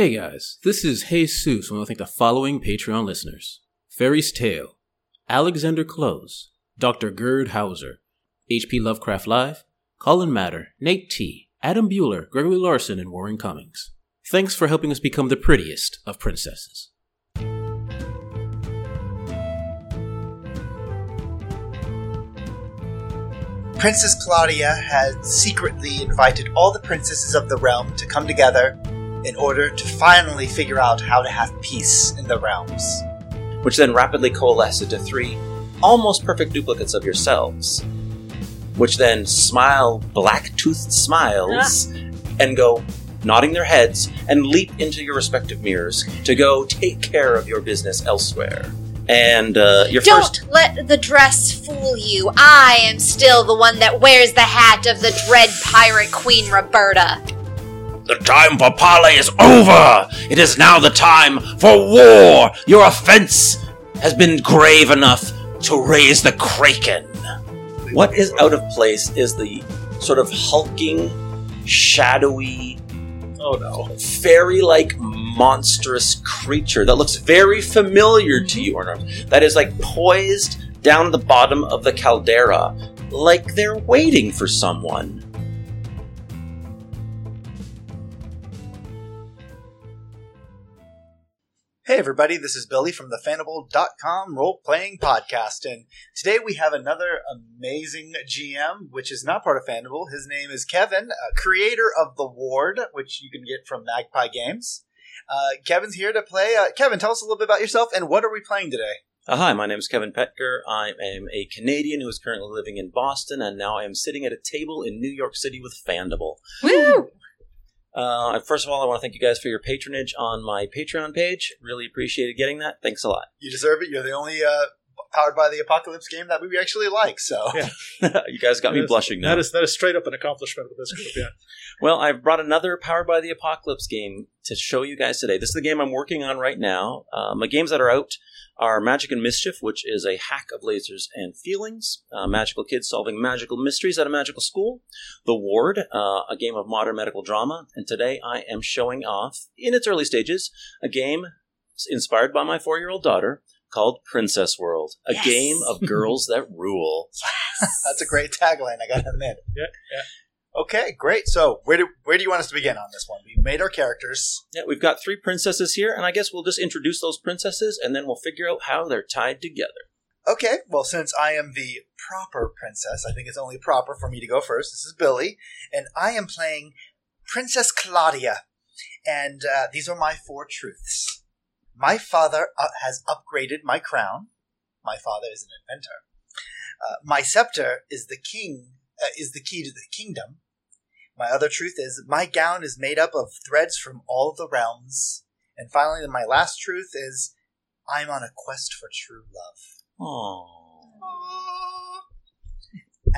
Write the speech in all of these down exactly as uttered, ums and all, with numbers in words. Hey guys, this is Jesus. I want to thank the following Patreon listeners: Fairy's Tale, Alexander Close, Doctor Gerd Hauser, H P Lovecraft Live, Colin Matter, Nate T, Adam Bueller, Gregory Larson, and Warren Cummings. Thanks for helping us become the prettiest of princesses. Princess Claudia had secretly invited all the princesses of the realm to come together in order to finally figure out how to have peace in the realms, which then rapidly coalesced into three almost perfect duplicates of yourselves, which then smile black-toothed smiles ah. and go nodding their heads and leap into your respective mirrors to go take care of your business elsewhere. And uh, your Don't first... Don't let the dress fool you. I am still the one that wears the hat of the dread pirate Queen Roberta. The time for parley is over! It is now the time for war! Your offense has been grave enough to raise the Kraken. What is out of place is the sort of hulking, shadowy, oh no, fairy-like monstrous creature that looks very familiar to you, Ornum, that is like poised down the bottom of the caldera, like they're waiting for someone. Hey everybody, this is Billy from the Fandible dot com role-playing podcast, and today we have another amazing G M, which is not part of Fandible. His name is Kevin, a creator of The Ward, which you can get from Magpie Games. Uh, Kevin's here to play. Uh, Kevin, tell us a little bit about yourself, and what are we playing today? Uh, hi, my name is Kevin Petker. I am a Canadian who is currently living in Boston, and now I am sitting at a table in New York City with Fandible. Woo! Uh, first of all, I want to thank you guys for your patronage on my Patreon page. Really appreciated getting that. Thanks a lot. You deserve it. You're the only uh, Powered by the Apocalypse game that we actually like. So yeah. You guys got that me is, blushing now. That is, that is straight up an accomplishment with this group, yeah. Well, I've brought another Powered by the Apocalypse game to show you guys today. This is the game I'm working on right now. Uh, my games that are out are Magic and Mischief, which is a hack of Lasers and Feelings, uh, magical kids solving magical mysteries at a magical school. The Ward, uh, a game of modern medical drama. And today I am showing off, in its early stages, a game inspired by my four-year-old daughter called Princess World, a yes. game of girls that rule. Yes. That's a great tagline, I gotta admit. Yeah, yeah. Okay, great. So where do where do you want us to begin on this one? We've made our characters. Yeah, we've got three princesses here, and I guess we'll just introduce those princesses, and then we'll figure out how they're tied together. Okay, well, since I am the proper princess, I think it's only proper for me to go first. This is Billy, and I am playing Princess Claudia, and uh, these are my four truths. My father uh, has upgraded my crown. My father is an inventor. Uh, my scepter is the king... Uh, is the key to the kingdom. My other truth is my gown is made up of threads from all the realms. And finally, my last truth is I'm on a quest for true love. Aww.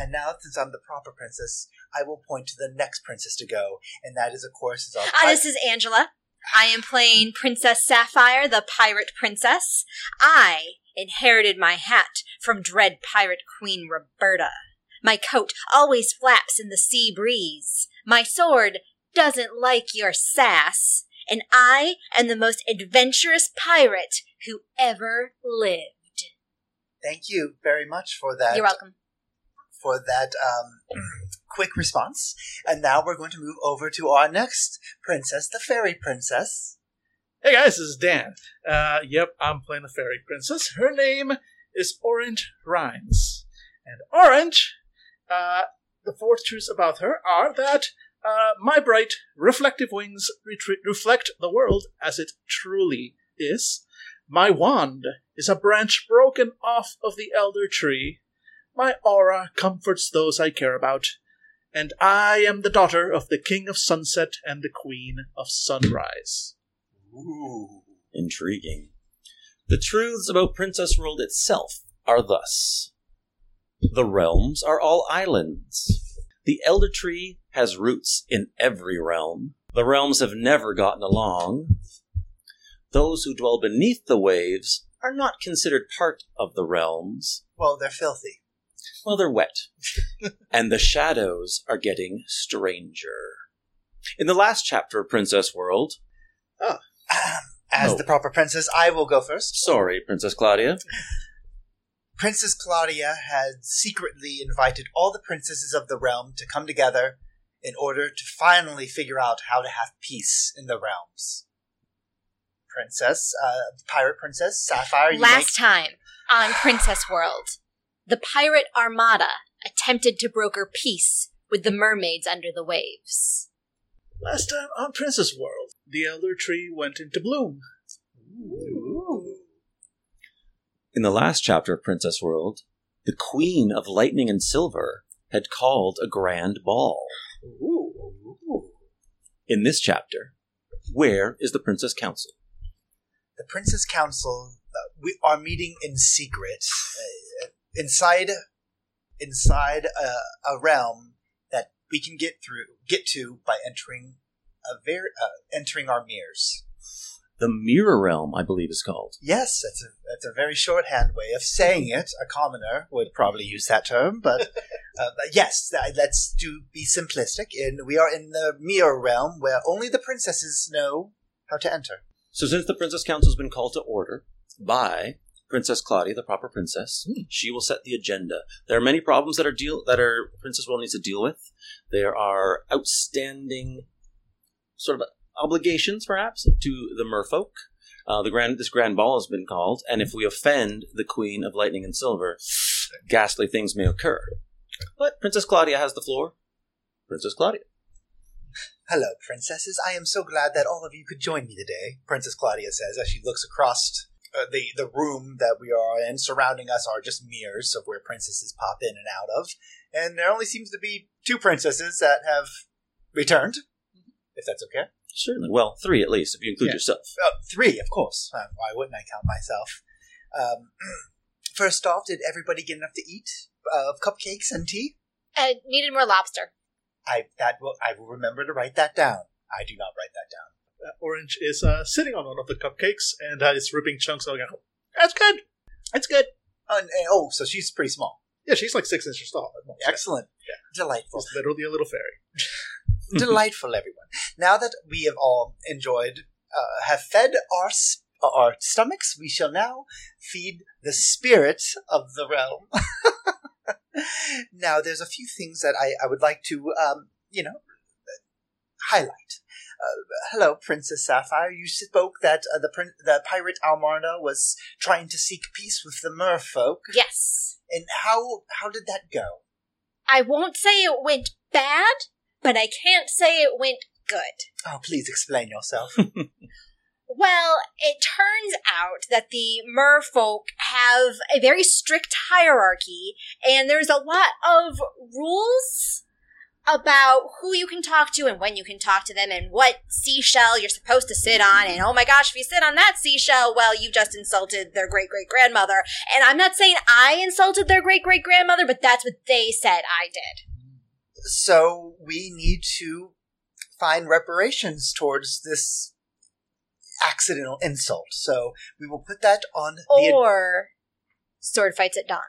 And now, since I'm the proper princess, I will point to the next princess to go, and that is, of course, is our. Ah, this is Angela. I am playing Princess Sapphire, the pirate princess. I inherited my hat from dread pirate Queen Roberta. My coat always flaps in the sea breeze. My sword doesn't like your sass. And I am the most adventurous pirate who ever lived. Thank you very much for that. You're welcome. For that um, quick response. And now we're going to move over to our next princess, the fairy princess. Hey guys, this is Dan. Uh, yep, I'm playing the fairy princess. Her name is Orange Rhines. And Orange... Uh, the four truths about her are that uh, my bright, reflective wings retri- reflect the world as it truly is. My wand is a branch broken off of the elder tree. My aura comforts those I care about. And I am the daughter of the King of Sunset and the Queen of Sunrise. Ooh, intriguing. The truths about Princess World itself are thus. The realms are all islands. The elder tree has roots in every realm. The realms have never gotten along. Those who dwell beneath the waves are not considered part of the realms. Well, they're filthy. Well, they're wet. And the shadows are getting stranger. In the last chapter of Princess World... Oh. As no. the proper princess, I will go first. Sorry, Princess Claudia. Princess Claudia had secretly invited all the princesses of the realm to come together in order to finally figure out how to have peace in the realms. Princess, uh, pirate princess, Sapphire. You Last make- time on Princess World, the pirate armada attempted to broker peace with the mermaids under the waves. Last time on Princess World, the elder tree went into bloom. Ooh. In the last chapter of Princess World, the Queen of Lightning and Silver had called a grand ball. Ooh. In this chapter, where is the Princess Council? The Princess Council, uh, we are meeting in secret, uh, inside inside a, a realm that we can get through, get to by entering a ver- uh, entering our mirrors. The mirror realm, I believe, is called. Yes, that's a that's a very shorthand way of saying it. A commoner would probably use that term, but, uh, but yes, let's do be simplistic. And we are in the mirror realm where only the princesses know how to enter. So, since the Princess Council has been called to order by Princess Claudia, the proper princess, mm. she will set the agenda. There are many problems that are deal that are Princess World needs to deal with. There are outstanding sort of obligations, perhaps, to the merfolk. Uh, the grand this grand ball has been called, and if we offend the Queen of Lightning and Silver, ghastly things may occur. But Princess Claudia has the floor. Princess Claudia. Hello, princesses. I am so glad that all of you could join me today, Princess Claudia says as she looks across uh, the, the room that we are in. Surrounding us are just mirrors of where princesses pop in and out of. And there only seems to be two princesses that have returned, if that's okay. Certainly. Well, three at least, if you include yeah. yourself. Uh, three, of course. Uh, why wouldn't I count myself? Um, first off, did everybody get enough to eat of uh, cupcakes and tea? I needed more lobster. I that will I will remember to write that down. I do not write that down. Uh, Orange is uh, sitting on one of the cupcakes and uh, it's ripping chunks out. Oh, that's good. That's good. Uh, and, and, oh, so she's pretty small. Yeah, she's like six inches tall. Excellent. Yeah. Delightful. She's literally a little fairy. Delightful, everyone. Now that we have all enjoyed, uh, have fed our sp- our stomachs, we shall now feed the spirit of the realm. Now, there's a few things that I, I would like to, um, you know, highlight. Uh, hello, Princess Sapphire. You spoke that uh, the prin- the pirate Almarna was trying to seek peace with the merfolk. Yes. And how how did that go? I won't say it went bad, but I can't say it went good. Oh, please explain yourself. Well, it turns out that the merfolk have a very strict hierarchy, and there's a lot of rules about who you can talk to and when you can talk to them and what seashell you're supposed to sit on. And oh my gosh, if you sit on that seashell, well, you just insulted their great-great-grandmother. And I'm not saying I insulted their great-great-grandmother, but that's what they said I did. So we need to find reparations towards this accidental insult. So we will put that on the... Or sword fights at dawn.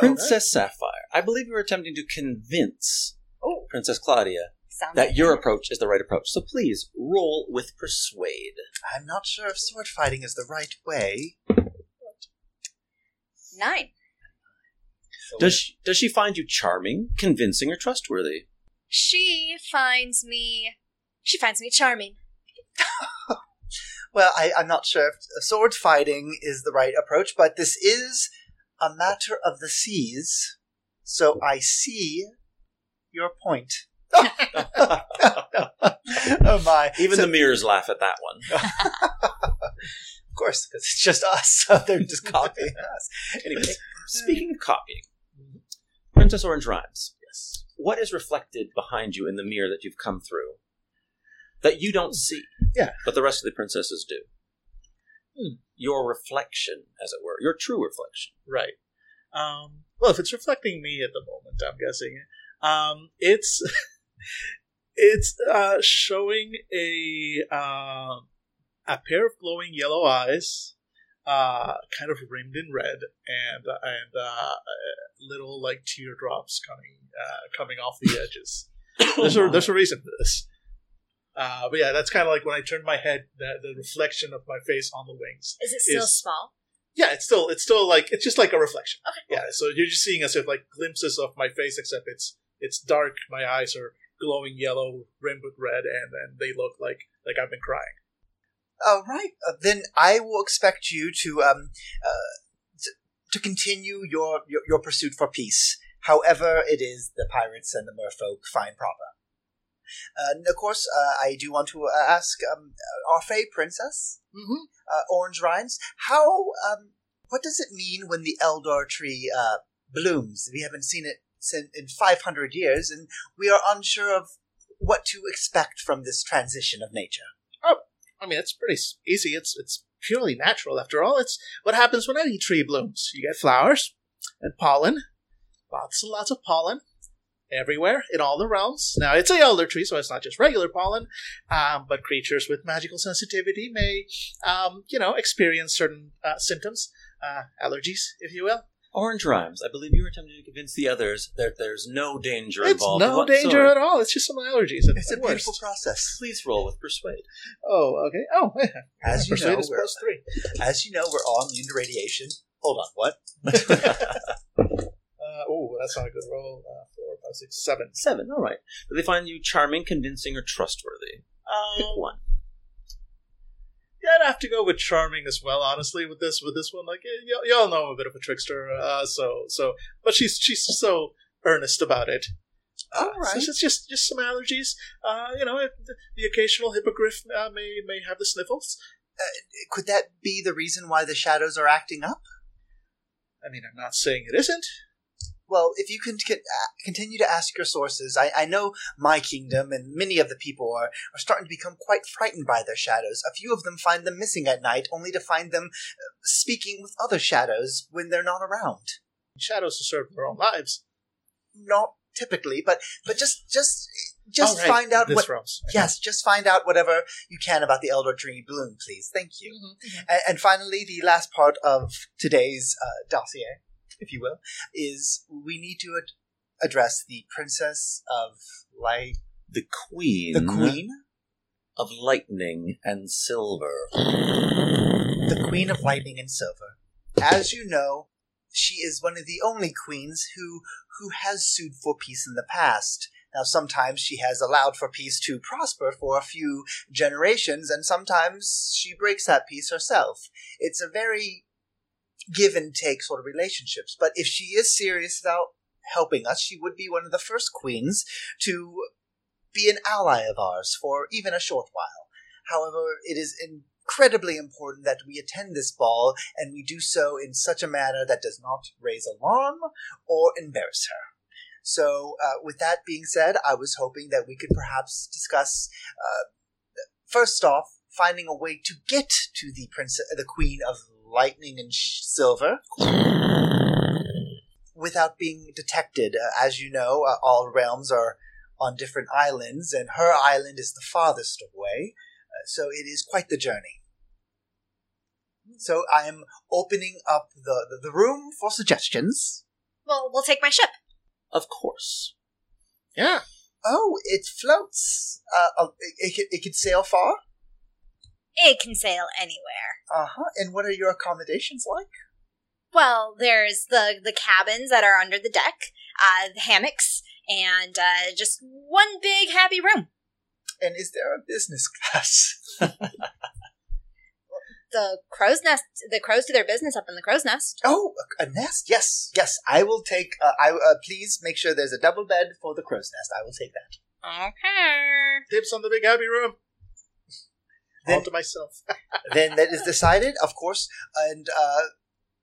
Princess right. Sapphire, I believe you were attempting to convince oh. Princess Claudia Sounds that like your it. approach is the right approach. So please, roll with persuade. I'm not sure if sword fighting is the right way. Nine. Does she, does she find you charming, convincing, or trustworthy? She finds me... She finds me charming. Well, I, I'm not sure if sword fighting is the right approach, but this is a matter of the seas, so I see your point. Oh, my. Even so, the mirrors laugh at that one. Of course, because it's just us. So they're just copying us. Anyway, speaking of copying, Princess Orange Rhymes. Yes. What is reflected behind you in the mirror that you've come through that you don't see? Yeah. But the rest of the princesses do. Hmm. Your reflection, as it were. Your true reflection. Right. Um, well, if it's reflecting me at the moment, I'm guessing. Um, it's it's uh, showing a, uh, a pair of glowing yellow eyes. Uh, kind of rimmed in red, and and uh, little like teardrops coming uh, coming off the edges. There's a there's a reason for this. Uh, but yeah, that's kind of like when I turned my head, the, the reflection of my face on the wings. Is it still is, small? Yeah, it's still it's still like it's just like a reflection. Okay. Yeah, so you're just seeing as if like glimpses of my face, except it's it's dark. My eyes are glowing yellow, rimmed with red, and and they look like like I've been crying. All right, uh, then I will expect you to um uh, to, to continue your, your your pursuit for peace. However, it is the pirates and the merfolk find proper. Uh, and of course, uh, I do want to uh, ask um, our Fae princess, mm-hmm. uh, Orange Rhymes, how, um, what does it mean when the Eldar tree uh, blooms? We haven't seen it in five hundred years, and we are unsure of what to expect from this transition of nature. Oh, I mean, it's pretty easy. It's it's purely natural, after all. It's what happens when any tree blooms. You get flowers and pollen, lots and lots of pollen. Everywhere, in all the realms. Now, it's an elder tree, so it's not just regular pollen, um, but creatures with magical sensitivity may, um, you know, experience certain uh, symptoms, uh, allergies, if you will. Orange Rhymes, I believe you were attempting to convince the others that there's no danger it's involved. It's no danger at all. It's just some allergies. It's, it's a worst. Beautiful process. Please roll with Persuade. Oh, okay. Oh, yeah. As you Persuade know, is plus three. As you know, we're all immune to radiation. Hold on, what? uh, oh, that's not a good roll. Uh, Six, seven. Seven, all right. Do they find you charming, convincing, or trustworthy? Um, Pick one. Yeah, I'd have to go with charming as well, honestly, with this with this one. Like, y- y'all know I'm a bit of a trickster, uh, so, so... But she's she's so earnest about it. All uh, right. So it's just, just some allergies. Uh, you know, the occasional hippogriff uh, may, may have the sniffles. Uh, could that be the reason why the shadows are acting up? I mean, I'm not saying it isn't. Well, if you can continue to ask your sources, I, I know my kingdom and many of the people are, are starting to become quite frightened by their shadows. A few of them find them missing at night, only to find them speaking with other shadows when they're not around. Shadows serve their own lives. Not typically, but, but just just just right. find out this what. Rose. Yes, just find out whatever you can about the Elder Tree Bloom, please. Thank you. Mm-hmm. And, and finally, the last part of today's uh, dossier, if you will, is we need to ad- address the Princess of Light... The Queen. The Queen? Of Lightning and Silver. The Queen of Lightning and Silver. As you know, she is one of the only queens who who has sued for peace in the past. Now, sometimes she has allowed for peace to prosper for a few generations, and sometimes she breaks that peace herself. It's a very... give and take sort of relationships. But if she is serious about helping us, she would be one of the first queens to be an ally of ours for even a short while. However, it is incredibly important that we attend this ball, and we do so in such a manner that does not raise alarm or embarrass her. So, uh, with that being said, I was hoping that we could perhaps discuss, uh, first off, finding a way to get to the princess, the Queen of Lightning and sh- Silver without being detected. Uh, as you know, uh, all realms are on different islands, and her island is the farthest away, uh, so it is quite the journey. So I am opening up the, the, the room for suggestions. Well, we'll take my ship. Of course. Yeah. Oh, it floats. Uh, it, it, it could sail far. It can sail anywhere. Uh-huh. And what are your accommodations like? Well, there's the, the cabins that are under the deck, uh, the hammocks, and uh, just one big happy room. And is there a business class? The crow's nest. The crows do their business up in the crow's nest. Oh, a, a nest? Yes, yes. I will take... Uh, I uh, please make sure there's a double bed for the crow's nest. I will take that. Okay. Tips on the big happy room. Then, all to myself. Then that is decided, of course. And uh,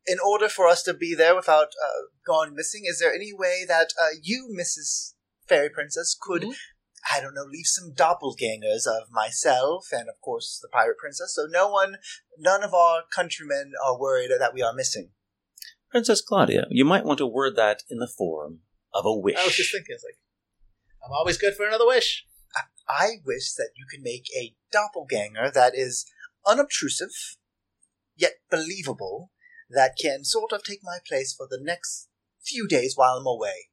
in order for us to be there without uh, gone missing, is there any way that uh, you, Missus Fairy Princess, could, mm-hmm. I don't know, leave some doppelgangers of myself and, of course, the Pirate Princess, so no one, none of our countrymen are worried that we are missing? Princess Claudia, you might want to word that in the form of a wish. I was just thinking, it's like, I'm always good for another wish. I wish that you could make a doppelganger that is unobtrusive, yet believable, that can sort of take my place for the next few days while I'm away.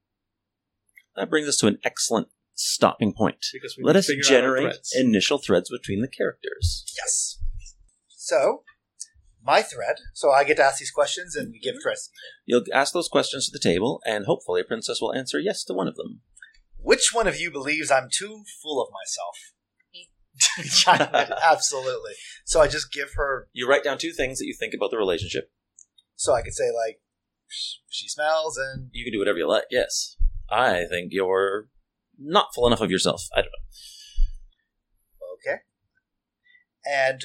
That brings us to an excellent stopping point. Let us generate initial threads between the characters. Yes. So, my thread. So I get to ask these questions and we give threads. You'll ask those questions to the table, and hopefully Princess will answer yes to one of them. Which one of you believes I'm too full of myself? Absolutely. So I just give her... You write down two things that you think about the relationship. So I could say, like, she smells and... You can do whatever you like, yes. I think you're not full enough of yourself. I don't know. Okay. And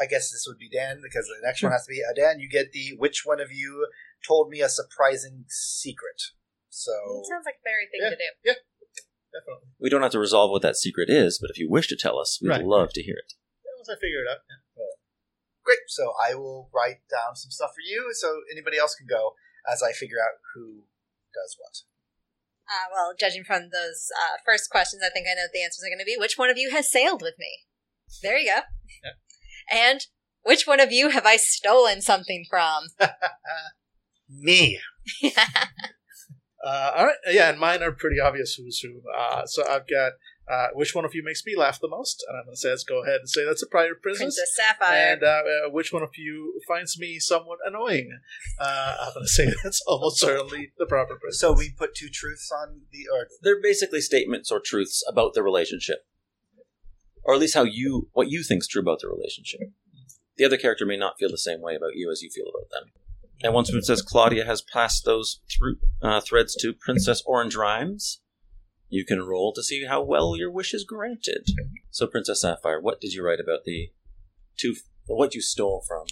I guess this would be Dan, because the next one has to be... Uh, Dan, you get the, which one of you told me a surprising secret? So... It sounds like a very thing yeah, to do. Yeah. Definitely. We don't have to resolve what that secret is, but if you wish to tell us, we'd right. love to hear it. Yeah, once I figure it out. Yeah. Great. So I will write down some stuff for you, so anybody else can go as I figure out who does what. Uh, well, judging from those uh, first questions, I think I know what the answers are going to be. Which one of you has sailed with me? There you go. Yeah. And which one of you have I stolen something from? Me. Uh, all right, yeah, and mine are pretty obvious who's who. Uh, so I've got uh, which one of you makes me laugh the most? And I'm going to say, let's go ahead and say that's a prior princess. Princess Sapphire. And uh, uh, which one of you finds me somewhat annoying? Uh, I'm going to say that's almost certainly the proper princess. So we put two truths on the earth. They're basically statements or truths about the relationship, or at least how you what you think's true about the relationship. The other character may not feel the same way about you as you feel about them. And once Princess Claudia has passed those through, uh, threads to Princess Orange Rhymes, you can roll to see how well your wish is granted. So, Princess Sapphire, what did you write about the two? What you stole from?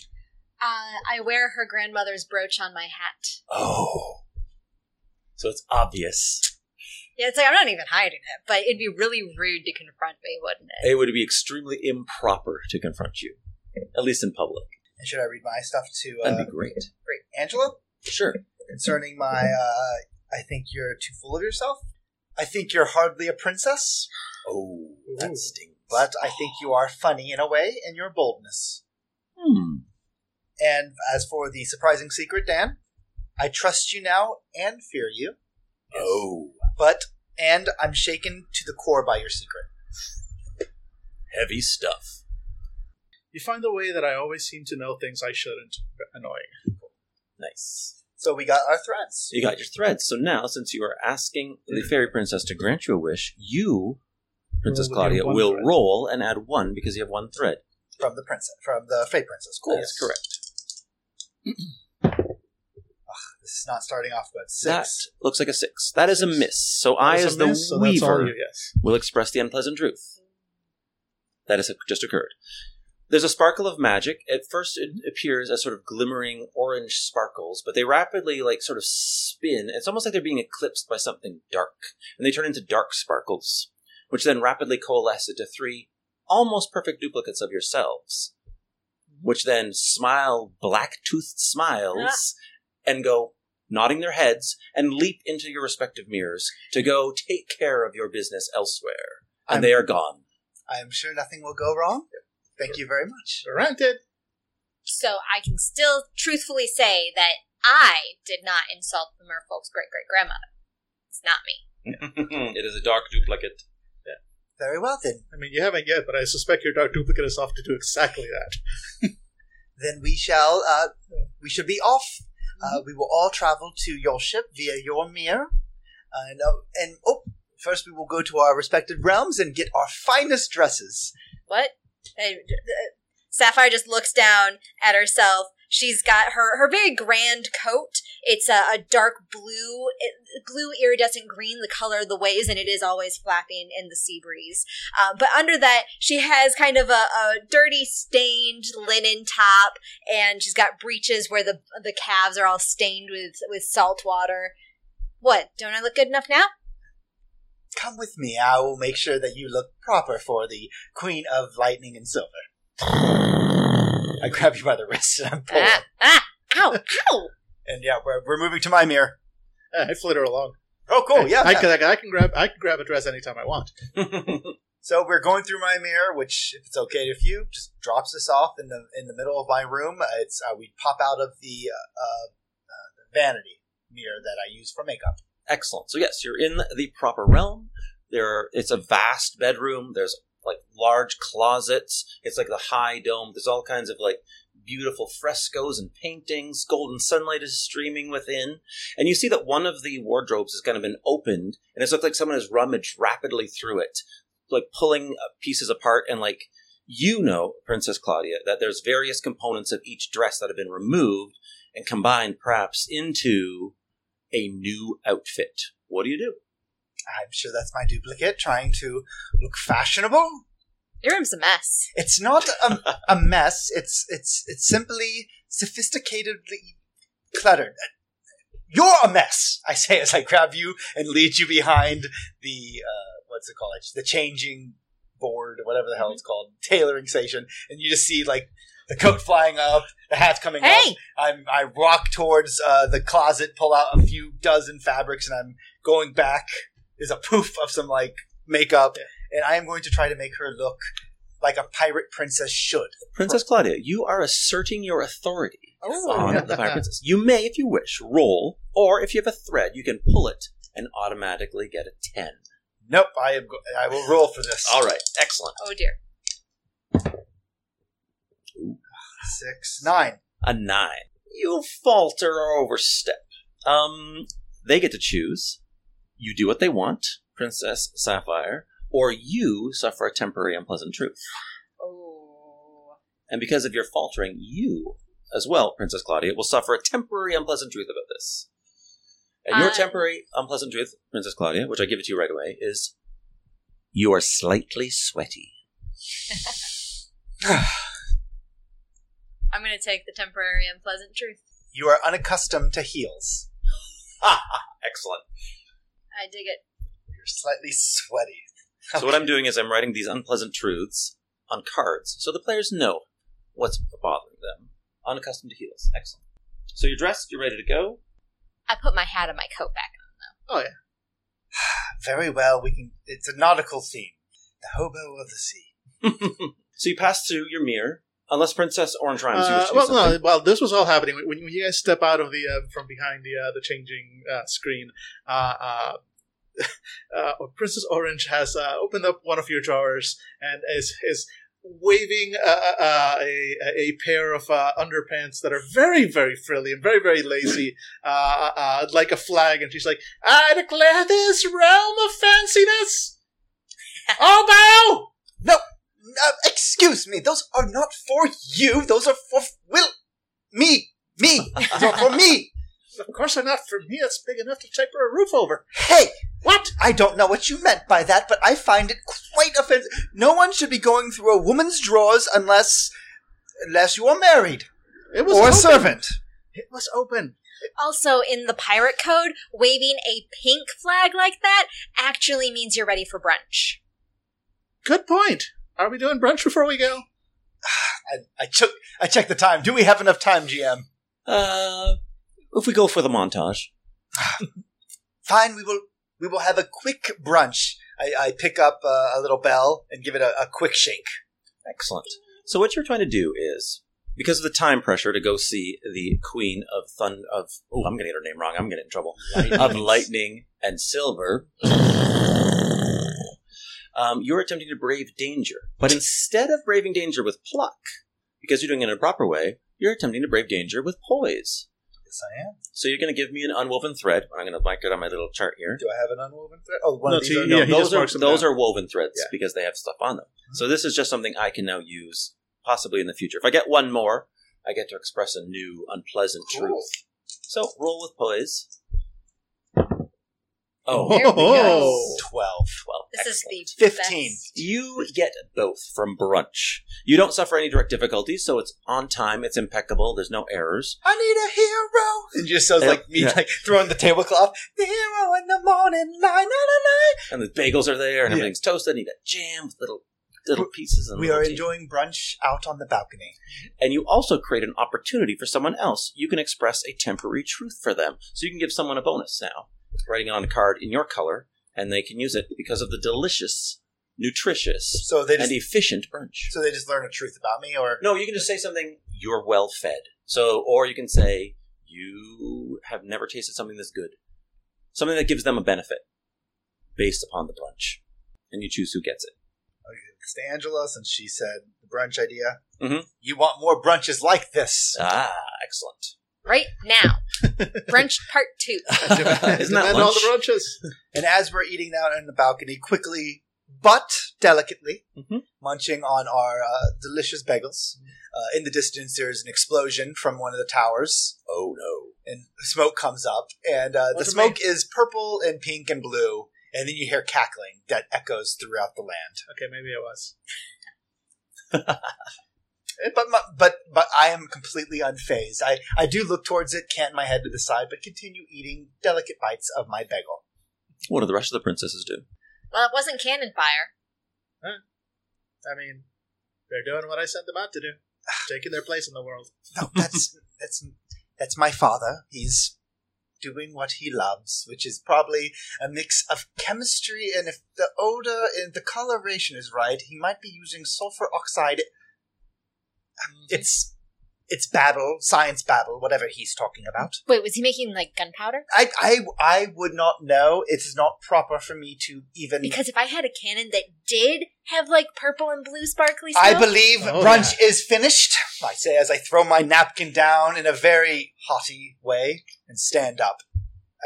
Uh, I wear her grandmother's brooch on my hat. Oh, so it's obvious. Yeah, it's like I'm not even hiding it, but it'd be really rude to confront me, wouldn't it? It would be extremely improper to confront you, at least in public. Should I read my stuff to... Uh, That'd be great. Great. Angela? Sure. Concerning my, uh, I think you're too full of yourself. I think you're hardly a princess. Oh, that stings. But I think you are funny in a way, and your boldness. Hmm. And as for the surprising secret, Dan, I trust you now and fear you. Oh. But, and I'm shaken to the core by your secret. Heavy stuff. You find the way that I always seem to know things I shouldn't. Annoying. Nice. So we got our threads. You got your threads. So now, since you are asking the fairy princess to grant you a wish, you, Princess Claudia, will thread. roll and add one because you have one thread. From the princess, from the fairy princess. Cool. That's correct. Ugh, this is not starting off good. Six. That looks like a six. That is a miss. So I, as the miss, weaver, so you, yes. will express the unpleasant truth. That has just occurred. There's a sparkle of magic. At first, it appears as sort of glimmering orange sparkles, but they rapidly, like, sort of spin. It's almost like they're being eclipsed by something dark, and they turn into dark sparkles, which then rapidly coalesce into three almost perfect duplicates of yourselves, which then smile black-toothed smiles ah. and go nodding their heads and leap into your respective mirrors to go take care of your business elsewhere, and I'm, they are gone. I am sure nothing will go wrong. Thank you very much. Granted. So I can still truthfully say that I did not insult the merfolk's great-great-grandmother. It's not me. It is a dark duplicate. Yeah. Very well, then. I mean, you haven't yet, but I suspect your dark duplicate is off to do exactly that. Then we shall, uh, we should be off. Mm-hmm. Uh, we will all travel to your ship via your mirror. Uh, and, uh, and, oh, first we will go to our respective realms and get our finest dresses. What? Sapphire just looks down at herself. She's got her, her very grand coat. It's a, a dark blue, it, blue iridescent green, the color of the waves, and it is always flapping in the sea breeze. Uh, but under that, she has kind of a, a dirty, stained linen top, and she's got breeches where the the calves are all stained with, with salt water. What, don't I look good enough now? Come with me. I will make sure that you look proper for the Queen of Lightning and Silver. I grab you by the wrist and I'm pulling. Ah, ah, ow, ow. And yeah, we're, we're moving to my mirror. Uh, I flitter along. Oh, cool. I, yeah. I, yeah. I, I can grab I can grab a dress anytime I want. So we're going through my mirror, which, if it's okay with you, just drops us off in the in the middle of my room. It's uh, we pop out of the uh, uh, vanity mirror that I use for makeup. Excellent. So yes, you're in the proper realm. There are, it's a vast bedroom. There's like large closets. It's like the high dome. There's all kinds of like beautiful frescoes and paintings. Golden sunlight is streaming within. And you see that one of the wardrobes has kind of been opened, and it's looked like someone has rummaged rapidly through it, like pulling pieces apart. And like, you know, Princess Claudia, that there's various components of each dress that have been removed and combined perhaps into a new outfit. What do you do? I'm sure that's my duplicate trying to look fashionable. Your room's a mess. It's not a, a mess. It's it's it's simply sophisticatedly cluttered. You're a mess, I say as I grab you and lead you behind the uh, what's it called? The changing board, or whatever the hell it's called, tailoring station, and you just see like the coat flying up, the hat coming hey! up. I'm I walk towards uh, the closet, pull out a few dozen fabrics, and I'm going back. There's a poof of some like makeup. Yeah. And I am going to try to make her look like a pirate princess should. Princess Claudia, you are asserting your authority oh. on the pirate princess. You may, if you wish, roll, or if you have a thread, you can pull it and automatically get a ten. Nope, I am. Go- I will roll for this. All right, excellent. Oh, dear. Ooh. Six. Nine. A nine. You falter or overstep. Um, they get to choose. You do what they want, Princess Sapphire. Or you suffer a temporary unpleasant truth. Oh. And because of your faltering, you, as well, Princess Claudia, will suffer a temporary unpleasant truth about this. And um. your temporary unpleasant truth, Princess Claudia, which I give it to you right away, is you are slightly sweaty. I'm going to take the temporary unpleasant truth. You are unaccustomed to heels. Ah, excellent. I dig it. You're slightly sweaty. So okay. What I'm doing is I'm writing these unpleasant truths on cards, so the players know what's bothering them. Unaccustomed to heels. Excellent. So you're dressed, you're ready to go. I put my hat and my coat back on, though. Oh, yeah. Very well, we can... It's a nautical theme. The hobo of the sea. So you pass through your mirror, unless Princess Orange Rhymes... Uh, you well, no, while this was all happening, when, when you guys step out of the... Uh, from behind the, uh, the changing uh, screen, uh... uh Uh, Princess Orange has uh, opened up one of your drawers and is is waving uh, uh, a a pair of uh, underpants that are very, very frilly and very, very lazy, uh, uh, like a flag. And she's like, "I declare this realm of fanciness. Oh, bow! No, uh, excuse me. Those are not for you. Those are for will me, me. Those are for me." Of course they're not for me. That's big enough to take her a roof over. Hey! What? I don't know what you meant by that, but I find it quite offensive. No one should be going through a woman's drawers unless unless you are married. It was or open. A servant. It was open. Also, in the pirate code, waving a pink flag like that actually means you're ready for brunch. Good point. Are we doing brunch before we go? I, I, took, I checked the time. Do we have enough time, G M? Uh... If we go for the montage. Fine, we will we will have a quick brunch. I, I pick up a, a little bell and give it a, a quick shake. Excellent. So what you're trying to do is, because of the time pressure to go see the Queen of Thunder, of, oh, I'm going to get her name wrong. I'm going to get in trouble. Lightning. Of Lightning and Silver. um, you're attempting to brave danger. But instead of braving danger with pluck, because you're doing it in a proper way, you're attempting to brave danger with poise. I am. So you're going to give me an unwoven thread. I'm going to mark it on my little chart here. Do I have an unwoven thread? Oh, one no, of these so you, are, no, yeah, those, are, those are woven threads yeah. because they have stuff on them. Mm-hmm. So this is just something I can now use possibly in the future. If I get one more, I get to express a new unpleasant cool. truth. So roll with poise. Oh, oh. twelve. twelve. This Excellent. Is the fifteen. Best. You get both from brunch. You don't suffer any direct difficulties, so it's on time, it's impeccable, there's no errors. I need a hero! And just sounds like me yeah. like throwing the tablecloth. The hero in the morning light, na na na. And the bagels are there, and yeah. everything's toasted, and you got jam with little, little pieces. And we little are tea. Enjoying brunch out on the balcony. And you also create an opportunity for someone else. You can express a temporary truth for them, so you can give someone a bonus now. Writing on a card in your color, and they can use it because of the delicious, nutritious, so they just, and efficient brunch. So they just learn a truth about me, or no? You can just say something. You're well fed. So, or you can say you have never tasted something this good. Something that gives them a benefit. based upon the brunch. And you choose who gets it. It's to Angela, since she said the brunch idea. Mm-hmm. You want more brunches like this. Ah, excellent. Right now. Brunch part two. Isn't that all the brunches? And as we're eating out on the balcony, quickly but delicately, mm-hmm. munching on our uh, delicious bagels. Uh, in the distance, there is an explosion from one of the towers. Oh, no. And smoke comes up. And uh, the smoke made? is purple and pink and blue. And then you hear cackling that echoes throughout the land. Okay, maybe I was. but, my, but but I am completely unfazed. I, I do look towards it, cant my head to the side, but continue eating delicate bites of my bagel. What do the rest of the princesses do? Well, it wasn't cannon fire. Huh. I mean, they're doing what I sent them out to do. Taking their place in the world. No, that's that's that's my father. He's... doing what he loves, which is probably a mix of chemistry, and if the odor and the coloration is right, he might be using sulfur oxide. It's it's babble, science babble, whatever he's talking about. Wait, was he making, like, gunpowder? I, I, I would not know. It's not proper for me to even... Because if I had a cannon that did have, like, purple and blue sparkly smoke... I believe oh, brunch yeah. is finished, I say as I throw my napkin down in a very haughty way and stand up.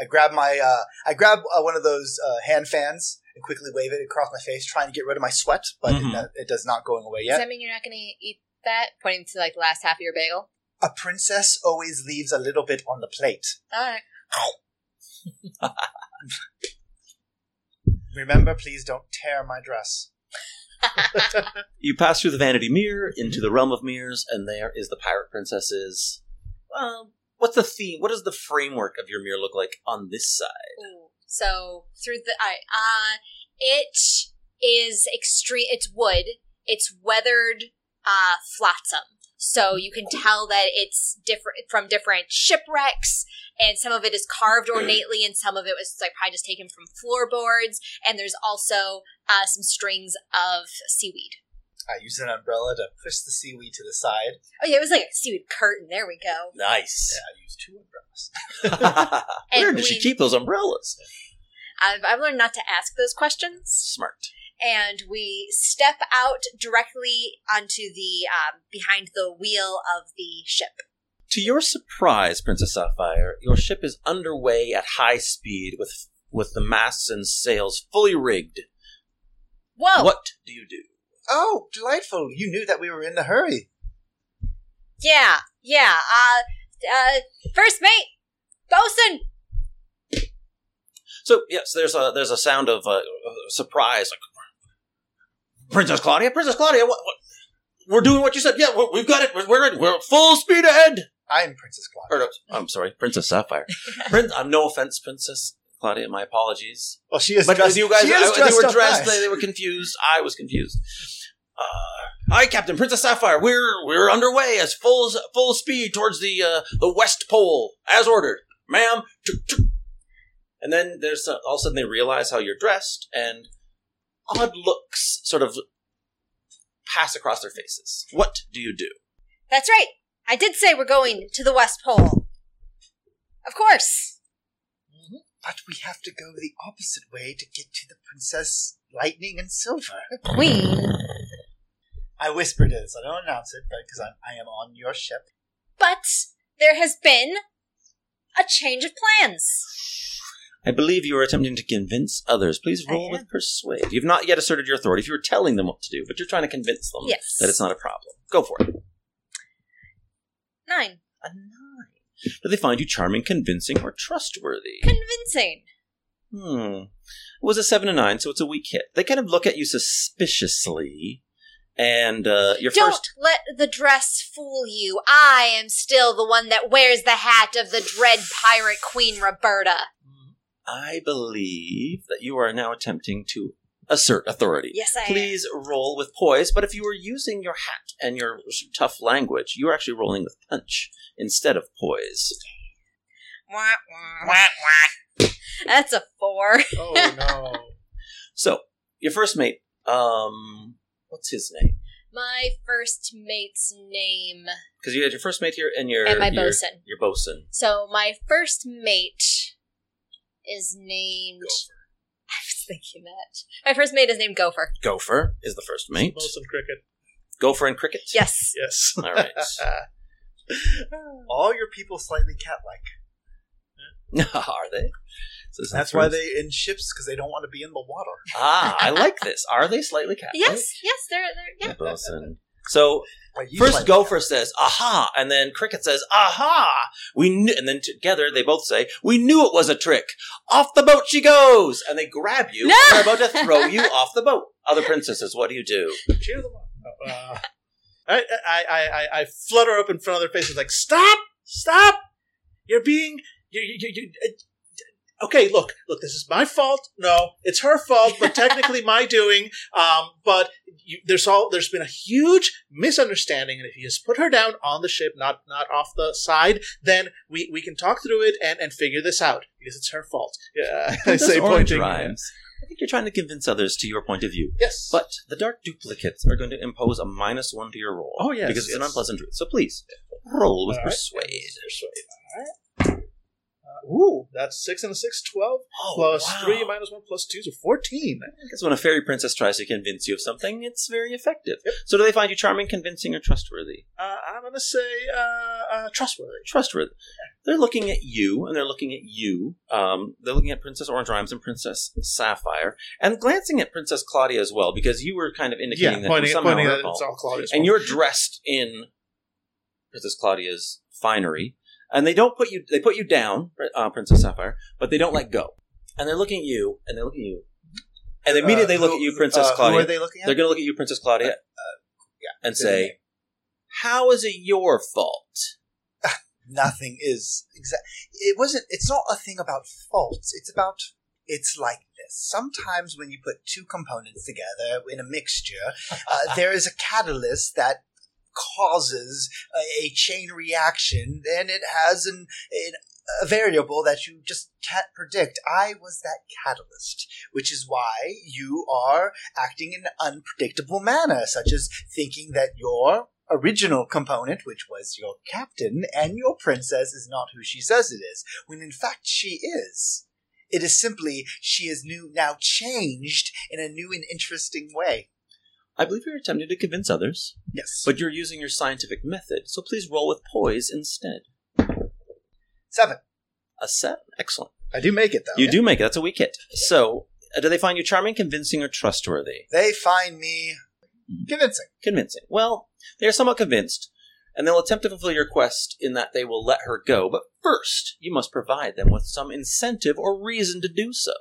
I grab my, uh, I grab uh, one of those uh, hand fans and quickly wave it across my face, trying to get rid of my sweat, but mm-hmm. it, it does not going away yet. Does that mean you're not going to eat that? Pointing to, like, the last half of your bagel? A princess always leaves a little bit on the plate. Alright. Remember, please don't tear my dress. You pass through the vanity mirror into the realm of mirrors, and there is the pirate princess's... Um, what's the theme? What does the framework of your mirror look like on this side? Ooh, so, through the... Alright. Uh, it is extreme... It's wood. It's weathered uh, flotsam. So you can tell that it's different from different shipwrecks, and some of it is carved ornately, and some of it was like probably just taken from floorboards. And there's also uh, some strings of seaweed. I use an umbrella to push the seaweed to the side. Oh yeah, it was like a seaweed curtain. There we go. Nice. Yeah, I use two umbrellas. Where did she keep those umbrellas? I've, I've learned not to ask those questions. Smart. And we step out directly onto the, um, behind the wheel of the ship. To your surprise, Princess Sapphire, your ship is underway at high speed with with the masts and sails fully rigged. Whoa! What do you do? Oh, delightful. You knew that we were in a hurry. Yeah, yeah. Uh, uh, first mate, bosun! So, yes, there's a, there's a sound of uh, surprise, like, Princess Claudia, Princess Claudia, what, what? We're doing what you said. Yeah, we've got it. We're we're, we're full speed ahead. I'm Princess Claudia. Or, no, I'm sorry, Princess Sapphire. Prin- uh, no offense, Princess Claudia. My apologies. Well, she is. But dressed, you guys, she is I, dressed they were dressed. Nice. They, they were confused. I was confused. Uh, hi, Captain Princess Sapphire. We're we're underway as full full speed towards the uh, the West Pole as ordered, ma'am. And then there's uh, all of a sudden they realize how you're dressed and. Odd looks sort of pass across their faces. What do you do? That's right. I did say we're going to the West Pole. Of course. Mm-hmm. But we have to go the opposite way to get to the Princess Lightning and Silver. Queen. I whispered this. I don't announce it because I am on your ship. But there has been a change of plans. I believe you are attempting to convince others. Please roll with persuade. You've not yet asserted your authority. If you were telling them what to do, but you're trying to convince them yes. that it's not a problem. Go for it. Nine. A nine. Do they find you charming, convincing, or trustworthy? Convincing. Hmm. It was a seven to nine, so it's a weak hit. They kind of look at you suspiciously, and uh, your Don't first... Don't let the dress fool you. I am still the one that wears the hat of the dread pirate queen, Roberta. I believe that you are now attempting to assert authority. Yes, I Please am. Please roll with poise, but if you were using your hat and your tough language, you are actually rolling with punch instead of poise. Wah, wah. Wah, wah. That's a four. Oh, no. So, your first mate, um, what's his name? My first mate's name. Because you had your first mate here and your... And my your, bosun. Your bosun. So, my first mate... is named... Gopher. thinking that. My first mate is named Gopher. Gopher is the first mate. Both some cricket. Gopher and cricket? Yes. Yes. All right. All your people slightly cat-like. Are they? So That's why they in ships, because they don't want to be in the water. Ah, I like this. Are they slightly cat-like? Yes, yes, they're... they're yeah. Wilson. So, first Gopher says, aha, and then Cricket says, aha, we knew, and then together they both say, we knew it was a trick. Off the boat she goes! And they grab you, no! and they're about to throw you off the boat. Other princesses, what do you do? Cheer them up. Uh, I, I, I, I flutter up in front of their faces like, stop! Stop! You're being... You, you, you, uh, okay, look, look, this is my fault. No, it's her fault, but technically my doing. Um, but you, there's all there's been a huge misunderstanding, and if you just put her down on the ship, not not off the side, then we, we can talk through it and, and figure this out, because it's her fault. Yeah, I say pointing. Rhymes. I think you're trying to convince others to your point of view. Yes. But the dark duplicates are going to impose a minus one to your roll. Oh, yes. Because yes. it's an unpleasant truth. So please, roll with right. persuade. Persuade. All right. Uh, ooh, that's six and a six, twelve. Oh, plus wow. three minus one plus two, so fourteen. Because when a fairy princess tries to convince you of something, it's very effective. Yep. So do they find you charming, convincing, or trustworthy? Uh, I'm going to say uh, uh, trustworthy. Trustworthy. Yeah. They're looking at you, and they're looking at you. Um, they're looking at Princess Orange Rhymes and Princess Sapphire, and glancing at Princess Claudia as well, because you were kind of indicating yeah, that it, somehow that it's all Claudia's and fault. You're dressed in Princess Claudia's finery. And they don't put you, they put you down, uh, Princess Sapphire, but they don't let go. And they're looking at you, and they look at you, and they immediately uh, who, look at you, Princess uh, Claudia. Who are they looking at? They're going to look at you, Princess Claudia, uh, uh, yeah, and say, name. How is it your fault? Nothing is exact. It wasn't. It's not a thing about faults. It's about. It's like this. Sometimes when you put two components together in a mixture, uh, there is a catalyst that causes a, a chain reaction, and it has an, an a variable that you just can't predict. I was that catalyst, which is why you are acting in an unpredictable manner, such as thinking that your original component, which was your captain and your princess, is not who she says it is, when in fact she is. It is simply she is new now changed in a new and interesting way. I believe you're attempting to convince others. Yes. But you're using your scientific method, so please roll with poise instead. Seven. A seven? Excellent. I do make it, though. You yeah. do make it. That's a weak hit. So, uh, do they find you charming, convincing, or trustworthy? They find me convincing. Convincing. Well, they are somewhat convinced, and they'll attempt to fulfill your quest in that they will let her go. But first, you must provide them with some incentive or reason to do so,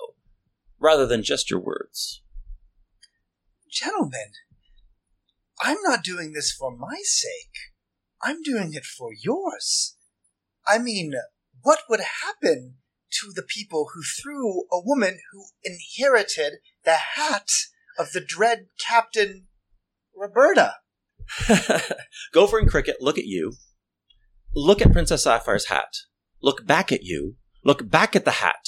rather than just your words. Gentlemen, I'm not doing this for my sake. I'm doing it for yours. I mean, what would happen to the people who threw a woman who inherited the hat of the dread Captain Roberta? Gopher and Cricket look at you, look at Princess Sapphire's hat, look back at you, look back at the hat,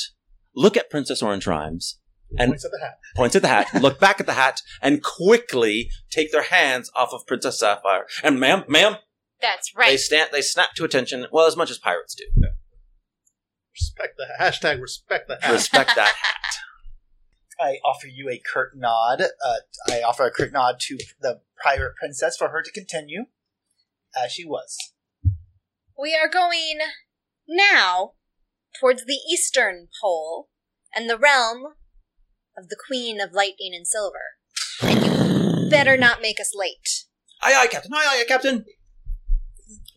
look at Princess Orange Rhymes, and points at the hat, points at the hat look back at the hat, and quickly take their hands off of Princess Sapphire. And ma'am, ma'am. That's right. They stand, they snap to attention, well, as much as pirates do. Yeah. Respect the hat. Hashtag respect the hat. Respect that hat. I offer you a curt nod. Uh, I offer a curt nod to the pirate princess for her to continue as she was. We are going now towards the eastern pole and the realm of the Queen of Lightning and Silver. And you better not make us late. Aye, aye, Captain. Aye, aye, Captain.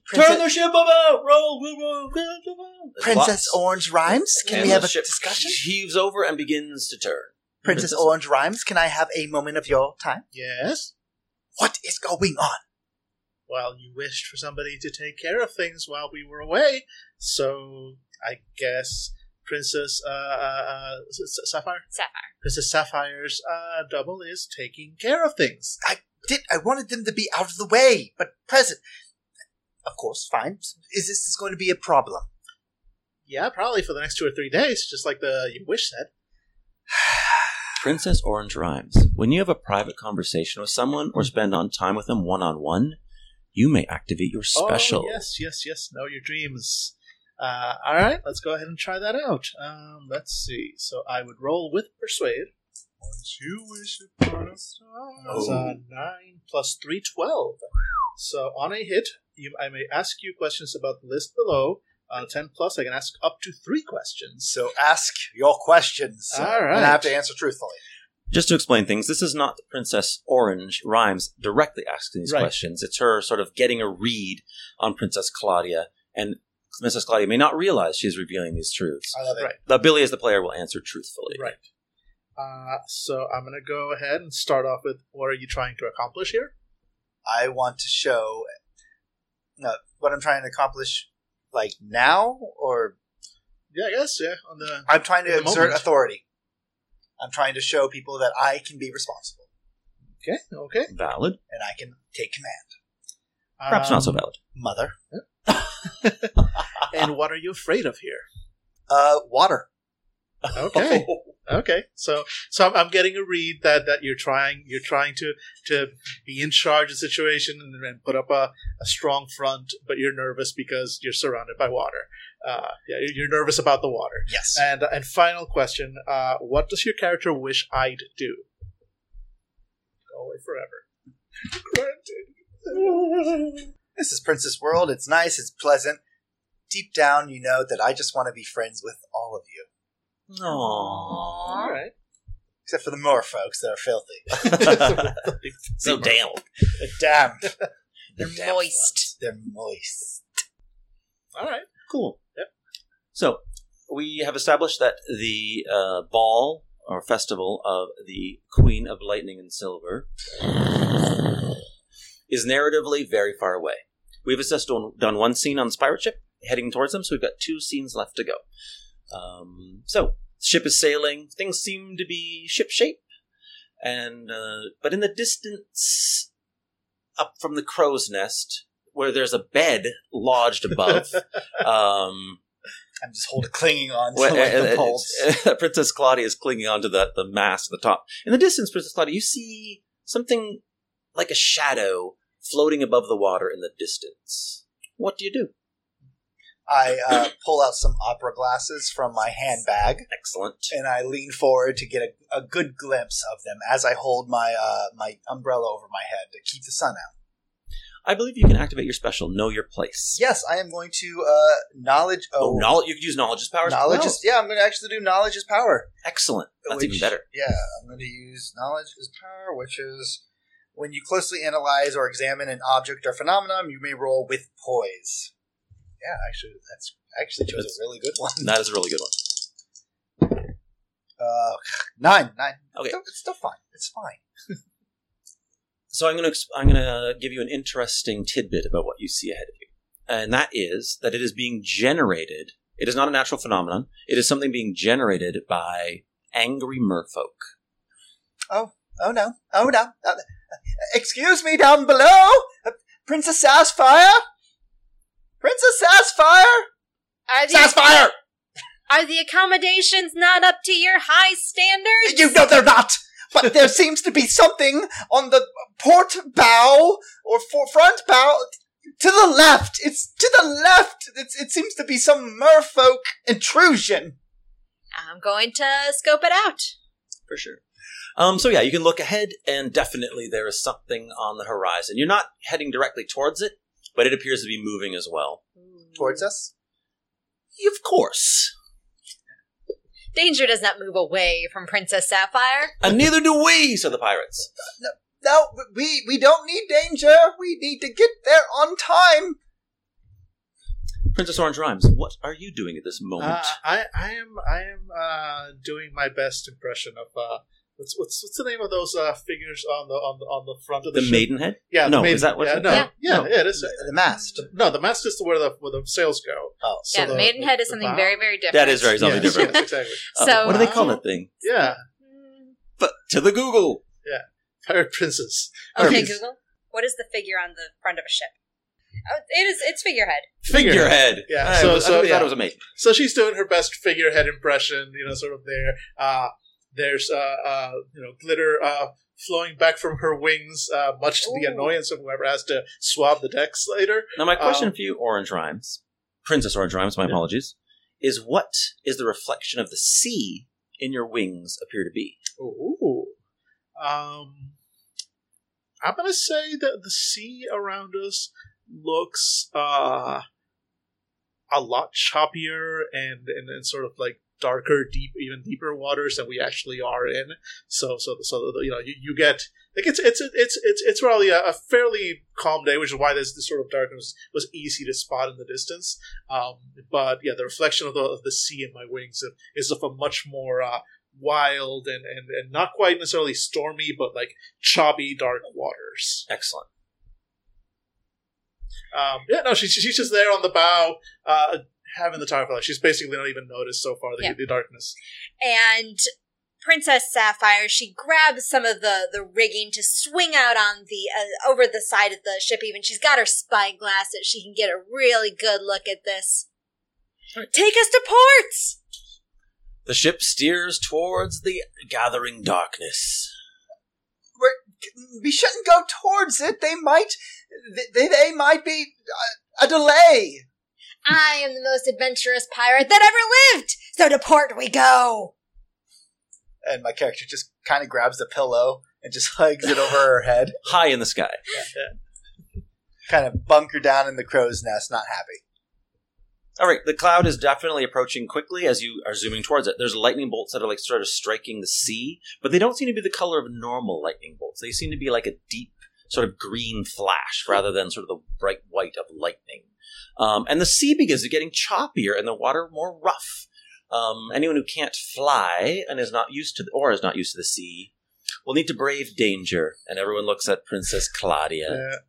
Princess- Turn the ship about! Roll, roll, roll, roll, roll. Princess Orange Rhymes, can and we have a ship discussion? Heaves over and begins to turn. Princess, Princess Orange Rhymes, can I have a moment of your time? Yes. What is going on? Well, you wished for somebody to take care of things while we were away, so I guess Princess uh, uh, Sapphire? Sapphire. Princess Sapphire's uh, double is taking care of things. I did. I wanted them to be out of the way, but present. Of course, fine. Is this is going to be a problem? Yeah, probably for the next two or three days, just like the you wish said. Princess Orange Rhymes, when you have a private conversation with someone or spend on time with them one-on-one, you may activate your special. Oh, yes, yes, yes. Know your dreams. Uh, all right, let's go ahead and try that out. Um, let's see. So I would roll with Persuade. Once you wish upon a star. That's a nine plus three, twelve. So on a hit, you, I may ask you questions about the list below. On a ten plus, I can ask up to three questions. So ask your questions. All right. And I have to answer truthfully. Just to explain things, this is not Princess Orange Rhymes directly asking these right. questions. It's her sort of getting a read on Princess Claudia, and Princess Claudia may not realize she's revealing these truths. I love it. Right. But Billy, as the player, will answer truthfully. Right. Uh, so I'm going to go ahead and start off with, what are you trying to accomplish here? I want to show no, what I'm trying to accomplish, like, now, or... Yeah, I guess, yeah. On the, I'm trying to exert moment. authority. I'm trying to show people that I can be responsible. Okay, okay. Valid. And I can take command. Perhaps um, not so valid. Mother. Yeah. And what are you afraid of here? Uh, water. Okay. Okay. So, so I'm getting a read that, that you're trying you're trying to, to be in charge of the situation and, and put up a, a strong front, but you're nervous because you're surrounded by water. Uh, yeah, you're nervous about the water. Yes. And and final question: uh, what does your character wish I'd do? Go away forever. Granted. This is Princess World. It's nice. It's pleasant. Deep down, you know that I just want to be friends with all of you. Aww. All right. Except for the Moor folks that are filthy. So damp. They're damp. They're, They're moist. They're moist. All right. Cool. Yep. So we have established that the uh, ball or festival of the Queen of Lightning and Silver is narratively very far away. We've just done, done one scene on this pirate ship, heading towards them, so we've got two scenes left to go. Um, so ship is sailing. Things seem to be ship-shape, and uh, but in the distance, up from the crow's nest, where there's a bed lodged above. um, I'm just holding, clinging on to well, like, uh, the poles. Uh, Princess Claudia is clinging on to the, the mast at the top. In the distance, Princess Claudia, you see something like a shadow floating above the water in the distance. What do you do? I uh, pull out some opera glasses from my handbag. Excellent. And I lean forward to get a, a good glimpse of them as I hold my uh, my umbrella over my head to keep the sun out. I believe you can activate your special, Know Your Place. Yes, I am going to uh, knowledge... Oh, oh knowledge, you can use knowledge as power. Knowledge is, yeah, I'm going to actually do knowledge as power. Excellent. That's which, even better. Yeah, I'm going to use knowledge as power, which is when you closely analyze or examine an object or phenomenon, you may roll with poise. Yeah, actually, that's actually chose that's, a really good one. That is a really good one. Uh, nine, nine. Okay. It's, it's still fine. It's fine. So I'm going to I'm going to give you an interesting tidbit about what you see ahead of you. And that is that it is being generated. It is not a natural phenomenon. It is something being generated by angry merfolk. Oh, oh no. Oh no. Uh, excuse me down below. Uh, Princess Sassfire? Princess Sassfire? Sassfire! Ac- are the accommodations not up to your high standards? You know they're not. But there seems to be something on the port bow or for front bow to the left. It's to the left. It's, it seems to be some merfolk intrusion. I'm going to scope it out. For sure. Um, so, yeah, you can look ahead, and definitely there is something on the horizon. You're not heading directly towards it, but it appears to be moving as well. Mm. Towards us? Of course. Danger does not move away from Princess Sapphire. And neither do we, said the pirates. No, no we, we don't need danger. We need to get there on time. Princess Orange Rhymes, what are you doing at this moment? Uh, I, I am I am uh, doing my best impression of uh, what's, what's what's the name of those uh, figures on the on the on the front of the, the ship? Maidenhead? Yeah, no, the maiden, is that what? Yeah, no, yeah, yeah, no. yeah it is the mast. No, the mast is where the where the sails go. Oh, so yeah, the Maidenhead the, is something the, very, very different. That is very something yeah, different. Yes, exactly. uh, so what do they call that thing? Yeah, but to the Google. Yeah, pirate princess. Okay, Hermes. Google. What is the figure on the front of a ship? Oh, it is. It's figurehead. Figurehead. Yeah. I, so, I, so I yeah. thought it was amazing. So she's doing her best figurehead impression. You know, sort of there. Uh, There's uh, uh, you know, glitter uh, flowing back from her wings, uh, much to Ooh. the annoyance of whoever has to swab the decks later. Now, my question um, for you, Orange Rhymes, Princess Orange Rhymes, my yeah. apologies, is what is the reflection of the sea in your wings appear to be? Ooh. Um, I'm going to say that the sea around us looks uh, a lot choppier and, and, and sort of like darker, deep, even deeper waters than we actually are in. So, so, so you know, you, you get like it's it's it's it's it's probably a, a fairly calm day, which is why this, this sort of darkness was easy to spot in the distance. Um, but yeah, the reflection of the of the sea in my wings is of a much more uh, wild and, and and not quite necessarily stormy, but like choppy, dark waters. Excellent. Um, yeah, no, she's she's just there on the bow. Uh, having the time for life. She's basically not even noticed so far the, yeah. the darkness. And Princess Sapphire, she grabs some of the, the rigging to swing out on the uh, over the side of the ship even. She's got her spyglass that she can get a really good look at this. Right. Take us to ports! The ship steers towards the gathering darkness. We're, we shouldn't go towards it. They might, they, they might be a, a delay. I am the most adventurous pirate that ever lived, so to port we go. And my character just kind of grabs the pillow and just hugs it over her head. High in the sky. Yeah. Kind of bunker down in the crow's nest, not happy. All right, the cloud is definitely approaching quickly as you are zooming towards it. There's lightning bolts that are like sort of striking the sea, but they don't seem to be the color of normal lightning bolts. They seem to be like a deep sort of green flash rather than sort of the bright white of lightning. Um, and the sea begins to getting choppier and the water more rough. Um, anyone who can't fly and is not used to the, or is not used to the sea will need to brave danger. And everyone looks at Princess Claudia. Uh,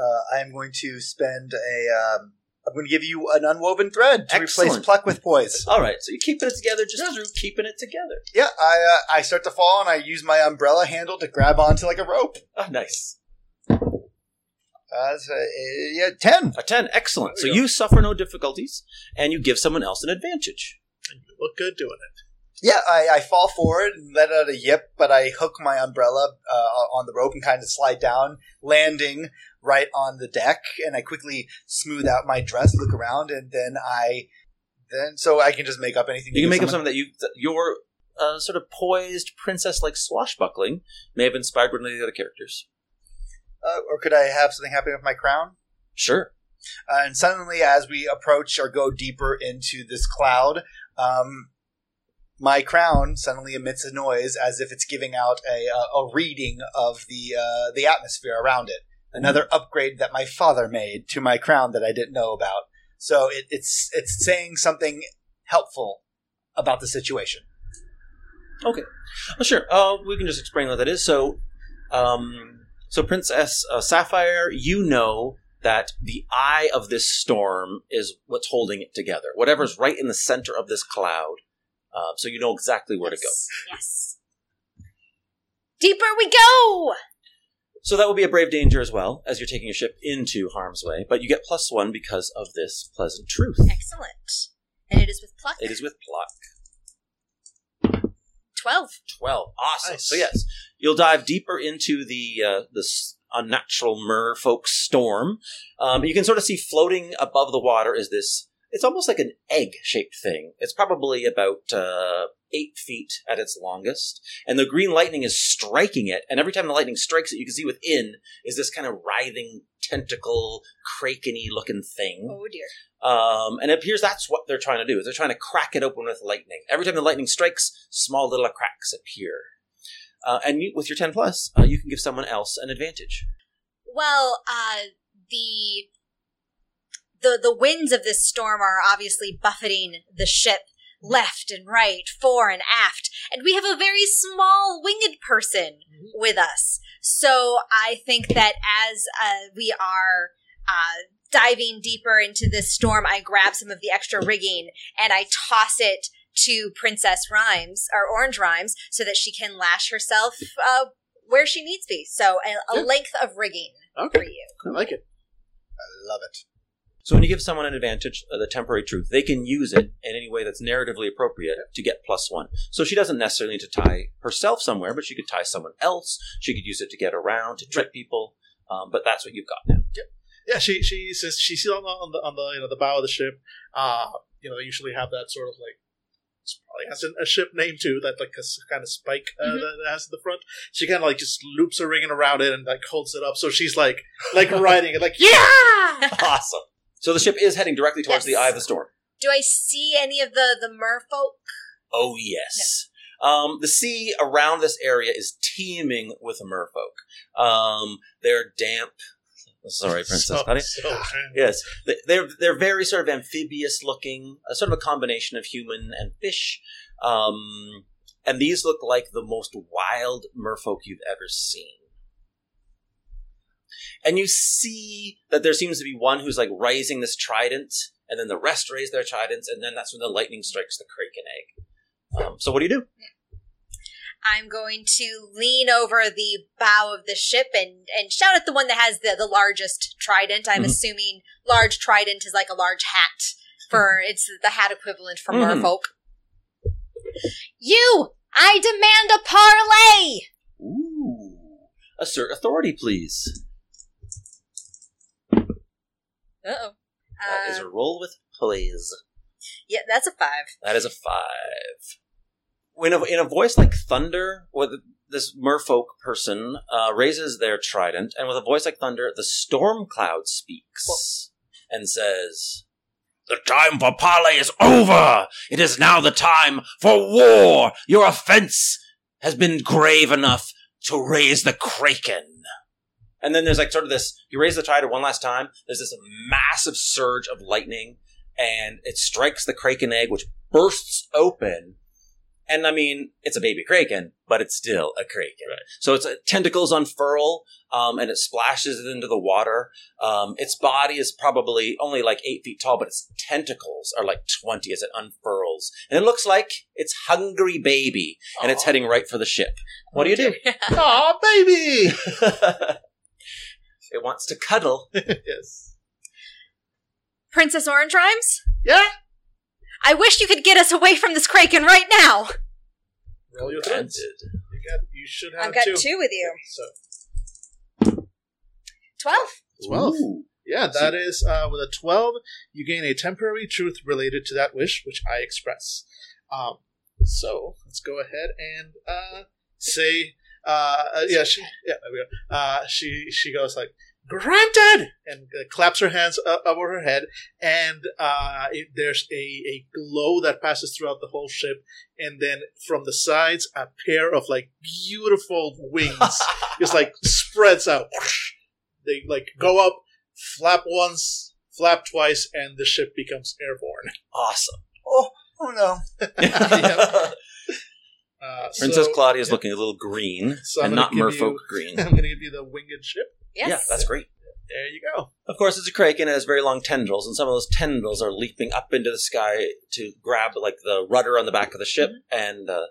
uh, I'm going to spend a. Um, I'm going to give you an unwoven thread to Excellent. replace pluck with poise. All right, so you're keeping it together just yeah. through keeping it together. Yeah, I uh, I start to fall and I use my umbrella handle to grab onto like a rope. Oh, nice. Uh, so, uh, yeah, ten. A ten, excellent. So go. You suffer no difficulties, and you give someone else an advantage. And you look good doing it. Yeah, I, I fall forward and let out a yip, but I hook my umbrella uh, on the rope and kind of slide down, landing right on the deck. And I quickly smooth out my dress, look around, and then I, then so I can just make up anything. You can make someone. up something that you that your uh, sort of poised princess-like swashbuckling may have inspired one of the other characters. Uh, or could I have something happen with my crown? Sure. Uh, and suddenly, as we approach or go deeper into this cloud, um, my crown suddenly emits a noise as if it's giving out a uh, a reading of the uh, the atmosphere around it. Another upgrade that my father made to my crown that I didn't know about. So it, it's it's saying something helpful about the situation. Okay. Well, sure. Uh, we can just explain what that is. So. Um, So Princess uh, Sapphire, you know that the eye of this storm is what's holding it together. Whatever's right in the center of this cloud. Uh, so you know exactly where yes, to go. Yes. Deeper we go! So that will be a brave danger as well, as you're taking your ship into harm's way. But you get plus one because of this pleasant truth. Excellent. And it is with pluck? It is with pluck. Twelve. Twelve. Awesome. Nice. So yes. You'll dive deeper into the uh, this unnatural merfolk storm. Um, you can sort of see floating above the water is this, it's almost like an egg-shaped thing. It's probably about uh, eight feet at its longest. And the green lightning is striking it. And every time the lightning strikes it, you can see within is this kind of writhing, tentacle, krakeny-looking thing. Oh, dear. Um, and it appears that's what they're trying to do. Is they're trying to crack it open with lightning. Every time the lightning strikes, small little cracks appear. Uh, and you, with your ten plus, uh, you can give someone else an advantage. Well, uh, the the the winds of this storm are obviously buffeting the ship left and right, fore and aft, and we have a very small winged person with us. So I think that as uh, we are uh, diving deeper into this storm, I grab some of the extra rigging and I toss it to Princess Rhymes, or Orange Rhymes, so that she can lash herself uh, where she needs to be. So a, a yeah. length of rigging okay. for you. I like it. I love it. So when you give someone an advantage, uh, the temporary truth, they can use it in any way that's narratively appropriate to get plus one. So she doesn't necessarily need to tie herself somewhere, but she could tie someone else. She could use it to get around, to trick people. Um, but that's what you've got now. Yep. Yeah, she she says she's on the on the, on the you know the bow of the ship. Uh, you know, they usually have that sort of like like, has a ship name too, that like a kind of spike uh, mm-hmm. that it has at the front. She kind of like just loops her ring around it and like holds it up, so she's like like riding it, like yeah, awesome. So the ship is heading directly towards yes. the eye of the storm. Do I see any of the the merfolk? Oh yes. No. Um, the sea around this area is teeming with merfolk. Um, they're damp. Sorry, Princess Patty. So, so yes, they're they're very sort of amphibious looking, uh, sort of a combination of human and fish. Um, and these look like the most wild merfolk you've ever seen. And you see that there seems to be one who's like raising this trident, and then the rest raise their tridents, and then that's when the lightning strikes the kraken egg. Um, so what do you do? I'm going to lean over the bow of the ship and, and shout at the one that has the, the largest trident. I'm mm-hmm. assuming large trident is like a large hat. For it's the hat equivalent for mm-hmm. merfolk. You! I demand a parlay! Ooh. Assert authority, please. Uh-oh. That uh, is a roll with please. Yeah, that's a five. That is a five. When a, in a voice like thunder, or the, this merfolk person uh, raises their trident, and with a voice like thunder, the storm cloud speaks Whoa. and says, "The time for parley is over! It is now the time for war! Your offense has been grave enough to raise the kraken!" And then there's like sort of this, you raise the trident one last time, there's this massive surge of lightning, and it strikes the kraken egg, which bursts open. And, I mean, it's a baby kraken, but it's still a kraken. Right. So its uh, tentacles unfurl, um, and it splashes it into the water. Um, its body is probably only like eight feet tall, but its tentacles are like twenty as it unfurls. And it looks like it's hungry baby, and Aww. It's heading right for the ship. What do you do? Aw, baby! It wants to cuddle. Yes. Princess Orange Rhymes? Yeah? I wish you could get us away from this kraken right now. Roll your threats. You got. You should have. I've got two, two with you. So. Twelve. Twelve. Ooh. Yeah, that so, is uh, with a twelve. You gain a temporary truth related to that wish, which I express. Um, so let's go ahead and uh, say, uh, uh, yeah, she, yeah, there we go. Uh, she, she goes like. Granted! And uh, claps her hands uh, over her head, and uh, it, there's a, a glow that passes throughout the whole ship, and then from the sides, a pair of, like, beautiful wings just, like, spreads out. They, like, go up, flap once, flap twice, and the ship becomes airborne. Awesome. Oh, oh no. Yeah. uh, Princess so, Claudia is yeah. looking a little green, so and not merfolk you, green. I'm going to give you the winged ship. Yes. Yeah, that's great. There you go. Of course, it's a kraken. It has very long tendrils, and some of those tendrils are leaping up into the sky to grab like the rudder on the back of the ship, mm-hmm. and uh,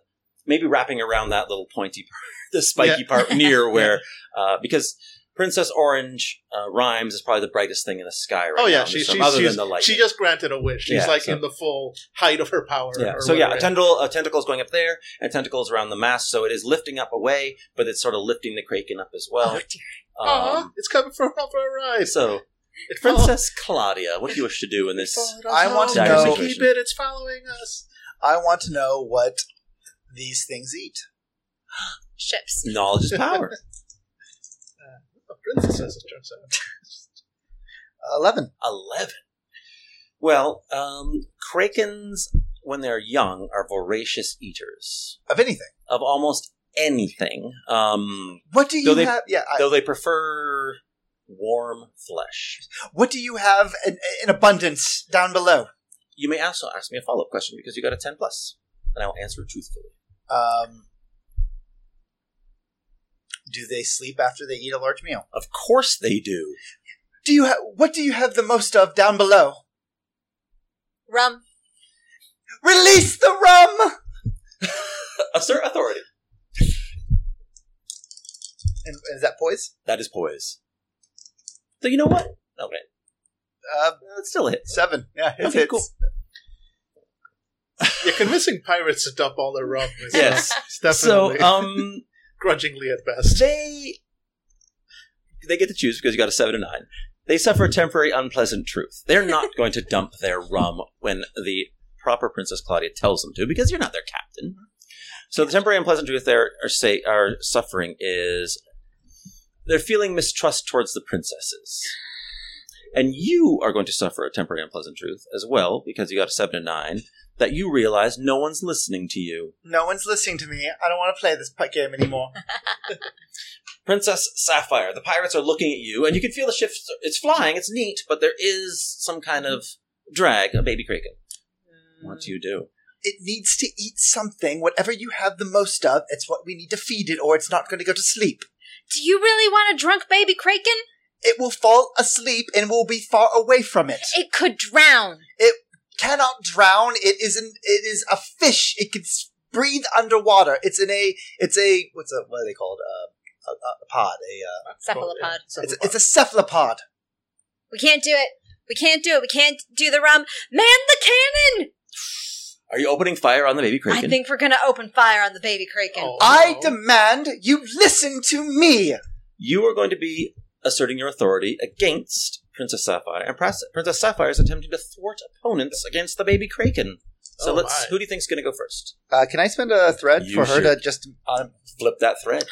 maybe wrapping around that little pointy, part, the spiky yeah. part near where, uh, because Princess Orange uh, Rhymes is probably the brightest thing in the sky right now. Oh yeah, now, she, she, other than the light. She just granted a wish. She's yeah, like so. in the full height of her power. Yeah. Or so whatever. yeah, a tendril, a tentacle's going up there, and a tentacle's around the mast, so it is lifting up away, but it's sort of lifting the kraken up as well. Oh, dear. Um, uh-huh. It's coming for a ride. So, it Princess follow- Claudia, what do you wish to do in this? I want to know. Keep it. It's following us. I want to know what these things eat. Ships. Knowledge is power. uh, princesses, it turns out. Eleven. Eleven. Well, um, krakens, when they're young, are voracious eaters of anything, of almost. Anything. Um, what do you they, have? Yeah, I, though they prefer warm flesh. What do you have in, in abundance down below? You may also ask me a follow-up question because you got a ten plus, and I will answer truthfully. Um, do they sleep after they eat a large meal? Of course they do. Do you have? What do you have the most of down below? Rum. Release the rum. Assert authority. And is that poise? That is poise. So you know what? Okay. Uh, it's still a hit. Seven. Yeah, it's okay, hits. Cool. You're convincing pirates to dump all their rum. Yes. Definitely. So, um... grudgingly at best. They... They get to choose because you got a seven and nine. They suffer a temporary unpleasant truth. They're not going to dump their rum when the proper Princess Claudia tells them to, because you're not their captain. So the temporary unpleasant truth they are, say, are suffering is they're feeling mistrust towards the princesses. And you are going to suffer a temporary unpleasant truth as well, because you got a seven and nine, that you realize no one's listening to you. No one's listening to me. I don't want to play this game anymore. Princess Sapphire, the pirates are looking at you, and you can feel the shift. It's flying, it's neat, but there is some kind of drag, a baby kraken. What do you do? It needs to eat something. Whatever you have the most of, it's what we need to feed it, or it's not going to go to sleep. Do you really want a drunk baby kraken? It will fall asleep and will be far away from it. It could drown. It cannot drown. It is an, it is a fish. It can breathe underwater. It's in a, it's a, what's a, what are they called? Uh, a, a pod. A uh, cephalopod. It's, it's a cephalopod. We can't do it. We can't do it. We can't do the rum. Man the cannon! Are you opening fire on the baby kraken? I think we're going to open fire on the baby kraken. Oh. I demand you listen to me. You are going to be asserting your authority against Princess Sapphire, and Princess Sapphire is attempting to thwart opponents against the baby kraken. So oh let's. My. Who do you think's going to go first? Uh, can I spend a thread you for should. her to just um, flip that thread?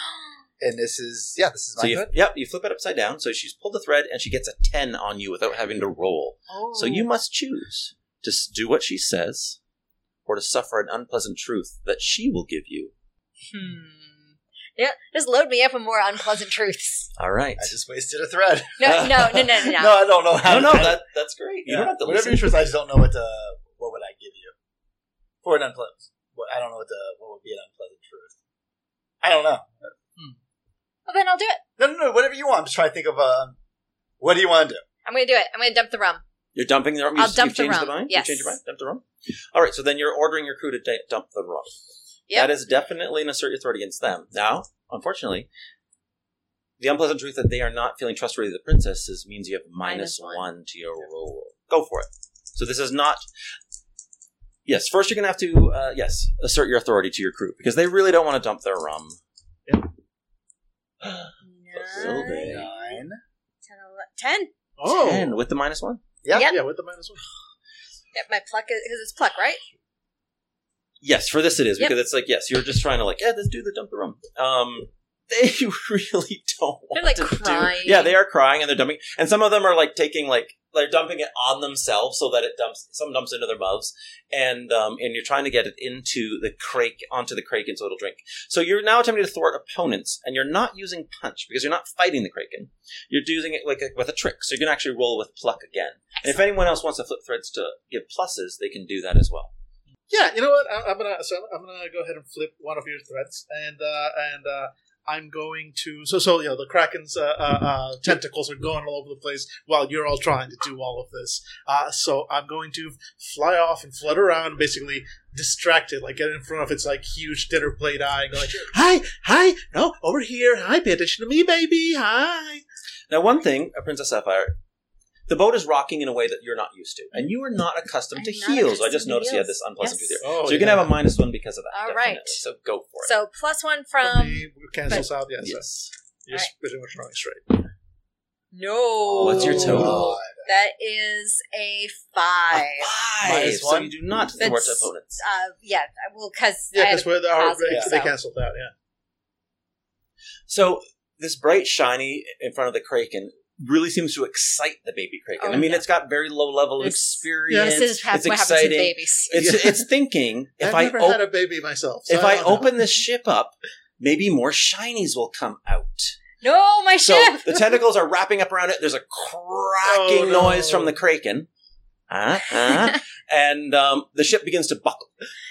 And this is yeah, this is my so thread. Yep, you flip it upside down. So she's pulled the thread, and she gets a ten on you without having to roll. Oh. So you must choose to do what she says, or to suffer an unpleasant truth that she will give you. Hmm. Yeah, just load me up with more unpleasant truths. All right. I just wasted a thread. No, no, no, no, no. No, I don't know how. No, no, that, that's great. You yeah. don't have to whatever listen. Interest, I just don't know what to, what would I give you for an unpleasant. What, I don't know what to, what would be an unpleasant truth. I don't know. Hmm. Well, then I'll do it. No, no, no. Whatever you want. I'm just trying to think of uh, what do you want to do. I'm going to do it. I'm going to dump the rum. You're dumping the rum? I'll you, dump the rum. The mind? Yes. You change your mind? Dump the rum? All right, so then you're ordering your crew to da- dump the rum. Yep. That is definitely an assert your authority against them. Now, unfortunately, the unpleasant truth that they are not feeling trustworthy of the princesses means you have minus, minus one. one to your roll. Go for it. So this is not... Yes, first you're going to have to, uh, yes, assert your authority to your crew, because they really don't want to dump their rum. Yep. Nine. Nine. Ten. Ten. Oh. Ten with the minus one. Yeah, yep. yeah, with the minus one. Yep, my pluck is, because it's pluck, right? Yes, for this it is, yep. because it's like, yes, you're just trying to like, yeah, let's do the dump the rum. Um, they really don't want they're like to crying. Do... Yeah, they are crying and they're dumping, and some of them are like taking like, they're dumping it on themselves so that it dumps, some dumps into their mouths, and um, and you're trying to get it into the crake, onto the kraken so it'll drink. So you're now attempting to thwart opponents, and you're not using punch because you're not fighting the kraken. You're using it like a, with a trick, so you can actually roll with pluck again. And if anyone else wants to flip threads to give pluses, they can do that as well. Yeah, you know what? I'm gonna so I'm gonna go ahead and flip one of your threads, and uh, and. Uh, I'm going to... So, so you know, the Kraken's uh, uh, tentacles are going all over the place while you're all trying to do all of this. Uh, so I'm going to fly off and flutter around, basically distract it, like get in front of its like huge dinner plate eye and go like, hi, hi, no, over here, hi, pay attention to me, baby, hi. Now, one thing, Princess Sapphire, the boat is rocking in a way that you're not used to, and you are not accustomed I'm to not heels. Accustomed I just noticed you had this unpleasant yes. tooth here. Oh, so you're yeah. going to have a minus one because of that. All definitely. Right. So go for it. So plus one from... It cancels but, out, yes. yes. You're right. Pretty much running straight. No. What's your total? God. That is a five. A five. Minus one. So you do not thwart opponents. Uh, yeah, well, because... Yeah, because yeah. they canceled out, yeah. So this bright shiny in front of the kraken... really seems to excite the baby kraken. Oh, I mean, yeah. It's got very low level of it's, experience. This is it's what exciting. Happens with babies. It's, it's thinking, if I've never I op- had a baby myself. So if I, I open this ship up, maybe more shinies will come out. No, my so ship! The tentacles are wrapping up around it. There's a cracking oh, no. noise from the kraken. Uh, uh, and um, the ship begins to buckle.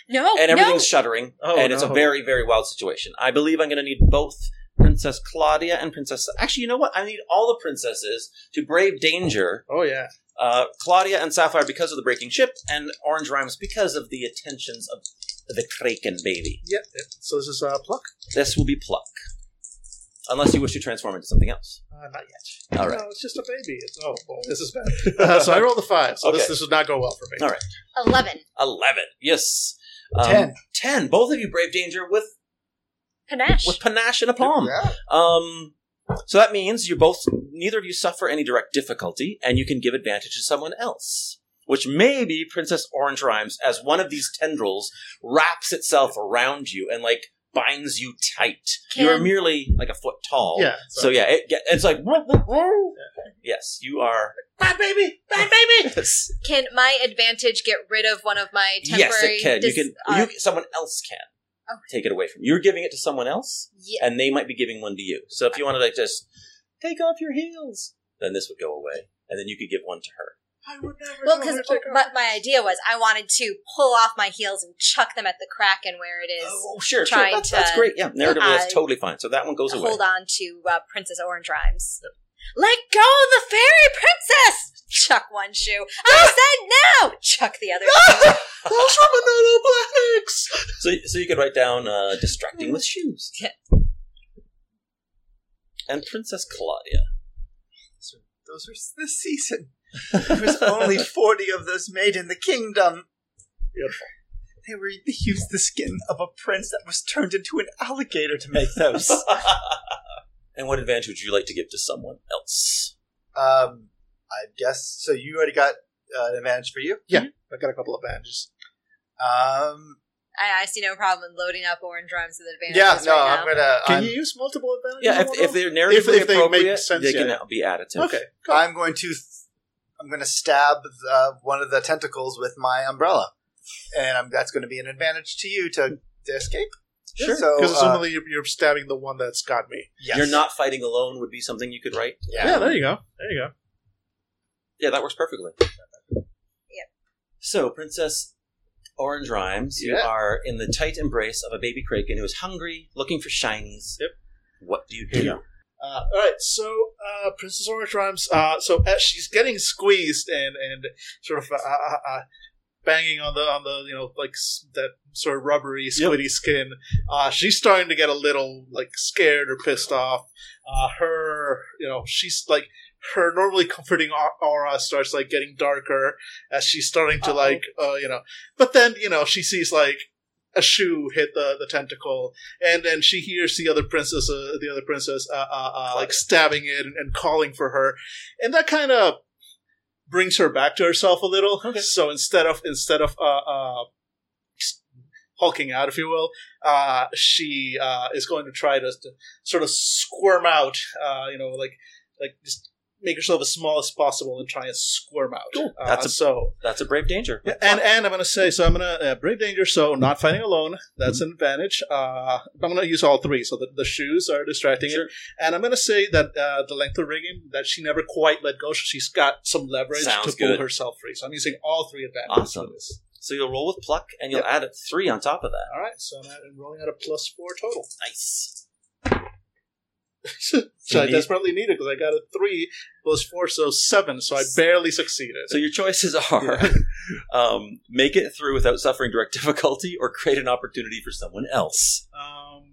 No, And everything's no. shuddering. Oh, and no. It's a very, very wild situation. I believe I'm going to need both... Princess Claudia and Princess... Actually, you know what? I need all the princesses to brave danger. Oh, yeah. Uh, Claudia and Sapphire because of the breaking ship, and Orange Rhymes because of the attentions of the kraken baby. Yep. yep. So this is uh, pluck? This will be pluck. Unless you wish to transform into something else. Uh, not yet. All right. No, it's just a baby. It's, oh, boy. This is bad. uh, so I rolled a five, so okay. this, this would not go well for me. All right. Eleven. Eleven. Yes. Um, ten. Ten. Both of you brave danger with... Panache. With panache and a palm. Yeah. Um, so that means you both, neither of you suffer any direct difficulty, and you can give advantage to someone else, which maybe Princess Orange Rhymes, as one of these tendrils, wraps itself around you and, like, binds you tight. Can. You're merely, like, a foot tall. Yeah. So, so yeah, it, it's like... Woo, woo, woo. Yes, you are... Bye, baby! Bye, baby! Yes. Can my advantage get rid of one of my temporary... Yes, it can. Dis- you can uh, you, someone else can oh. take it away from you. You're giving it to someone else, yeah. and they might be giving one to you. So if you wanted to, like, just take off your heels, then this would go away. And then you could give one to her. I would never well, because my, my idea was I wanted to pull off my heels and chuck them at the Kraken where it is. Oh, sure, sure. That's, to, that's great. Yeah, narratively, uh, that's totally fine. So that one goes hold away. Hold on to uh, Princess Orange Rhymes. Yep. Let go of the fairy princess! Chuck one shoe. I said no! Chuck the other shoe. Those were banana blacks! So, so you could write down uh, distracting with shoes. Yeah. And Princess Claudia. Those are, those are this season. There was only forty of those made in the kingdom. Beautiful. They were they used the skin of a prince that was turned into an alligator to make those. And what advantage would you like to give to someone else? Um, I guess so. You already got uh, an advantage for you. Yeah, mm-hmm. I got a couple of advantages. Um, I, I see no problem in loading up Orange Rhymes with advantages. Yeah, no, right now. I'm gonna. Can I'm, you use multiple advantages? Yeah, if, if they're narratively if, if appropriate, they, make sense, they can yeah. be additive. Okay, cool. I'm going to. Th- I'm going to stab the, one of the tentacles with my umbrella, and I'm, that's going to be an advantage to you to, to escape. Sure. Because so, ultimately uh, you're stabbing the one that's got me. Yes. You're not fighting alone would be something you could write. Yeah. yeah, there you go. There you go. Yeah, that works perfectly. Yep. So, Princess Orange Rhymes, yeah. you are in the tight embrace of a baby kraken who is hungry, looking for shinies. Yep. What do you do? Yeah. Uh, all right, so uh, Princess Orange Rhymes, uh, so as she's getting squeezed and, and sort of... Uh, uh, uh, banging on the on the you know like that sort of rubbery squiddy yep. skin, uh, she's starting to get a little like scared or pissed off. Uh, her you know she's like her normally comforting aura starts like getting darker as she's starting to Uh-oh. like uh, you know. But then you know she sees like a shoe hit the, the tentacle, and then she hears the other princess uh, the other princess uh, uh, uh, like stabbing it and, and calling for her, and that kind of brings her back to herself a little. Okay. So instead of instead of uh, uh, hulking out, if you will, uh, she uh, is going to try to, to sort of squirm out. Uh, you know, like like just make herself as small as possible and try and squirm out. Cool. Uh, that's a, so that's a brave danger. Yeah, and and I'm going to say so. I'm going to uh, brave danger. So not fighting alone. That's mm-hmm. an advantage. Uh, I'm going to use all three. So the, the shoes are distracting sure. it. And I'm going to say that uh, the length of rigging that she never quite let go. So she's got some leverage Sounds to good. pull herself free. So I'm using all three advantages. Awesome. For this. So you'll roll with pluck and you'll yep. add a three on top of that. All right. So I'm rolling at a plus four total. Nice. So I desperately needed because I got a three plus four, so seven. So I barely succeeded. So your choices are yeah. um, make it through without suffering direct difficulty, or create an opportunity for someone else. Um,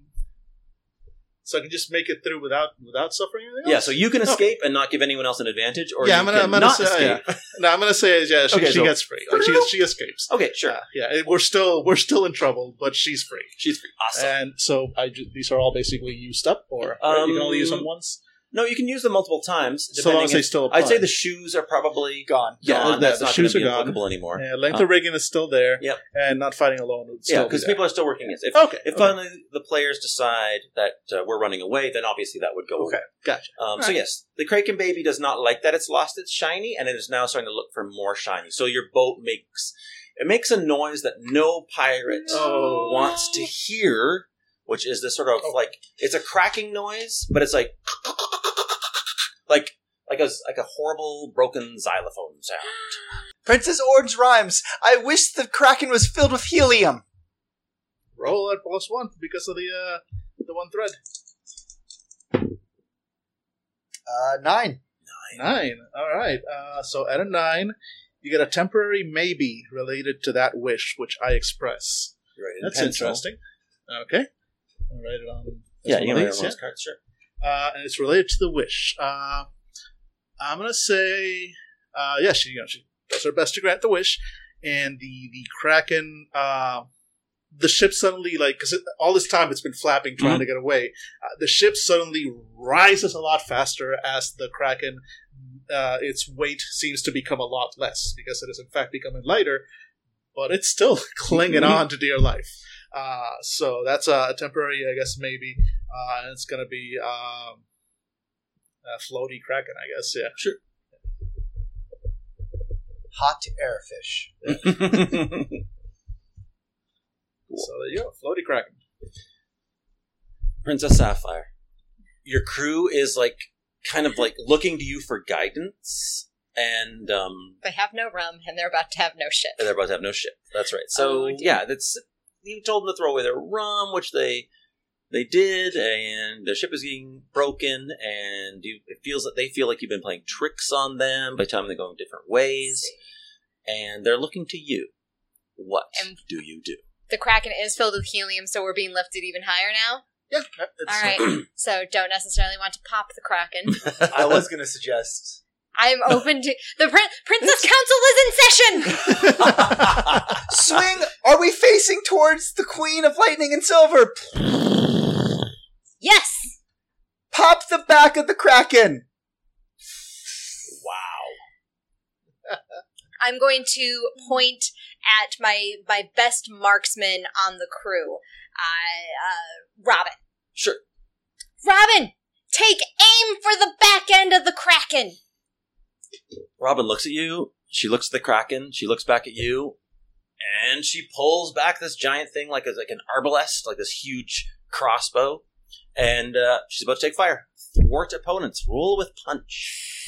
so I can just make it through without without suffering anything. Else? Yeah. So you can escape oh. and not give anyone else an advantage, or yeah, you I'm gonna, can I'm gonna not say, escape. Yeah. No, I'm gonna say yeah. She, okay, she so, gets free. Like, she she escapes. Okay, sure. Uh, yeah, we're still we're still in trouble, but she's free. She's free. Awesome. And so I ju- these are all basically used up, or um, right? You can only use them once. No, you can use them multiple times. So long as they still apply. I'd say the shoes are probably gone. Yeah, gone. That's the not shoes are gone. Applicable anymore. Yeah, length huh. of rigging is still there. Yep. And not fighting alone would still Yeah, because be people are still working against it. If, okay. if okay. finally the players decide that uh, we're running away, then obviously that would go okay. away. Gotcha. Um, so right. yes, the Kraken baby does not like that it's lost its shiny, and it is now starting to look for more shiny. So your boat makes it makes a noise that no pirate no. wants to hear, which is this sort of oh. like it's a cracking noise, but it's like Like like a like a horrible broken xylophone sound. Princess Orange Rhymes. I wish the Kraken was filled with helium. Roll at plus one because of the uh, the one thread. Uh, nine. Nine. Nine. All right. Uh, so at a nine, you get a temporary maybe related to that wish which I express. Right. That's pencil. Interesting. Okay. I'll write it on. Yeah, you can write it on those cards. Sure. Uh, and it's related to the wish. Uh, I'm going to say, uh, yeah, she, you know, she does her best to grant the wish. And the, the Kraken, uh, the ship suddenly, like, because all this time it's been flapping, trying mm-hmm. to get away. Uh, the ship suddenly rises a lot faster as the Kraken uh, its weight seems to become a lot less because it is in fact becoming lighter, but it's still clinging on to dear life. Uh, so that's a temporary, I guess, maybe. Uh, and it's going to be um, a floaty kraken, I guess. Yeah, sure. Hot air fish. Cool. So there you go, floaty kraken. Princess Sapphire, your crew is like kind of like looking to you for guidance, and um, they have no rum, and they're about to have no ship. And they're about to have no ship. That's right. So oh, yeah, that's you told them to throw away their rum, which they they did, and their ship is getting broken, and you, it feels that they feel like you've been playing tricks on them by the time they go in different ways, and they're looking to you. What and do you do? The kraken is filled with helium, so we're being lifted even higher now. Yeah. All right. So don't necessarily want to pop the kraken. I was going to suggest. I'm open to the prin- Princess Council is in session. Swing. Are we facing towards the Queen of Lightning and Silver? Yes. Pop the back of the kraken. Wow. I'm going to point at my my best marksman on the crew. I, uh, Robin. Sure. Robin, take aim for the back end of the kraken. Robin looks at you. She looks at the kraken. She looks back at you, and she pulls back this giant thing like a, like an arbalest, like this huge crossbow, and uh, she's about to take fire. Thwart opponents. Rule with punch.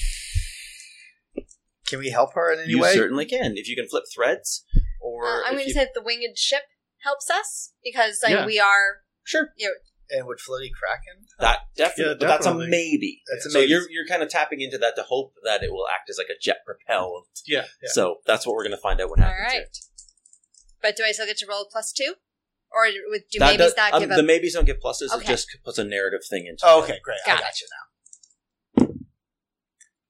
Can we help her in any you way? You certainly can. If you can flip threads, or uh, I'm going to say that the winged ship helps us because like yeah. we are sure. You know, and would floaty kraken? That definitely, yeah, but definitely. That's a maybe. That's yeah. a maybe. So you're you're kind of tapping into that to hope that it will act as like a jet propelled. Yeah. yeah. So that's what we're going to find out what happens. All right. Here. But do I still get to roll a plus two, or do that maybes does, not um, give? The up? Maybes don't get pluses. Okay. It just puts a narrative thing into. Oh, okay, great. Got I got it. You now.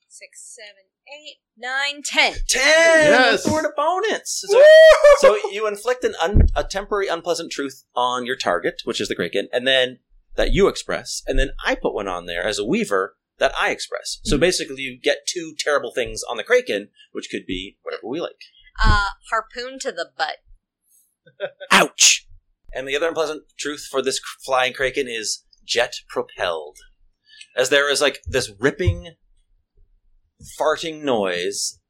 Six, seven. Eight, nine, ten. Ten! Yes! Thorn opponents! So, so you inflict an un, a temporary unpleasant truth on your target, which is the Kraken, and then that you express, and then I put one on there as a weaver that I express. So basically you get two terrible things on the Kraken, which could be whatever we like. Uh, harpoon to the butt. Ouch! And the other unpleasant truth for this flying Kraken is jet-propelled. As there is like this ripping... farting noise,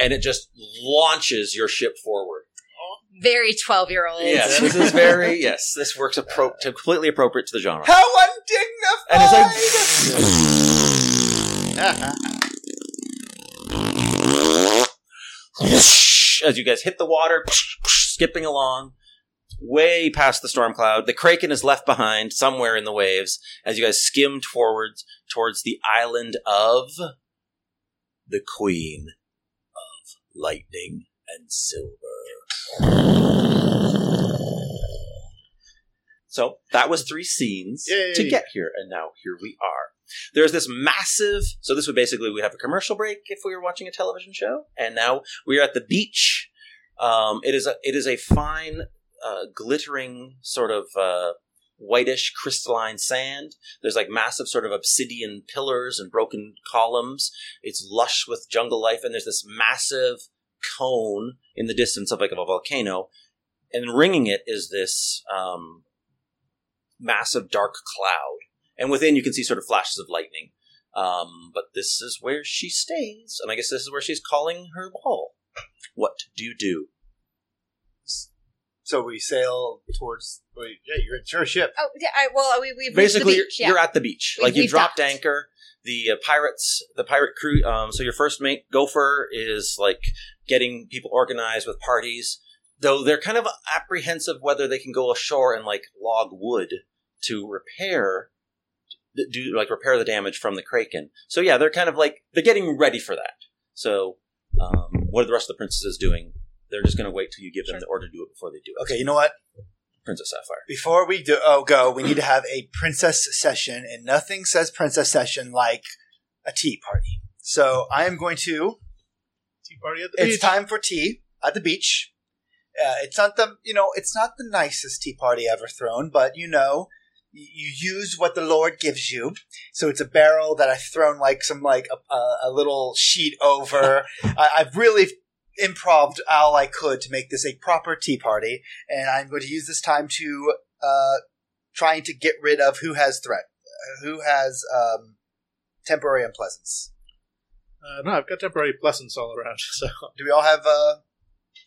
and it just launches your ship forward. Very twelve-year-old. Yeah, this is very, yes, this works appro- completely appropriate to the genre. How undignified! And it's like... as you guys hit the water, skipping along, way past the storm cloud. The Kraken is left behind somewhere in the waves as you guys skimmed forwards towards the island of... the Queen of Lightning and Silver. So that was three scenes Yay. to get here, and now here we are. There's this massive... So this would basically... We'd have a commercial break if we were watching a television show, and now we're at the beach. Um, it is a, it is a fine, uh, glittering sort of... Uh, whitish crystalline sand. There's like massive sort of obsidian pillars and broken columns. It's lush with jungle life, and there's this massive cone in the distance of like of a volcano, and ringing it is this um, massive dark cloud, and within you can see sort of flashes of lightning. Um, but this is where she stays, and I guess this is where she's calling her ball. What do you do? So we sail towards... Yeah, you're in your ship. Oh, yeah, I, well, we, we've basically, the beach, you're, yeah. you're at the beach. We, like, you dropped docked. anchor. The uh, pirates, the pirate crew... Um, so your first mate, Gopher, is, like, getting people organized with parties. Though they're kind of apprehensive whether they can go ashore and, like, log wood to repair... do Like, repair the damage from the Kraken. So, yeah, they're kind of, like... They're getting ready for that. So, um, what are the rest of the princesses doing? They're just going to wait till you give them sure. the order to do it before they do it. Okay, you know what? Princess Sapphire. Before we do oh, go, we need to have a princess session, and nothing says princess session like a tea party. So I am going to... Tea party at the beach. It's time for tea at the beach. Uh, it's not the, you know, it's not the nicest tea party ever thrown, but, you know, you use what the Lord gives you. So it's a barrel that I've thrown like some, like a, a little sheet over. I, I've really improv'd all I could to make this a proper tea party. And I'm going to use this time to, uh, trying to get rid of who has threat, who has, um, temporary unpleasance. Uh, no, I've got temporary pleasance all around. So do we all have, uh,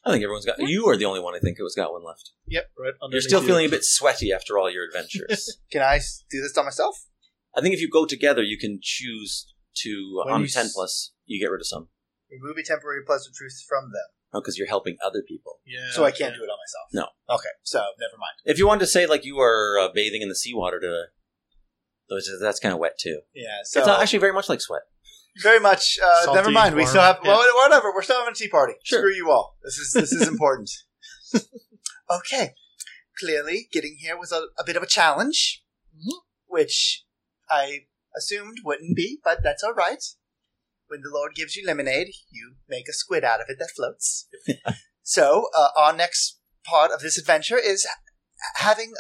I think everyone's got... You are the only one, I think, who's got one left. Yep, right. You're still you. feeling a bit sweaty after all your adventures. Can I do this on myself? I think if you go together, you can choose to... When on ten plus, you get rid of some. Remove a temporary pleasant truth from them. Oh, because you're helping other people. Yeah. So I can't yeah. do it on myself? No. Okay, so never mind. If you wanted to say, like, you were uh, bathing in the seawater to... That's kind of wet, too. Yeah, so... It's not actually very much like sweat. Very much. Uh, Salty, never mind. We still have yeah. well, whatever. We're still having a tea party. Sure. Screw you all. This is this is important. Okay. Clearly, getting here was a, a bit of a challenge, mm-hmm. which I assumed wouldn't be, but that's all right. When the Lord gives you lemonade, you make a squid out of it that floats. So uh, our next part of this adventure is having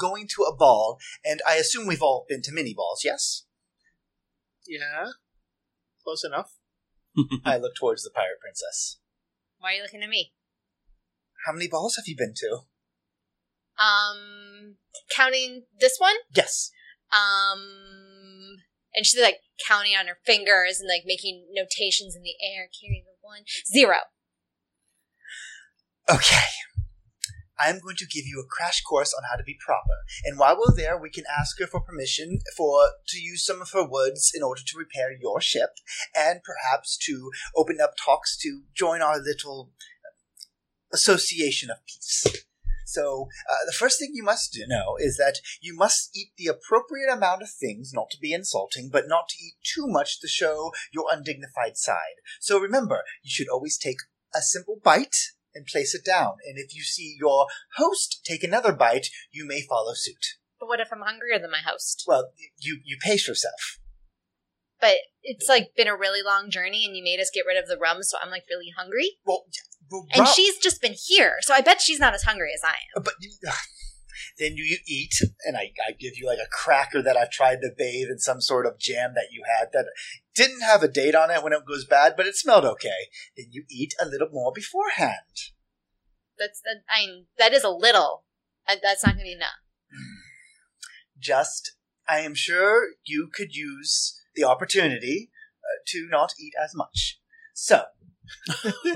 going to a ball, and I assume we've all been to mini balls. Yes. Yeah, close enough. I look towards the pirate princess. Why are you looking at me? How many balls have you been to? Um, counting this one? Yes. Um, and she's like counting on her fingers and like making notations in the air. Carry the one. Zero. Okay. I'm going to give you a crash course on how to be proper. And while we're there, we can ask her for permission for to use some of her woods in order to repair your ship, and perhaps to open up talks to join our little association of peace. So uh, the first thing you must do know is that you must eat the appropriate amount of things, not to be insulting, but not to eat too much to show your undignified side. So remember, you should always take a simple bite and place it down. And if you see your host take another bite, you may follow suit. But what if I'm hungrier than my host? Well, you, you pace yourself. But it's like been a really long journey and you made us get rid of the rum, so I'm like really hungry. Well, rum- and she's just been here, so I bet she's not as hungry as I am. But uh, then you eat, and I, I give you like a cracker that I've tried to bathe in some sort of jam that you had that didn't have a date on it when it goes bad, but it smelled okay. Then you eat a little more beforehand. That's that. I mean, that is a little. That's not going to be enough. Just, I am sure you could use the opportunity uh, to not eat as much. So,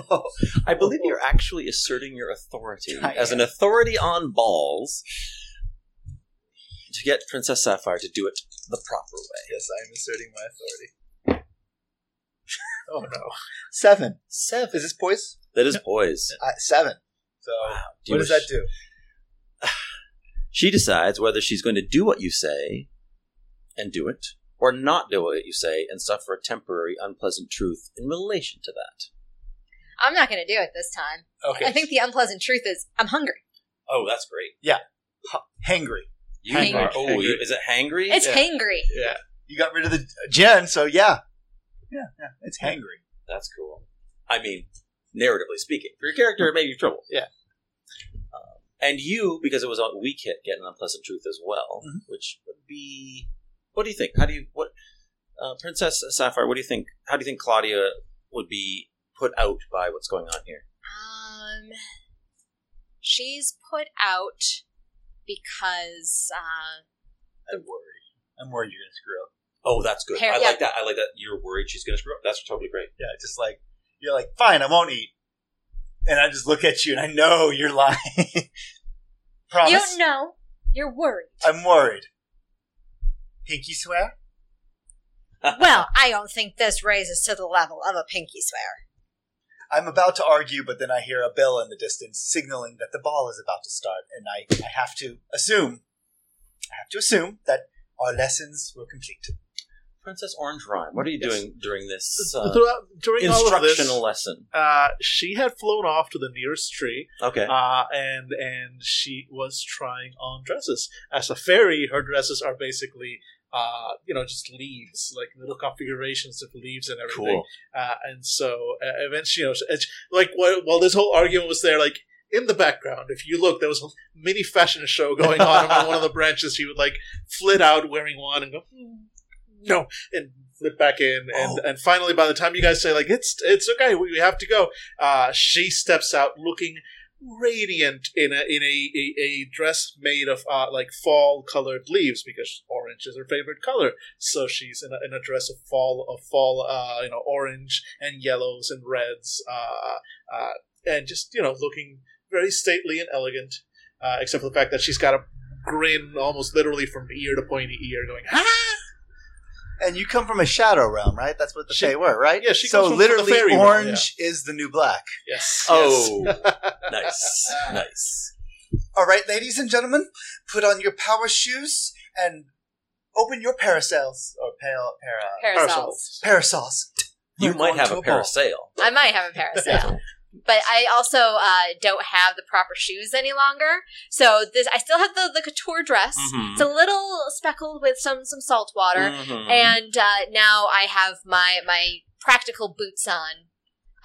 oh, I believe you're actually asserting your authority I as am. an authority on balls to get Princess Sapphire to do it the proper way. Yes, I am asserting my authority. Oh, no. Seven. Seven. Is this poise? That is no. poise. Uh, seven. So, wow. do what does that do? She decides whether she's going to do what you say and do it, or not do what you say and suffer a temporary unpleasant truth in relation to that. I'm not going to do it this time. Okay. I think the unpleasant truth is I'm hungry. Oh, that's great. Yeah. Ha- hangry. You hangry. Are, oh, hangry. You, is it hangry? It's yeah. hangry. Yeah. You got rid of the gen, so yeah. Yeah, yeah, it's hangry. That's cool. I mean, narratively speaking. For your character, it may be trouble. Yeah. Um, and you, because it was a weak hit, get an unpleasant truth as well, mm-hmm. which would be... What do you think? How do you... What? Uh, Princess Sapphire, what do you think? How do you think Claudia would be put out by what's going on here? Um, she's put out because... Uh, I'm worried. I'm worried you're going to screw up. Oh, that's good. Par- I yeah. like that. I like that you're worried she's going to screw up. That's totally great. Yeah, just like, you're like, fine, I won't eat. And I just look at you and I know you're lying. Promise? You don't know. You're worried. I'm worried. Pinky swear? Well, I don't think this raises to the level of a pinky swear. I'm about to argue, but then I hear a bell in the distance signaling that the ball is about to start. And I, I have to assume, I have to assume that our lessons were complete. Princess Orange Rhyme, what are you yes. doing during this uh, Throughout, during instructional all of this, lesson? Uh, she had flown off to the nearest tree, okay, uh, and and she was trying on dresses. As a fairy, her dresses are basically, uh, you know, just leaves, like little configurations of leaves and everything. Cool. Uh, and so uh, eventually, you know, like while, while this whole argument was there, like. in the background, if you look, there was a mini fashion show going on on one of the branches. He would like flit out wearing one and go, mm, no, and flip back in. And, oh. and finally, by the time you guys say like, it's it's okay, we have to go, uh, she steps out looking radiant in a in a, a, a dress made of uh, like fall colored leaves, because orange is her favorite color. So she's in a, in a dress of fall of fall, uh, you know, orange and yellows and reds, uh, uh, and just, you know, looking very stately and elegant, uh, except for the fact that she's got a grin almost literally from ear to pointy ear, going ah. And you come from a shadow realm, right? That's what the Fae were, right? Yeah, she so comes from literally the fairy orange realm, yeah. Is the new black. Yes. Oh, nice, nice. All right, ladies and gentlemen, put on your power shoes and open your parasols or pale para parasols. Parasols. You might have a, a parasail. I might have a parasail. But I also uh, don't have the proper shoes any longer. So this, I still have the, the couture dress. Mm-hmm. It's a little speckled with some, some salt water. Mm-hmm. And uh, now I have my my practical boots on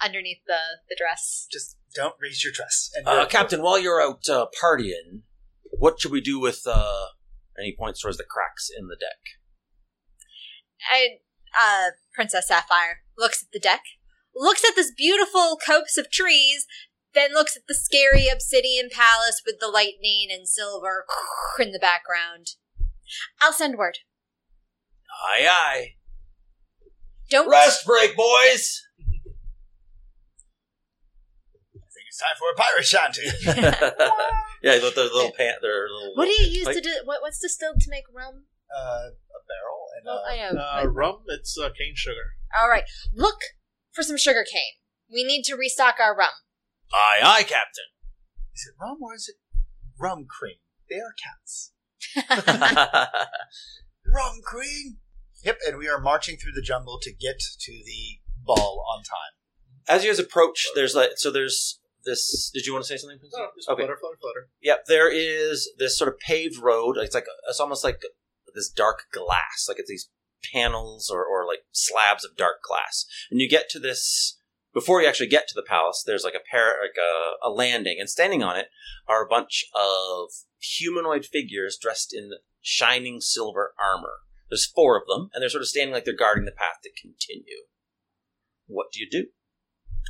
underneath the, the dress. Just don't raise your dress. And uh, Captain, while you're out uh, partying, what should we do with uh, any points towards the cracks in the deck? I, uh, Princess Sapphire looks at the deck. Looks at this beautiful copse of trees, then looks at the scary obsidian palace with the lightning and silver in the background. I'll send word. Aye, aye. Don't rest break, boys! I think it's time for a pirate shanty. Yeah, their little pant, their little. What do you use like, to do? What, what's distilled to make rum? Uh, a barrel and well, uh, I have, uh, I rum. It's uh, cane sugar. All right, look. For some sugar cane. We need to restock our rum. Aye, aye, Captain. Is it rum or is it rum cream? They are cats. Rum cream! Yep, and we are marching through the jungle to get to the ball on time. As you guys approach, there's like, so there's this, did you want to say something? No, just okay. flutter, flutter, flutter. Yep, there is this sort of paved road. It's like, it's almost like this dark glass. Like it's these panels or, or like slabs of dark glass, and you get to this before you actually get to the palace. There's like a par- like a, a landing, and standing on it are a bunch of humanoid figures dressed in shining silver armor. There's four of them, and they're sort of standing like they're guarding the path to continue. What do you do?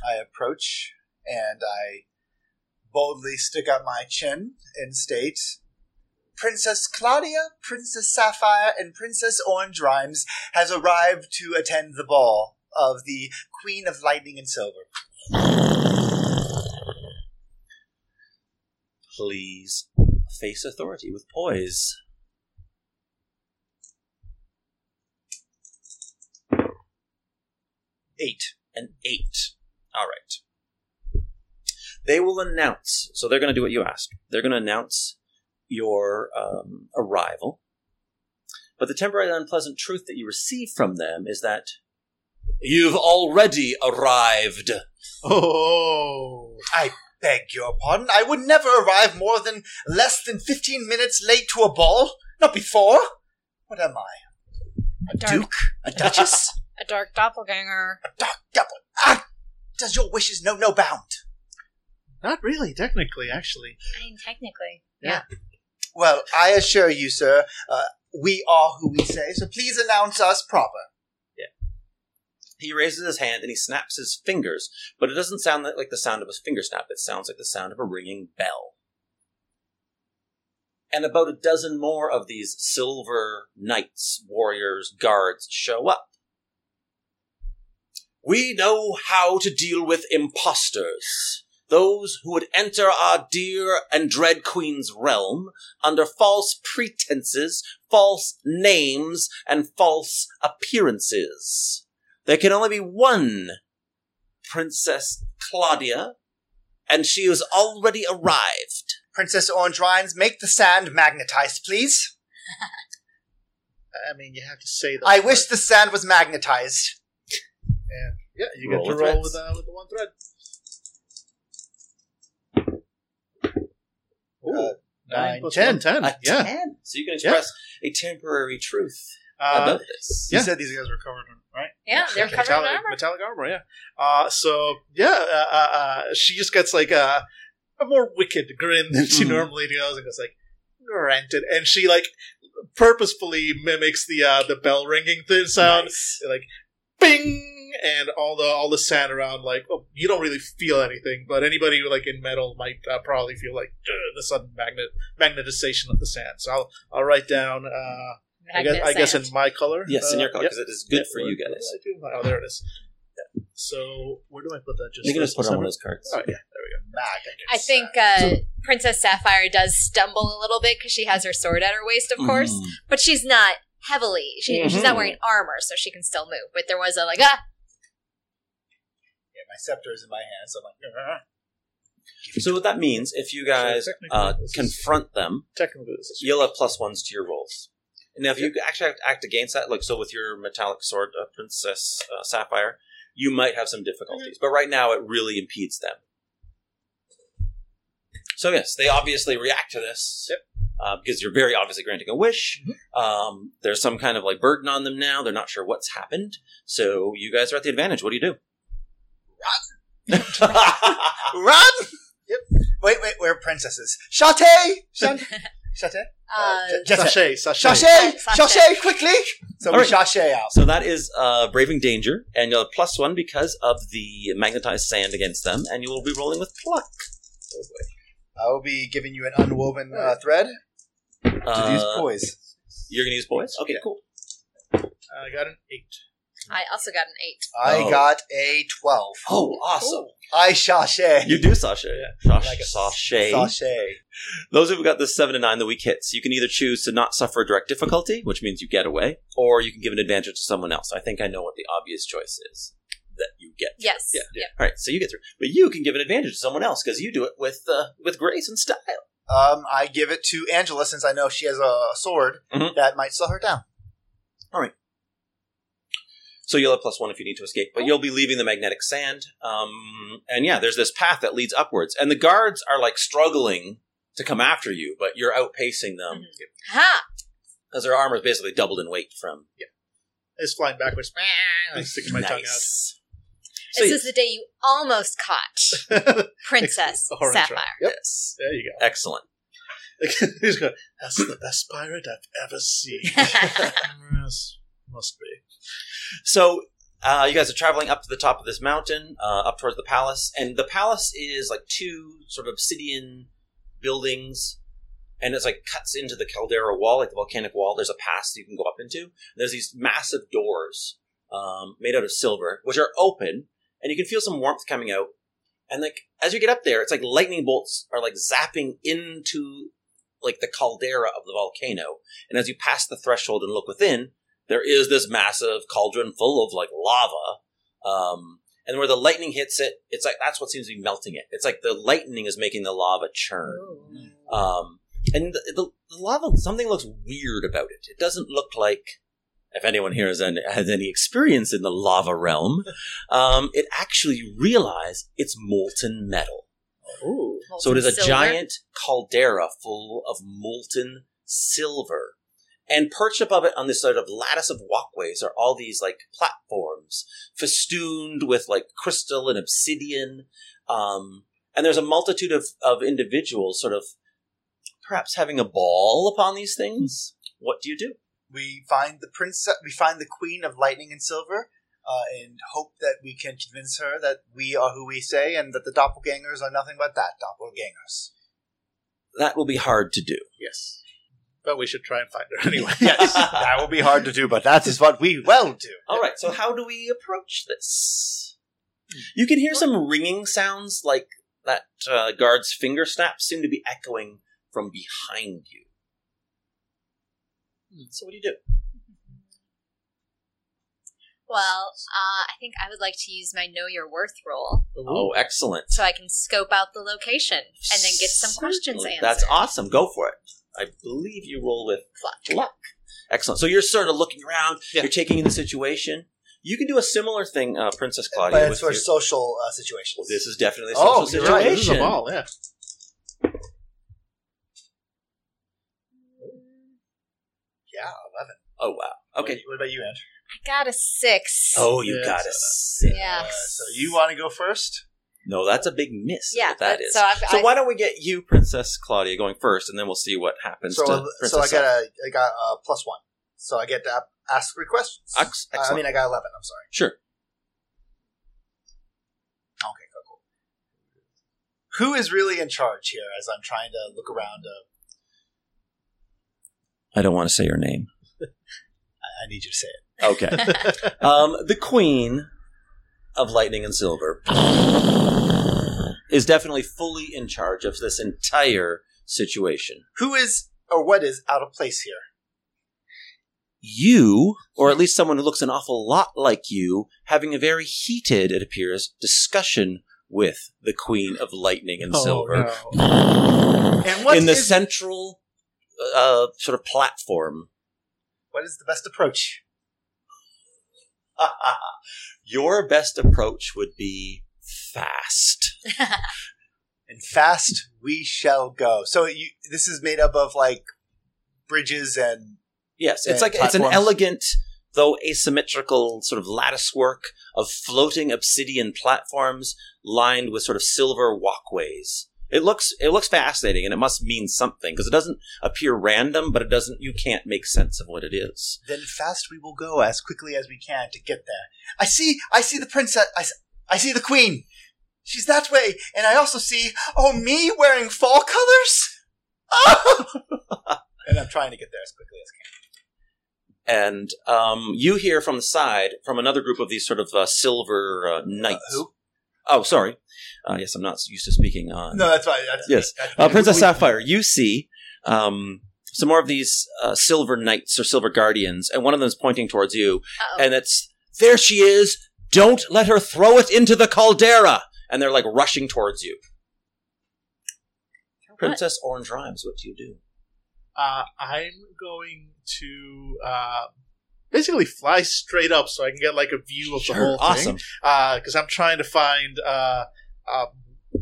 I approach and I boldly stick out my chin and state, Princess Claudia, Princess Sapphire, and Princess Orange Rhymes has arrived to attend the ball of the Queen of Lightning and Silver. Please face authority with poise. Eight. An eight. All right. They will announce. So they're going to do what you asked. They're going to announce your um, arrival. But the temporary unpleasant truth that you receive from them is that you've already arrived. Oh, I beg your pardon. I would never arrive more than less than fifteen minutes late to a ball. Not before. What am I? A, a dark, duke? A duchess? A dark doppelganger. A dark doppelganger. Ah, does your wishes know no bound? Not really, technically, actually. I mean, technically. Yeah. yeah. Well, I assure you, sir, uh, we are who we say, so please announce us proper. Yeah. He raises his hand and he snaps his fingers, but it doesn't sound like the sound of a finger snap. It sounds like the sound of a ringing bell. And about a dozen more of these silver knights, warriors, guards show up. We know how to deal with imposters. Those who would enter our dear and dread queen's realm under false pretenses, false names, and false appearances. There can only be one Princess Claudia, and she has already arrived. Princess Orange Rhymes, make the sand magnetized, please. I mean, you have to say that. I part. wish the sand was magnetized. And yeah, you roll get to with roll with, uh, with the one thread. Ooh, nine, nine ten, ten. A yeah. ten. So you can express yeah. a temporary truth uh, about this. Yeah. You said these guys were covered in, right? Yeah, they're covered metallic, in armor. Metallic armor, yeah. Uh, so, yeah, uh, uh, she just gets like a, a more wicked grin than she mm. normally does, and it's like, granted. And she, like, purposefully mimics the uh, the bell ringing thing sound. Nice. Like, bing! And all the all the sound around, like, oh, you don't really feel anything, but anybody who, like, in metal might uh, probably feel like the sudden magnet magnetization of the sand. So I'll I'll write down. Uh, I guess I guess in my color. Yes, uh, in your color, because yep. it is good yeah, for you guys. Oh, there it is. Yeah. So where do I put that? Just you can just put on one of those cards. Oh yeah, there we go. Nah, I, I think uh, so, Princess Sapphire does stumble a little bit because she has her sword at her waist, of course, mm. but she's not heavily. She, mm-hmm. She's not wearing armor, so she can still move. But there was a like ah. My scepter is in my hand, so I'm like... Argh. So what that means, if you guys so uh, confront is, them, you'll have plus ones to your rolls. And now if yep. you actually act against that, like so with your metallic sword, uh, Princess uh, Sapphire, you might have some difficulties. Mm-hmm. But right now, it really impedes them. So yes, they obviously react to this. Yep. Uh, because you're very obviously granting a wish. Mm-hmm. Um, there's some kind of like burden on them now. They're not sure what's happened. So you guys are at the advantage. What do you do? Run! Run! Yep. Wait, wait, we're princesses. Shate! Shate? Shate? Uh, sachet, sachet. Sachet! Sachet, quickly! So we sachet out. So that is uh, Braving Danger, and you'll have plus one because of the magnetized sand against them, and you will be rolling with pluck. Oh boy. I will be giving you an unwoven uh, thread to uh, use poise. You're going to use poise? Okay, yeah. Cool. I got an eight. I also got an eight. I oh. got a twelve. Oh, awesome. Ooh. I sachet. You do sachet. Yeah. Sash- like sachet. Sachet. Those who've got the seven and nine, the weak hits, you can either choose to not suffer a direct difficulty, which means you get away, or you can give an advantage to someone else. I think I know what the obvious choice is that you get through. Yes. Yeah. yeah. All right, so you get through. But you can give an advantage to someone else because you do it with uh, with grace and style. Um, I give it to Angela since I know she has a sword mm-hmm. that might slow her down. All right. So you'll have plus one if you need to escape, but you'll be leaving the magnetic sand. Um, and yeah, there's this path that leads upwards. And the guards are like struggling to come after you, but you're outpacing them. Mm-hmm. Ha! Because their armor is basically doubled in weight from... Yeah. It's flying backwards. I'm sticking my nice. tongue out. This so, is yeah. the day you almost caught Princess Sapphire. Yep. Yes. There you go. Excellent. He's going, that's the best pirate I've ever seen. Must be. So, uh, you guys are traveling up to the top of this mountain, uh, up towards the palace, and the palace is like two sort of obsidian buildings, and it's like cuts into the caldera wall, like the volcanic wall. There's a pass that you can go up into. And there's these massive doors, um, made out of silver, which are open, and you can feel some warmth coming out. And like, as you get up there, it's like lightning bolts are like zapping into like the caldera of the volcano. And as you pass the threshold and look within, there is this massive cauldron full of, like, lava. Um, and where the lightning hits it, it's like, that's what seems to be melting it. It's like the lightning is making the lava churn. Oh. Um, and the, the, the lava, something looks weird about it. It doesn't look like, if anyone here has any, has any experience in the lava realm, um, it actually realized it's molten metal. Ooh. Molten so it is a silver? Giant caldera full of molten silver. And perched above it on this sort of lattice of walkways are all these, like, platforms festooned with, like, crystal and obsidian. Um, and there's a multitude of, of individuals sort of perhaps having a ball upon these things. What do you do? We find the princess, we find the Queen of Lightning and Silver uh, and hope that we can convince her that we are who we say and that the doppelgangers are nothing but that, doppelgangers. That will be hard to do. Yes. But we should try and find her anyway. Yes, that will be hard to do, but that is what we will do. All right, so how do we approach this? You can hear some ringing sounds like that uh, guard's finger snaps seem to be echoing from behind you. So what do you do? Well, uh, I think I would like to use my Know Your Worth roll. Oh, excellent. So I can scope out the location and then get some questions answered. That's awesome. Go for it. I believe you roll with luck. luck. Excellent. So you're sort of looking around. Yeah. You're taking in the situation. You can do a similar thing, uh, Princess Claudia. But it's for your... social uh, situations. Well, this is definitely a social oh, situation. Right. This is a ball, yeah. Yeah, eleven. Oh, wow. Okay. What about you, Andrew? I got a six. Oh, you yeah, got a six. Yeah. Uh, so you want to go first? No, that's a big miss. Yeah, that but, is. So, I've, so I've, why don't we get you, Princess Claudia, going first, and then we'll see what happens. So, to Princess so I got a, I got a plus one. So I get to ask three questions. Ex- uh, I mean, I got eleven. I'm sorry. Sure. Okay, cool. cool. Who is really in charge here? As I'm trying to look around. Uh... I don't want to say your name. I need you to say it. Okay. um, the Queen of Lightning and Silver is definitely fully in charge of this entire situation. Who is or what is out of place here? You, or at least someone who looks an awful lot like you, having a very heated, it appears, discussion with the Queen of Lightning and oh, Silver. No. And what in the is- central uh, sort of platform. What is the best approach? Your best approach would be fast. And fast we shall go. So you, this is made up of like bridges and yes, it's and like platforms. It's an elegant though asymmetrical sort of lattice work of floating obsidian platforms lined with sort of silver walkways. It looks it looks fascinating, and it must mean something because it doesn't appear random, but it doesn't. You can't make sense of what it is. Then fast we will go as quickly as we can to get there. I see, I see the princess. I, I see the queen. She's that way, and I also see oh me wearing fall colors. Oh! And I'm trying to get there as quickly as I can. And um, you hear from the side from another group of these sort of uh, silver uh, knights. Uh, who? Oh, sorry. Uh, yes, I'm not used to speaking on... No, that's fine. That's, yes. That's, that's, uh, Princess we, Sapphire, you see um, some more of these uh, silver knights or silver guardians, and one of them is pointing towards you, uh-oh. And it's, there she is! Don't let her throw it into the caldera! And they're, like, rushing towards you. What? Princess Orange Rhymes, what do you do? Uh, I'm going to... Uh... Basically fly straight up so I can get like a view of sure, the whole awesome. Thing. Awesome. Because uh, I'm trying to find, uh, uh,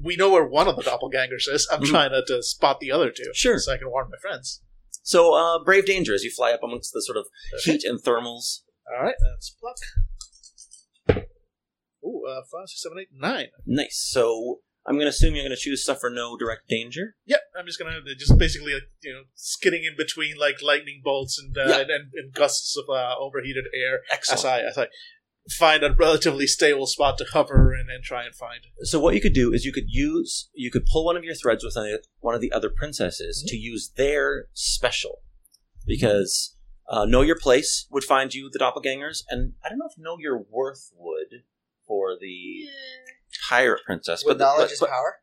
we know where one of the doppelgangers is. I'm mm-hmm. trying to, to spot the other two. Sure. So I can warn my friends. So uh, brave danger as you fly up amongst the sort of heat and thermals. All right. That's pluck. Ooh, uh, five, six, seven, eight, nine. Nice. So I'm going to assume you're going to choose suffer no direct danger. Yep, I'm just going to just basically like, you know skidding in between like lightning bolts and uh, yeah. and, and, and gusts of uh, overheated air. Excellent. As I, as I find a relatively stable spot to hover and, and try and find. So what you could do is you could use you could pull one of your threads with one of the other princesses mm-hmm. to use their special because uh, know your place would find you the doppelgangers and I don't know if know your worth would for the. Yeah. Pirate princess. With but knowledge is power?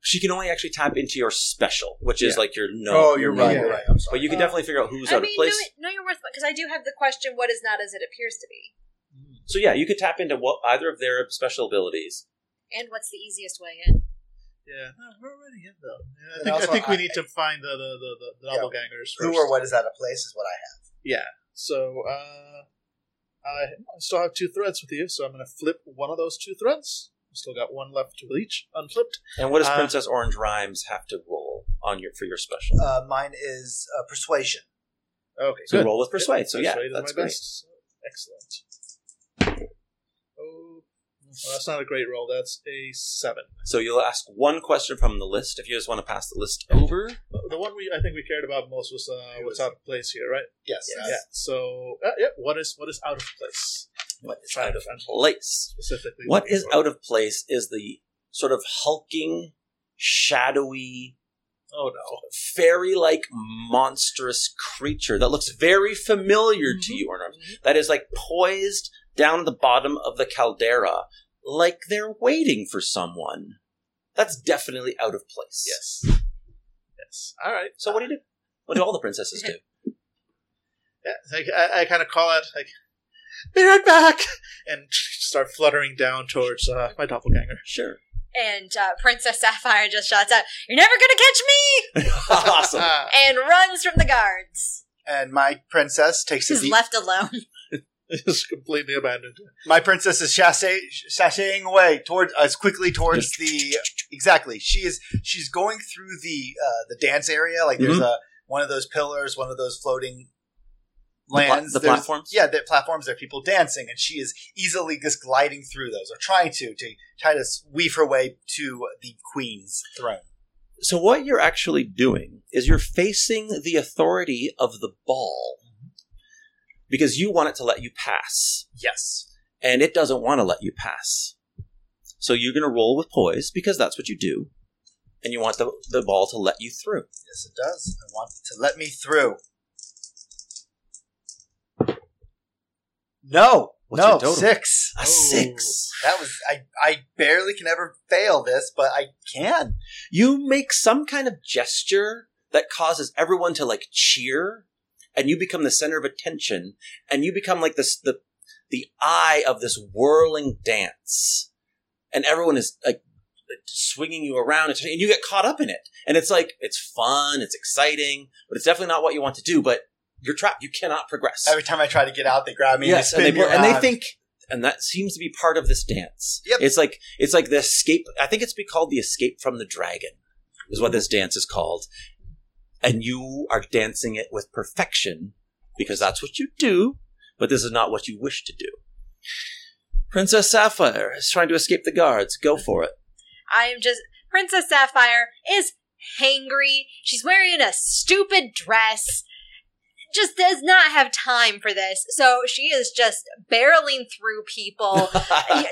She can only actually tap into your special, which yeah. is like your no. Oh, you're right. You're right. I'm sorry. But you can uh, definitely figure out who's I out mean, of place. Know, know your worth, because I do have the question, what is not as it appears to be? So yeah, you could tap into what, either of their special abilities. And what's the easiest way in? Yeah. No, we're already in, though. Yeah, I think, also, I think we I, need to find the, the, the, the, the yeah. doppelgangers first. Who or what is out of place is what I have. Yeah. So, uh... I still have two threads with you, so I'm going to flip one of those two threads. I've still got one left with each, unflipped. And what does Princess uh, Orange Rhymes have to roll on your for your special? Uh, mine is uh, Persuasion. Okay, so good. Roll with Persuade. Good. So yeah, Persuade that's is my great. Best. Excellent. Oh, well, that's not a great roll. That's a seven. So you'll ask one question from the list if you just want to pass the list over. The one we I think we cared about most was uh, what's out of place here, right? Yes. yes. Yeah. So, uh, yeah. What is what is out of place? What is out of place? Specifically, what is out of place is the sort of hulking, shadowy, oh no, fairy-like, monstrous creature that looks very familiar mm-hmm. to you, Ornard. Mm-hmm. That is like poised down at the bottom of the caldera, like they're waiting for someone. That's definitely out of place. Yes. All right. So what do you do? What do all the princesses do? Yeah, I, I kind of call out, like, be right back, and start fluttering down towards uh, my doppelganger. Sure. And uh, Princess Sapphire just shouts out, "You're never gonna catch me!" Awesome. And runs from the guards. And my princess takes is left alone. Is completely abandoned. My princess is sashaying, sashaying away towards as quickly towards the exactly. She is she's going through the uh, the dance area. Like there's mm-hmm. a one of those pillars, one of those floating lands. The, pla- the platforms? Yeah, the platforms. There are people dancing, and she is easily just gliding through those, or trying to, to try to weave her way to the queen's throne. So what you're actually doing is you're facing the authority of the ball, because you want it to let you pass. Yes. And it doesn't want to let you pass. So you're going to roll with poise, because that's what you do. And you want the, the ball to let you through. Yes, it does. I want it to let me through. No. What's no, your total? Six. A oh. six. That was, I, I barely can ever fail this, but I can. You make some kind of gesture that causes everyone to, like, cheer, and you become the center of attention, and you become, like, this, the the eye of this whirling dance. And everyone is, like, swinging you around, and you get caught up in it. And it's, like, it's fun, it's exciting, but it's definitely not what you want to do, but you're trapped. You cannot progress. Every time I try to get out, they grab me. Yes, and they, and, they pull, and they think, and that seems to be part of this dance. Yep. It's like it's like the escape. I think it's called the escape from the dragon, is what this dance is called. And you are dancing it with perfection, because that's what you do. But this is not what you wish to do. Princess Sapphire is trying to escape the guards. Go for it. I am just Princess Sapphire is hangry. She's wearing a stupid dress. Just does not have time for this. So she is just barreling through people,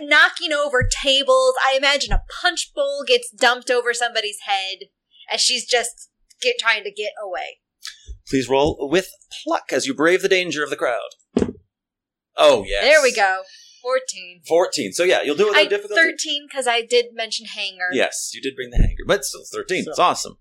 knocking over tables. I imagine a punch bowl gets dumped over somebody's head, and she's just get, trying to get away. Please roll with pluck as you brave the danger of the crowd. Oh, yes. There we go. fourteen. fourteen. So, yeah, you'll do it with no difficulty. thirteen, because I did mention hanger. Yes, you did bring the hanger, but still thirteen. So. It's awesome.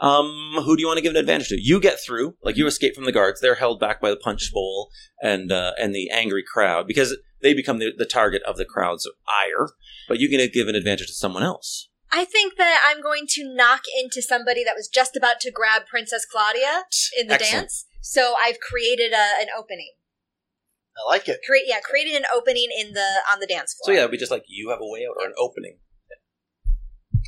Um, who do you want to give an advantage to? You get through, like you escape from the guards. They're held back by the punch bowl and uh, and the angry crowd, because they become the, the target of the crowd's ire. But you're going to give an advantage to someone else. I think that I'm going to knock into somebody that was just about to grab Princess Claudia in the Excellent. Dance. So I've created a, an opening. I like it. Create, yeah, creating an opening in the on the dance floor. So yeah, it'd be just like you have a way out or an opening.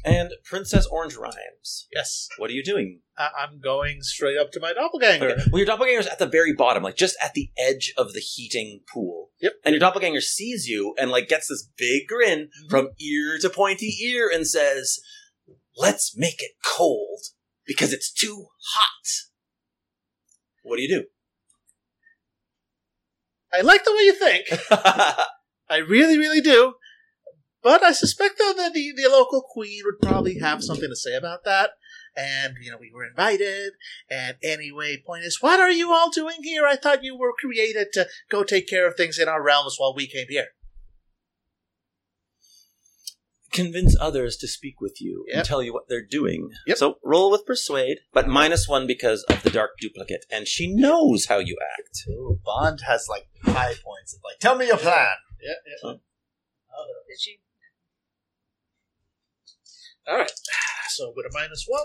And Princess Orange Rhymes. Yes. What are you doing? I- I'm going straight up to my doppelganger. Okay. Well, your doppelganger's at the very bottom, like just at the edge of the heating pool. Yep. And your doppelganger sees you and like gets this big grin from ear to pointy ear and says, "Let's make it cold because it's too hot." What do you do? I like the way you think. I really, really do. But I suspect, though, that the, the local queen would probably have something to say about that. And, you know, we were invited. And anyway, point is, what are you all doing here? I thought you were created to go take care of things in our realms while we came here. Convince others to speak with you yep. and tell you what they're doing. Yep. So roll with persuade, but minus one because of the dark duplicate. And she knows how you act. Ooh, Bond has, like, high points. Of, like, tell me your plan. Yeah, yeah. Huh? Did she? All right, so with a minus one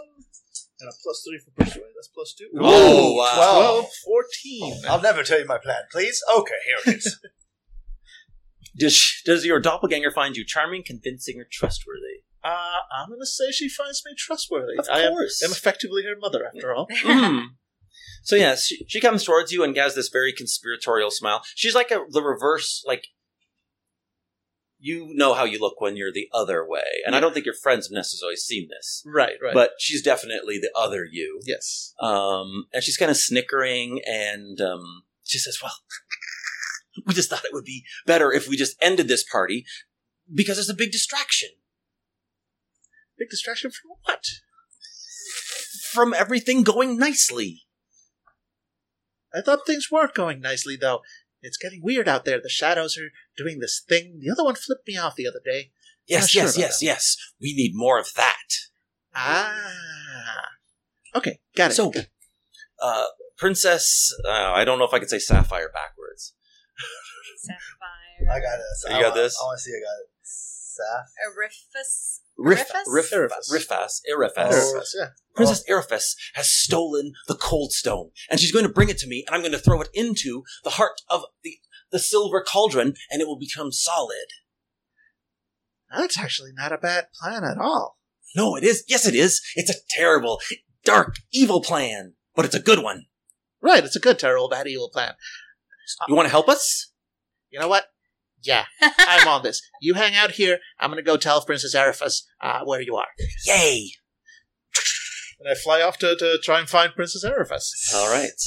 and a plus three for persuade, that's plus two. Ooh, oh, wow. twelve, fourteen. Oh, I'll never tell you my plan, please. Okay, here it is. does, does your doppelganger find you charming, convincing, or trustworthy? Uh, I'm going to say she finds me trustworthy. Of course. I am, am effectively her mother, after all. mm. So, yeah, she, she comes towards you and has this very conspiratorial smile. She's like a, the reverse, like, you know how you look when you're the other way. And yeah. I don't think your friends have necessarily seen this. Right, right. But she's definitely the other you. Yes. Um, and she's kind of snickering, and um, she says, well, we just thought it would be better if we just ended this party, because it's a big distraction. Big distraction from what? From everything going nicely. I thought things weren't going nicely, though. It's getting weird out there. The shadows are doing this thing. The other one flipped me off the other day. Yes, sure yes, yes, that. yes. We need more of that. Ah. Okay, got it. So, uh, Princess, uh, I don't know if I could say Sapphire backwards. Sapphire. I got this. You I got want, this? I want to see I got it. Saph. Eriphas? Eriphas. Eriphas. Eriphas. Yeah. Princess Eriphas has stolen the cold stone, and she's going to bring it to me, and I'm going to throw it into the heart of the, the silver cauldron, and it will become solid. That's actually not a bad plan at all. No, it is. Yes, it is. It's a terrible, dark, evil plan, but it's a good one. Right, it's a good, terrible, bad, evil plan. You want to help us? You know what? Yeah, I'm on this. You hang out here. I'm going to go tell Princess Arifas uh, where you are. Yay! And I fly off to, to try and find Princess Arifas. All right.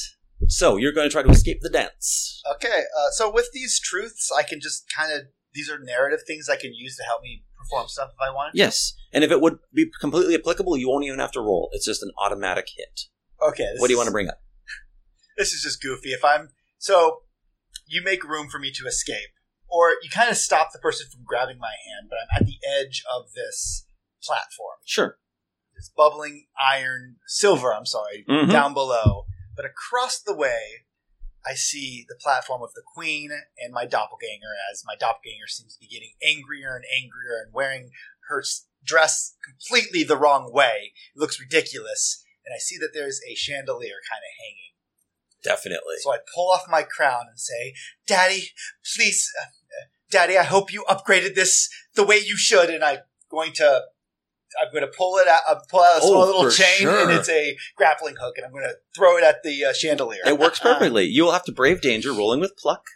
So you're going to try to escape the dance. Okay. Uh, so with these truths, I can just kind of... These are narrative things I can use to help me perform stuff if I want. Yes. And if it would be completely applicable, you won't even have to roll. It's just an automatic hit. Okay. What do you want to bring up? This is just goofy. If I'm... So you make room for me to escape. Or you kind of stop the person from grabbing my hand, but I'm at the edge of this platform. Sure. This bubbling iron, silver, I'm sorry, mm-hmm. down below. But across the way, I see the platform of the queen and my doppelganger, as my doppelganger seems to be getting angrier and angrier and wearing her dress completely the wrong way. It looks ridiculous. And I see that there's a chandelier kind of hanging. Definitely. So I pull off my crown and say, Daddy, please... Uh, Daddy, I hope you upgraded this the way you should, and I'm going to, I'm going to pull it out, I'll pull out a small oh, little chain, sure. and it's a grappling hook, and I'm going to throw it at the uh, chandelier. It works perfectly. You will have to brave danger, rolling with pluck.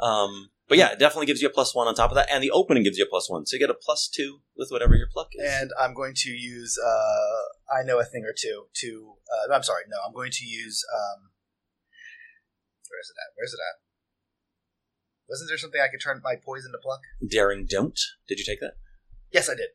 Um, but yeah, it definitely gives you a plus one on top of that, and the opening gives you a plus one, so you get a plus two with whatever your pluck is. And I'm going to use, uh, I know a thing or two. To uh, I'm sorry, no, I'm going to use. Um, where is it at? Where is it at? Wasn't there something I could turn my poison to pluck? Daring don't. Did you take that? Yes, I did.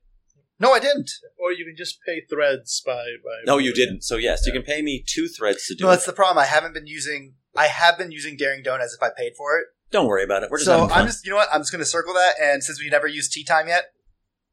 No, I didn't. Or you can just pay threads by... by no, you didn't. It. So yes, yeah. You can pay me two threads to do no, it. No, that's the problem. I haven't been using... I have been using Daring Don't as if I paid for it. Don't worry about it. We're just So I'm just... You know what? I'm just going to circle that. And since we never used tea time yet...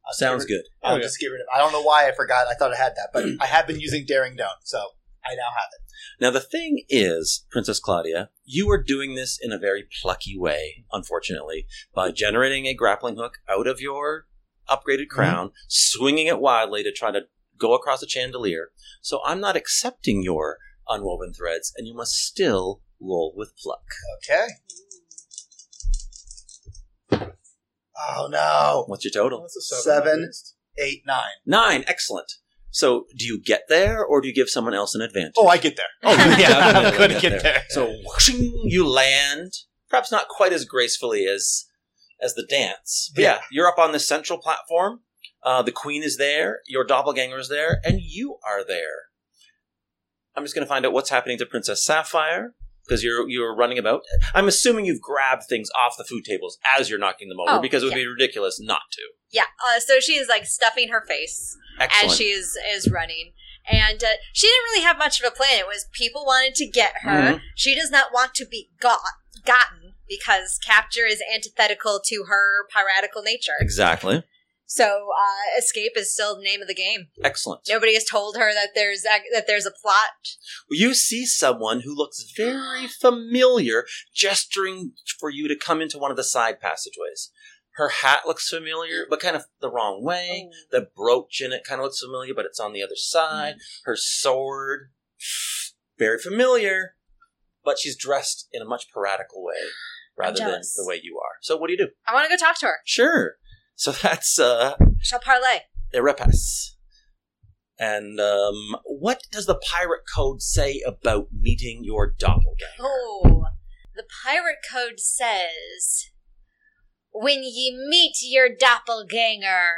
I'll Sounds rid, good. I'll okay. just get rid of it. I don't know why I forgot. I thought I had that. But I have been using Daring Don't. So I now have it. Now, the thing is, Princess Claudia, you are doing this in a very plucky way, unfortunately, by generating a grappling hook out of your upgraded crown, mm-hmm. swinging it wildly to try to go across a chandelier. So I'm not accepting your unwoven threads, and you must still roll with pluck. Okay. Oh, no. What's your total? That's a seven, seven eight, nine. Nine. Excellent. So, do you get there, or do you give someone else an advantage? Oh, I get there. Oh, yeah, I'm going to get there. there. So, whooshing, you land, perhaps not quite as gracefully as as the dance. But yeah, yeah you're up on this central platform. Uh, the queen is there, your doppelganger is there, and you are there. I'm just going to find out what's happening to Princess Sapphire, because you're you're running about. I'm assuming you've grabbed things off the food tables as you're knocking them over, oh, because it would yeah. be ridiculous not to. Yeah, uh, so she is, like, stuffing her face Excellent. as she is, is running. And uh, she didn't really have much of a plan. It was people wanted to get her. Mm-hmm. She does not want to be got gotten because capture is antithetical to her piratical nature. Exactly. So uh, escape is still the name of the game. Excellent. Nobody has told her that there's a, that there's a plot. Well, you see someone who looks very familiar gesturing for you to come into one of the side passageways. Her hat looks familiar, but kind of the wrong way. Oh. The brooch in it kind of looks familiar, but it's on the other side. Mm. Her sword, very familiar, but she's dressed in a much piratical way rather than the way you are. So what do you do? I want to go talk to her. Sure. So that's... Uh, Shall parlay. A repasse. And um, what does the pirate code say about meeting your doppelganger? Oh, the pirate code says... When ye meet your doppelganger,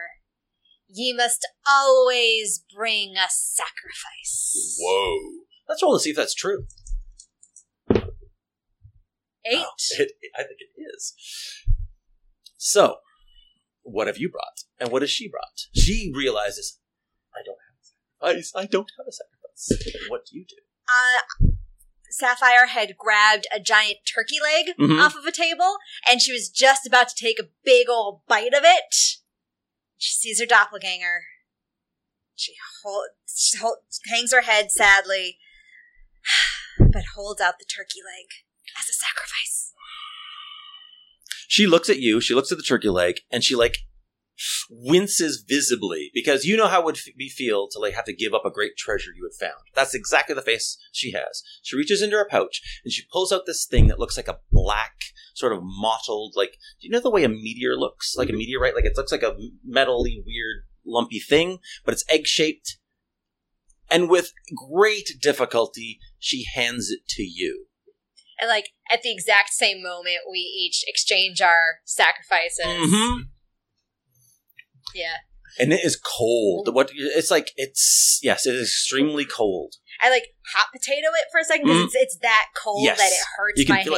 ye must always bring a sacrifice. Whoa. Let's roll to see if that's true. Eight? Oh, it, it, I think it is. So, what have you brought? And what has she brought? She realizes, I don't have a sacrifice. I don't have a sacrifice. What do you do? Uh... Sapphire had grabbed a giant turkey leg mm-hmm. off of a table, and she was just about to take a big old bite of it. She sees her doppelganger. She, hold, she hold, hangs her head sadly, but holds out the turkey leg as a sacrifice. She looks at you, she looks at the turkey leg, and she, like, winces visibly, because you know how it would f- be feel to, like, have to give up a great treasure you had found. That's exactly the face she has. She reaches into her pouch, and she pulls out this thing that looks like a black, sort of mottled, like, do you know the way a meteor looks? Like a meteorite? Like, it looks like a metally, weird, lumpy thing, but it's egg-shaped. And with great difficulty, she hands it to you. And, like, at the exact same moment, we each exchange our sacrifices. Mm-hmm. Yeah. And it is cold. What It's like, it's, yes, it is extremely cold. I, like, hot potato it for a second because mm. it's, it's that cold yes. that it hurts my hands.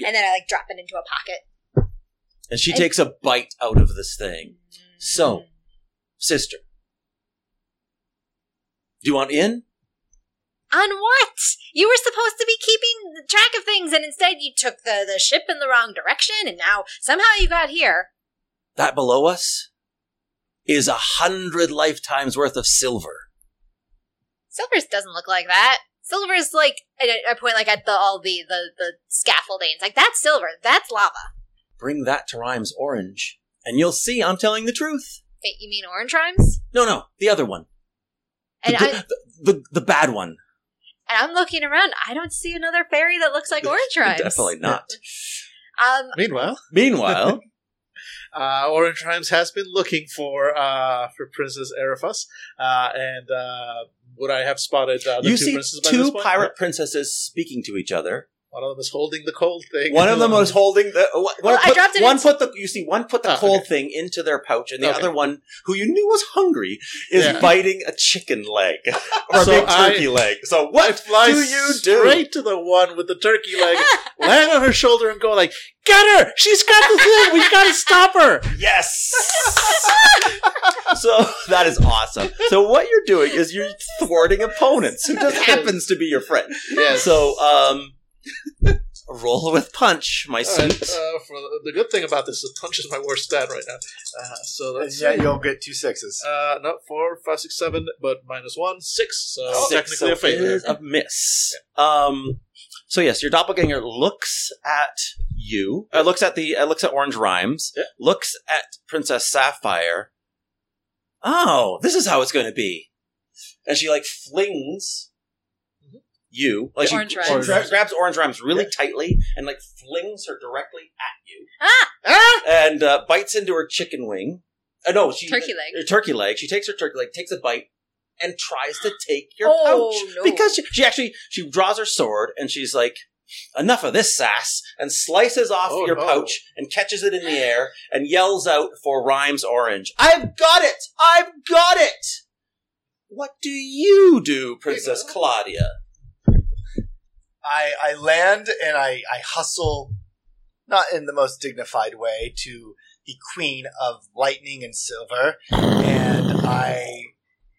Like, and then I, like, drop it into a pocket. And she and takes a bite out of this thing. Mm. So, sister, do you want in? On what? You were supposed to be keeping track of things, and instead you took the, the ship in the wrong direction, and now somehow you got here. That below us is a hundred lifetimes worth of silver. Silver's doesn't look like that. Silver's like, I point like at the all the, the, the scaffolding. It's like, that's silver. That's lava. Bring that to Rhymes Orange, and you'll see I'm telling the truth. Wait, you mean Orange Rhymes? No, no, the other one. And the, I, the, the, the bad one. And I'm looking around. I don't see another fairy that looks like Orange Rhymes. Definitely not. um, meanwhile, meanwhile, uh, Orange Rhymes has been looking for uh, for Princess Eriphas, uh, and uh, would I have spotted uh, the you two see princesses by two this point? Pirate princesses speaking to each other. One of them is holding the cold thing. One of them was holding the. Uh, one well, put, I dropped it one put the. You see, one put the oh, cold okay. thing into their pouch, and the okay. other one, who you knew was hungry, is yeah. biting a chicken leg or so a big turkey I, leg. So what I fly do you do? Straight to the one with the turkey leg, land on her shoulder, and go like, "Get her! She's got the thing. We've got to stop her." Yes. So that is awesome. So what you're doing is you're thwarting opponents who just happens to be your friend. Yeah. So um. Roll with punch, my son. Right, uh, for the, the good thing about this is punch is my worst stat right now. Uh, so that's yeah, you'll get two sixes. Uh, no, four, five, six, seven, but minus one, six. So oh, technically six, so a failure, a miss. Yeah. Um, so yes, your doppelganger looks at you. Uh, looks at the. Uh, looks at Orange Rhymes. Yeah. Looks at Princess Sapphire. Oh, this is how it's going to be. And she like flings. You like she orange grabs, grabs Orange Rhymes really yeah. tightly and like flings her directly at you, ah, ah! and uh, bites into her chicken wing. Uh, no, she turkey leg. Her turkey leg. She takes her turkey leg, takes a bite, and tries to take your oh, pouch no. because she, she actually she draws her sword and she's like, "Enough of this sass!" and slices off oh, your no. pouch and catches it in the air and yells out for Rhymes Orange. I've got it! I've got it! What do you do, Princess Claudia? I, I land and I, I hustle, not in the most dignified way, to the Queen of Lightning and Silver. And I,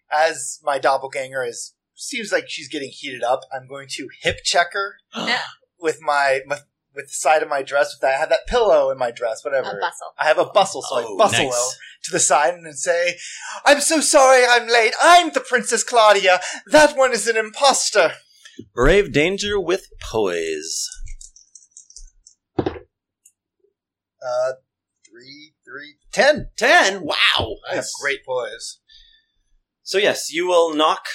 as my doppelganger is, seems like she's getting heated up, I'm going to hip check her with my, with, with the side of my dress. With that, I have that pillow in my dress, whatever. A bustle. I have a bustle, so oh, I bustle nice. Over to the side and say, "I'm so sorry I'm late. I'm the Princess Claudia. That one is an imposter." Brave danger with poise. Uh, three, three, ten. Ten? Wow. I nice. Have great poise. So yes, you will knock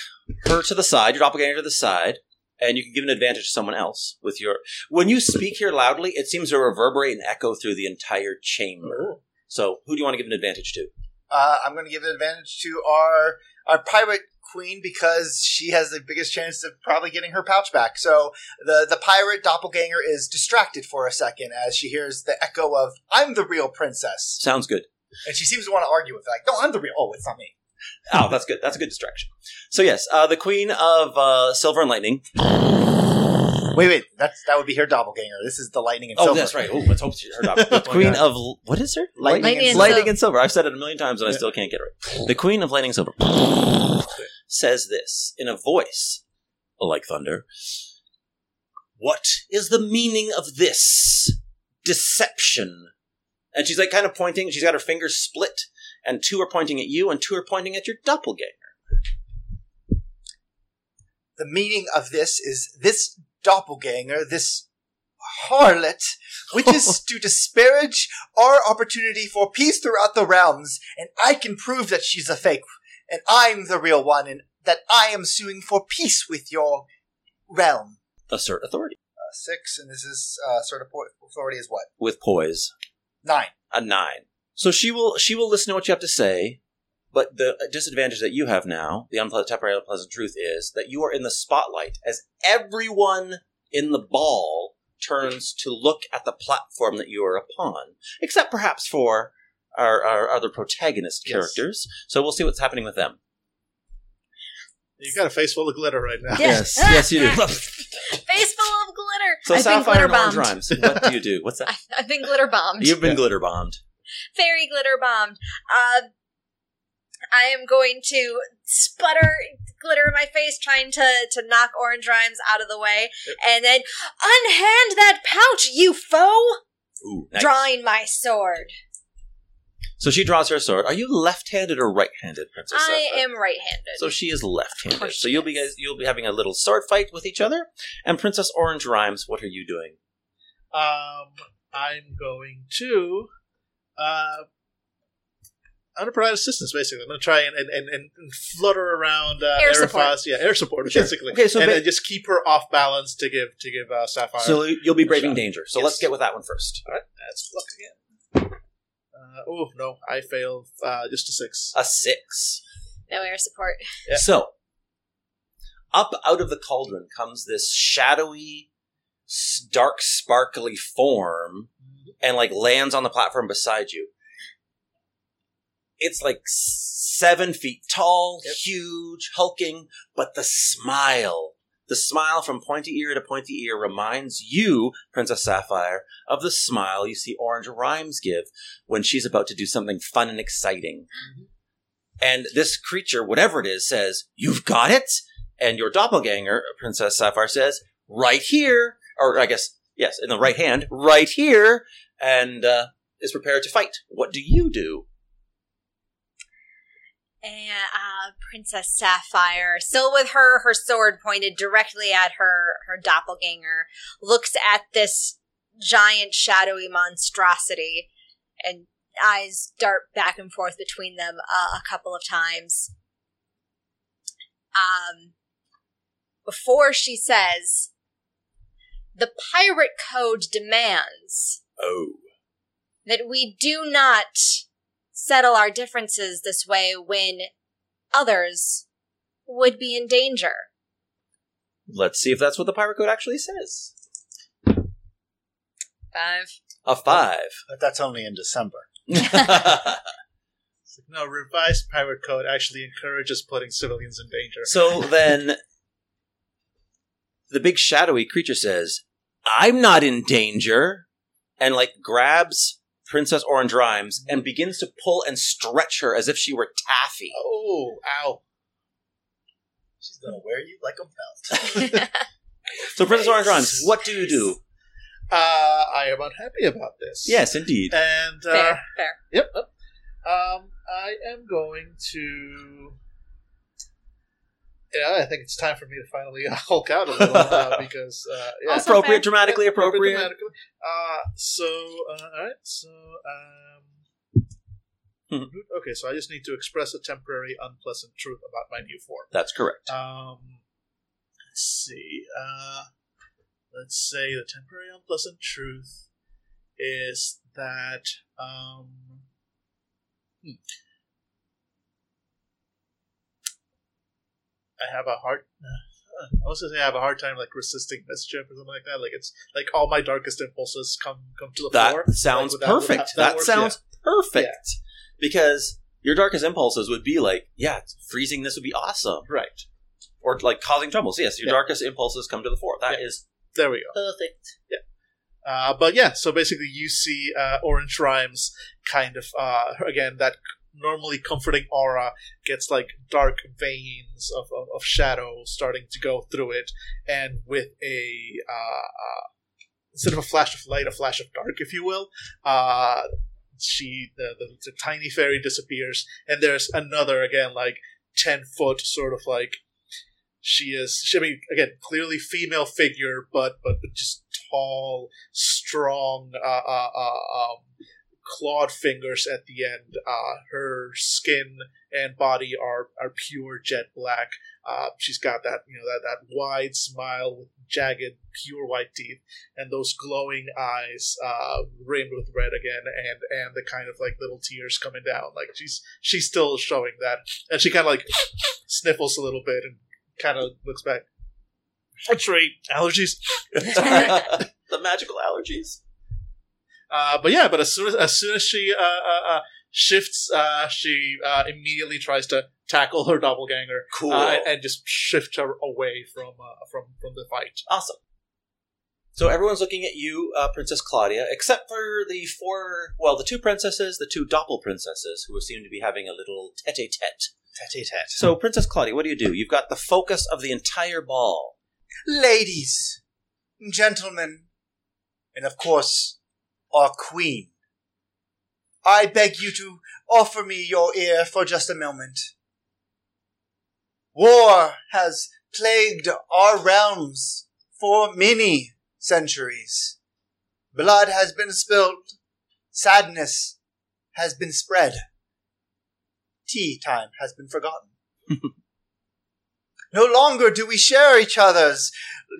her to the side, your doppelganger to the side, and you can give an advantage to someone else with your... When you speak here loudly, it seems to reverberate and echo through the entire chamber. Ooh. So who do you want to give an advantage to? Uh, I'm going to give an advantage to our our pirate... Queen, because she has the biggest chance of probably getting her pouch back. So the, the pirate doppelganger is distracted for a second as she hears the echo of, "I'm the real princess." Sounds good. And she seems to want to argue with it. Like, "No, I'm the real." "Oh, it's not me." Oh, that's good. That's a good distraction. So yes, uh, the Queen of uh, Silver and Lightning. Wait, wait. That's, that would be her doppelganger. This is the Lightning and oh, Silver. Oh, that's right. Oh, let's hope she's her doppelganger. The Queen of... What is her? Lightning, lightning, and, lightning silver. and Silver. I've said it a million times and I still can't get it right. The Queen of Lightning and Silver. Says this in a voice like thunder. "What is the meaning of this deception?" And she's like kind of pointing. She's got her fingers split, and two are pointing at you, and two are pointing at your doppelganger. The meaning of this is this doppelganger, this harlot, wishes to disparage our opportunity for peace throughout the realms, and I can prove that she's a fake. And I'm the real one, and that I am suing for peace with your realm. Assert authority. Uh, six, and this is uh, assert authority is what? With poise. Nine. A nine. So she will she will listen to what you have to say, but the disadvantage that you have now, the unpleasant, temporary unpleasant truth is that you are in the spotlight as everyone in the ball turns to look at the platform that you are upon, except perhaps for our, our other protagonist characters. Yes. So we'll see what's happening with them. You got a face full of glitter right now. Yes, yes, yes you do. Face full of glitter. So I've Sapphire and Orange Rhymes, what do you do? What's that? I, I've been glitter bombed. You've been yeah. glitter bombed. Fairy glitter bombed. Uh, I am going to sputter glitter in my face, trying to, to knock Orange Rhymes out of the way, yep. and then unhand that pouch, you foe! Ooh, nice. Drawing my sword. So she draws her sword. Are you left-handed or right-handed, Princess I Sapphire? Am right-handed. So she is left-handed. So you'll be guys, you'll be having a little sword fight with each other. And Princess Orange Rhymes, what are you doing? Um, I'm going to, uh, I'm going to provide assistance, basically. I'm going to try and, and, and, and flutter around uh, air Aerophos. Yeah, air support, sure. basically. Okay, so and ba- just keep her off balance to give to give uh, Sapphire. So you'll be braving danger. So yes. let's get with that one first. All right, that's luck again. Uh, oh, no, I failed uh, just a six. A six. No air support. Yeah. So, up out of the cauldron comes this shadowy, dark, sparkly form and, like, lands on the platform beside you. It's, like, seven feet tall, yep. huge, hulking, but the smile, the smile from pointy ear to pointy ear reminds you, Princess Sapphire, of the smile you see Orange Rhymes give when she's about to do something fun and exciting. Mm-hmm. And this creature, whatever it is, says, "You've got it!" And your doppelganger, Princess Sapphire, says, "Right here!" Or I guess, yes, in the right hand, "Right here!" And uh, is prepared to fight. What do you do? And uh, Princess Sapphire, still with her, her sword pointed directly at her, her doppelganger, looks at this giant shadowy monstrosity and eyes dart back and forth between them uh, a couple of times. Um, before she says, "The pirate code demands oh. that we do not settle our differences this way when others would be in danger." Let's see if that's what the pirate code actually says. Five. A five. But that's only in December. No, revised pirate code actually encourages putting civilians in danger. So then, the big shadowy creature says, "I'm not in danger," and like grabs Princess Orange Rhymes and begins to pull and stretch her as if she were taffy. Oh, ow. She's gonna wear you like a belt. So Princess Orange Rhymes, what do you do? Uh, I am unhappy about this. Yes, indeed. And, uh, fair, fair. Yep. yep. Um, I am going to... Yeah, I think it's time for me to finally hulk out a little uh, because uh, yeah. appropriate, dramatically appropriate. Dramatically. Uh, so, uh, all right. So, um, mm-hmm. okay. So I just need to express a temporary unpleasant truth about my new form. That's correct. Um, let's see. Uh, let's say the temporary unpleasant truth is that. Um, hmm. I have a hard. Uh, I was gonna say I have a hard time like resisting mischief or something like that. Like it's like all my darkest impulses come come to the that floor. Sounds like, without, without, that, that works, sounds yeah. perfect. That sounds perfect because your darkest impulses would be like, yeah, freezing this would be awesome, right? Or like causing troubles. Yes, your yeah. darkest impulses come to the floor. That yeah. is there we go. Perfect. Yeah. Uh, but yeah, so basically you see uh, Orange Rhymes kind of uh, again that. Normally comforting aura gets like dark veins of, of, of shadow starting to go through it, and with a uh, uh, instead of a flash of light, a flash of dark, if you will, uh, she the, the, the tiny fairy disappears, and there's another again like ten foot sort of like she is. She, I mean, again, clearly female figure, but but just tall, strong. Uh, uh, uh, um, clawed fingers at the end. Uh, her skin and body are, are pure jet black. Uh, she's got that, you know, that, that wide smile with jagged, pure white teeth, and those glowing eyes, uh, rimmed with red again, and, and the kind of like little tears coming down. Like she's she's still showing that, and she kind of like sniffles a little bit and kind of looks back. That's right, allergies. The magical allergies. Uh, but yeah, but as soon as, as, soon as she uh, uh, uh, shifts, uh, she uh, immediately tries to tackle her doppelganger. Cool. Uh, and just shift her away from, uh, from from the fight. Awesome. So everyone's looking at you, uh, Princess Claudia, except for the four, well, the two princesses, the two doppel princesses, who seem to be having a little tete-a-tete. Tete-a-tete. So, Princess Claudia, what do you do? You've got the focus of the entire ball. Ladies, gentlemen, and of course, our queen, I beg you to offer me your ear for just a moment. War has plagued our realms for many centuries. Blood has been spilled. Sadness has been spread. Tea time has been forgotten. No longer do we share each other's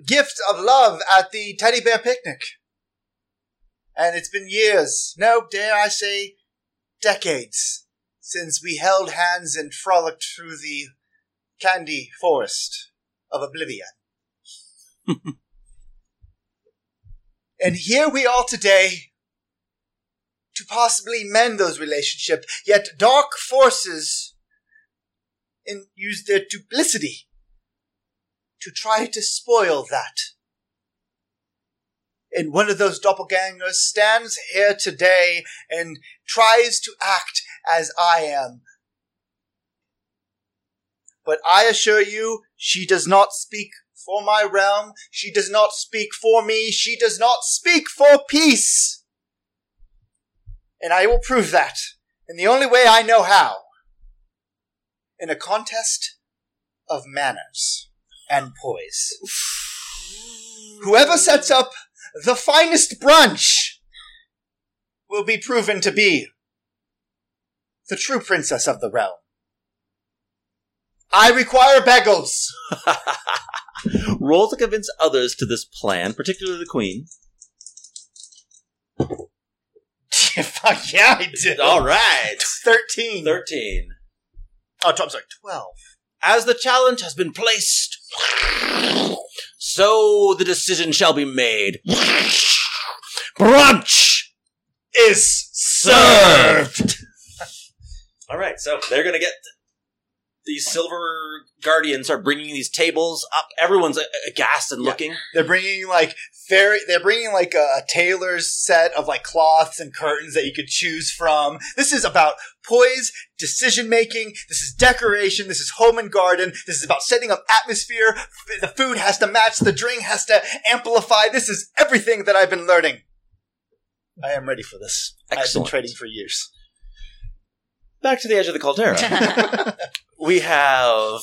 gift of love at the teddy bear picnic. And it's been years, no, dare I say, decades, since we held hands and frolicked through the candy forest of oblivion. And here we are today to possibly mend those relationships, yet dark forces and use their duplicity to try to spoil that. And one of those doppelgangers stands here today and tries to act as I am. But I assure you, she does not speak for my realm. She does not speak for me. She does not speak for peace. And I will prove that in the only way I know how. In a contest of manners and poise. Whoever sets up the finest brunch will be proven to be the true princess of the realm. I require bagels. Roll to convince others to this plan, particularly the queen. Fuck yeah, I did. All right. thirteen. thirteen. Oh, I'm sorry, twelve. As the challenge has been placed, so the decision shall be made. Brunch is served. All right, so they're going to get... These silver guardians are bringing these tables up. Everyone's aghast and looking. Yeah. They're bringing like fairy. They're bringing like a, a tailor's set of like cloths and curtains that you could choose from. This is about poise, decision making. This is decoration. This is home and garden. This is about setting up atmosphere. The food has to match. The drink has to amplify. This is everything that I've been learning. I am ready for this. Excellent. I've been trading for years. Back to the edge of the caldera. We have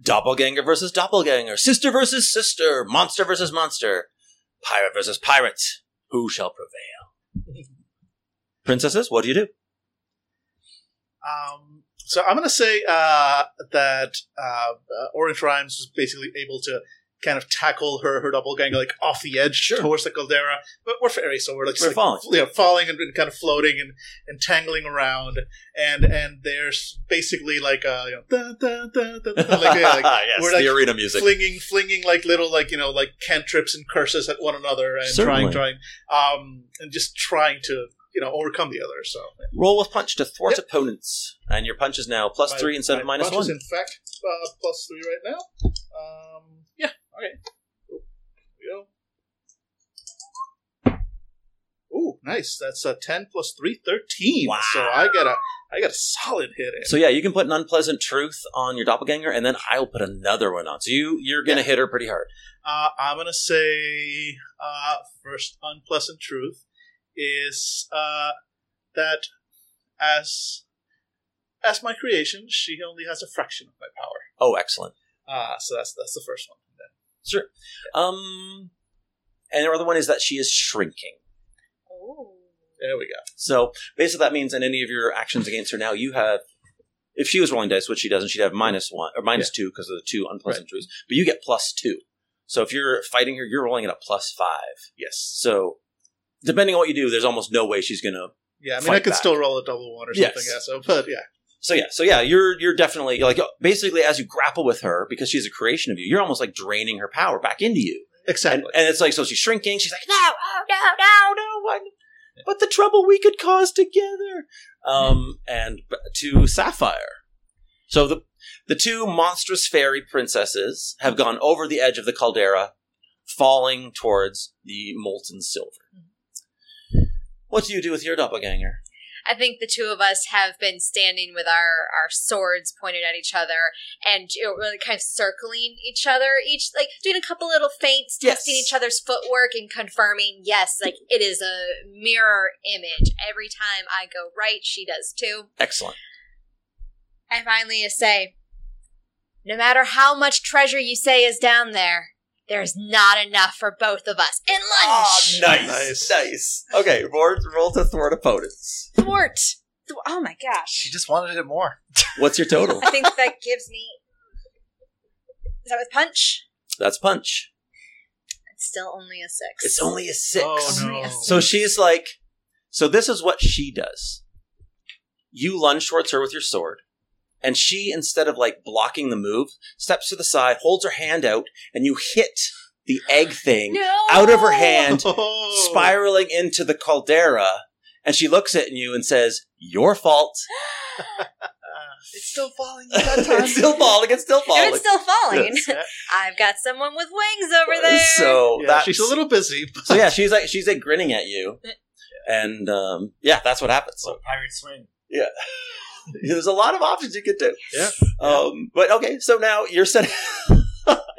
doppelganger versus doppelganger, sister versus sister, monster versus monster, pirate versus pirate. Who shall prevail? Princesses, what do you do? Um, so I'm going to say uh, that uh, Orange Rhymes was basically able to kind of tackle her, her doppelganger like off the edge sure. towards the caldera. But we're fairies, so we're like, we're like falling, yeah, falling and, and kind of floating and, and tangling around. And and there's basically like a you know, da, da, da, da, like, yeah, like yes, we're the like arena music, flinging flinging like little like you know like cantrips and curses at one another and Certainly. trying trying um and just trying to you know overcome the other. So yeah. Roll with punch to thwart yep. opponents, and your punch is now plus my, three instead of minus one. Is in fact, uh, plus three right now. Um, yeah. Okay. Ooh, here we go. Ooh, nice. That's a ten plus three, thirteen. Wow. So I got a, I got a solid hit in. So yeah, you can put an unpleasant truth on your doppelganger, and then I'll put another one on. So you, you're gonna yeah. hit her pretty hard. Uh, I'm gonna say uh, first unpleasant truth is uh, that as as my creation, she only has a fraction of my power. Oh, excellent. Ah, uh, so that's that's the first one. Sure. Um, and the other one is that she is shrinking. Oh. There we go. So basically that means in any of your actions against her now, you have, if she was rolling dice, which she doesn't, she'd have minus one or minus yeah. two because of the two unpleasant right. truths, but you get plus two. So if you're fighting her, you're rolling at a plus five. Yes. So depending on what you do, there's almost no way she's going to Yeah, I mean, I could back. still roll a double one or something. Yes. Yeah, so, but yeah. So yeah, so yeah, you're you're definitely like basically as you grapple with her because she's a creation of you, you're almost like draining her power back into you. Exactly. And, and it's like, so she's shrinking. She's like, no, oh, no, no, no. I, but the trouble we could cause together. Um, and to Sapphire. So the the two monstrous fairy princesses have gone over the edge of the caldera, falling towards the molten silver. What do you do with your doppelganger? I think the two of us have been standing with our, our swords pointed at each other and really kind of circling each other, each like doing a couple little feints, testing yes. each other's footwork and confirming, yes, like it is a mirror image. Every time I go right, she does too. Excellent. I finally say, no matter how much treasure you say is down there, there's not enough for both of us. And lunch! Oh, nice, nice, nice. Okay, roll, roll to thwart opponents. Thwart. Th- oh my gosh. She just wanted it more. What's your total? I think that gives me... Is that with punch? That's punch. It's still only a six. It's only a six. Oh, no. A six. So she's like... So this is what she does. You lunge towards her with your sword. And she, instead of, like, blocking the move, steps to the side, holds her hand out, and you hit the egg thing no! out of her hand, oh. spiraling into the caldera. And she looks at you and says, your fault. It's still falling. It's still falling. It's still falling. It's still falling. Yes. I've got someone with wings over there. So yeah, that's, she's a little busy. But... So, yeah, she's, like, she's, like, grinning at you. And, um, yeah, that's what happens. So pirate swing. Yeah. There's a lot of options you could do. Yeah. Um, but okay, so now you're setting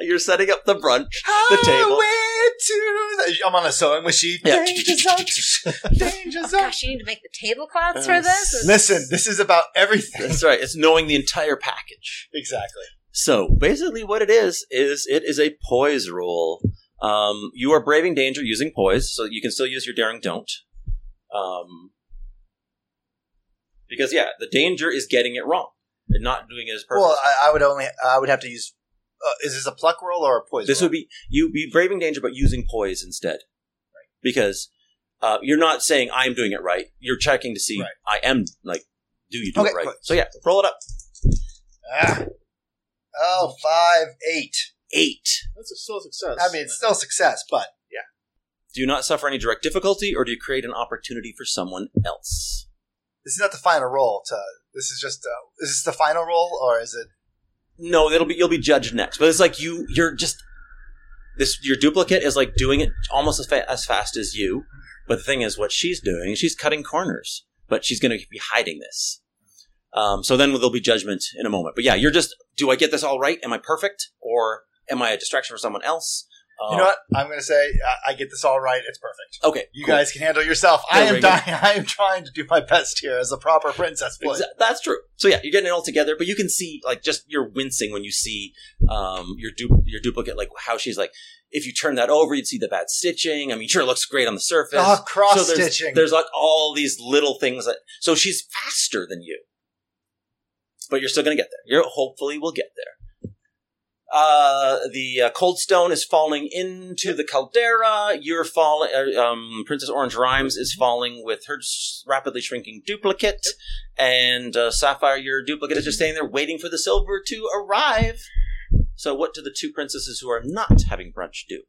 you're setting up the brunch, the table. Oh, to the- I'm on a sewing machine. Yeah. Danger zone. Danger zone. Oh, gosh, you need to make the tablecloths for this. Listen, this is about everything. That's right. It's knowing the entire package. Exactly. So basically, what it is is it is a poise roll. Um, you are braving danger using poise, so you can still use your daring don't. Um. Because, yeah, the danger is getting it wrong and not doing it as perfect. Well, I, I would only – I would have to use uh, – is this a pluck roll or a poise This roll? Would be – you'd be braving danger but using poise instead. Right. Because uh, you're not saying I'm doing it right. You're checking to see right. I am – like, do you do okay, it right? Quick. So, yeah, roll it up. Ah. Oh, five, eight. Eight. That's a still success. I mean, it's still success, but – yeah. Do you not suffer any direct difficulty or do you create an opportunity for someone else? This is not the final roll. To, this is just. Uh, is this the final roll, or is it? No, it'll be. You'll be judged next. But it's like you. You're just. This your duplicate is like doing it almost as, fa- as fast as you. But the thing is, what she's doing, she's cutting corners. But she's going to be hiding this. Um, so then there'll be judgment in a moment. But yeah, you're just. Do I get this all right? Am I perfect, or am I a distraction for someone else? You know what? I'm going to say I get this all right. It's perfect. Okay. You cool. guys can handle yourself. I am dying. Good. I am trying to do my best here as a proper princess player. Exa- that's true. So yeah, you're getting it all together, but you can see like just you're wincing when you see um, your du- your duplicate, like how she's like, if you turn that over, you'd see the bad stitching. I mean, sure, it looks great on the surface. Oh, cross so there's, stitching. There's like all these little things. That, so she's faster than you, but you're still going to get there. You're hopefully will get there. Uh, the uh, cold stone is falling into the caldera. You're falling. Uh, um, Princess Orange Rhymes is falling with her s- rapidly shrinking duplicate, and uh, Sapphire, your duplicate is just staying there waiting for the silver to arrive. So, what do the two princesses who are not having brunch do?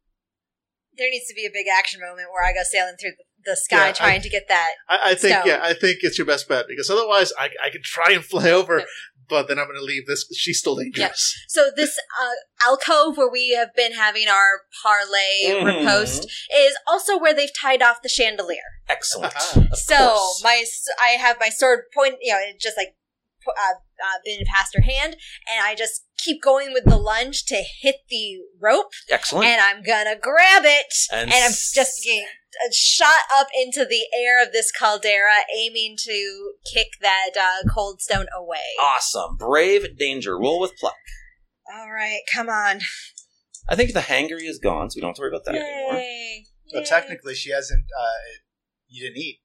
There needs to be a big action moment where I go sailing through the sky, yeah, trying I, to get that. I, I think, stone. yeah, I think it's your best bet because otherwise, I, I could try and fly over. No. But then I'm going to leave this. She's still dangerous. Yeah. So this uh, alcove where we have been having our parlay mm. riposte is also where they've tied off the chandelier. Excellent. Uh-huh. So my, I have my sword point, you know, just like uh, uh, been past her hand. And I just keep going with the lunge to hit the rope. Excellent. And I'm going to grab it. And, and I'm just getting shot up into the air of this caldera, aiming to kick that uh, cold stone away. Awesome. Brave danger. Roll with pluck. All right. Come on. I think the hangry is gone, so we don't have to worry about that Yay. anymore. Yay. Well, technically, she hasn't... Uh, you didn't eat.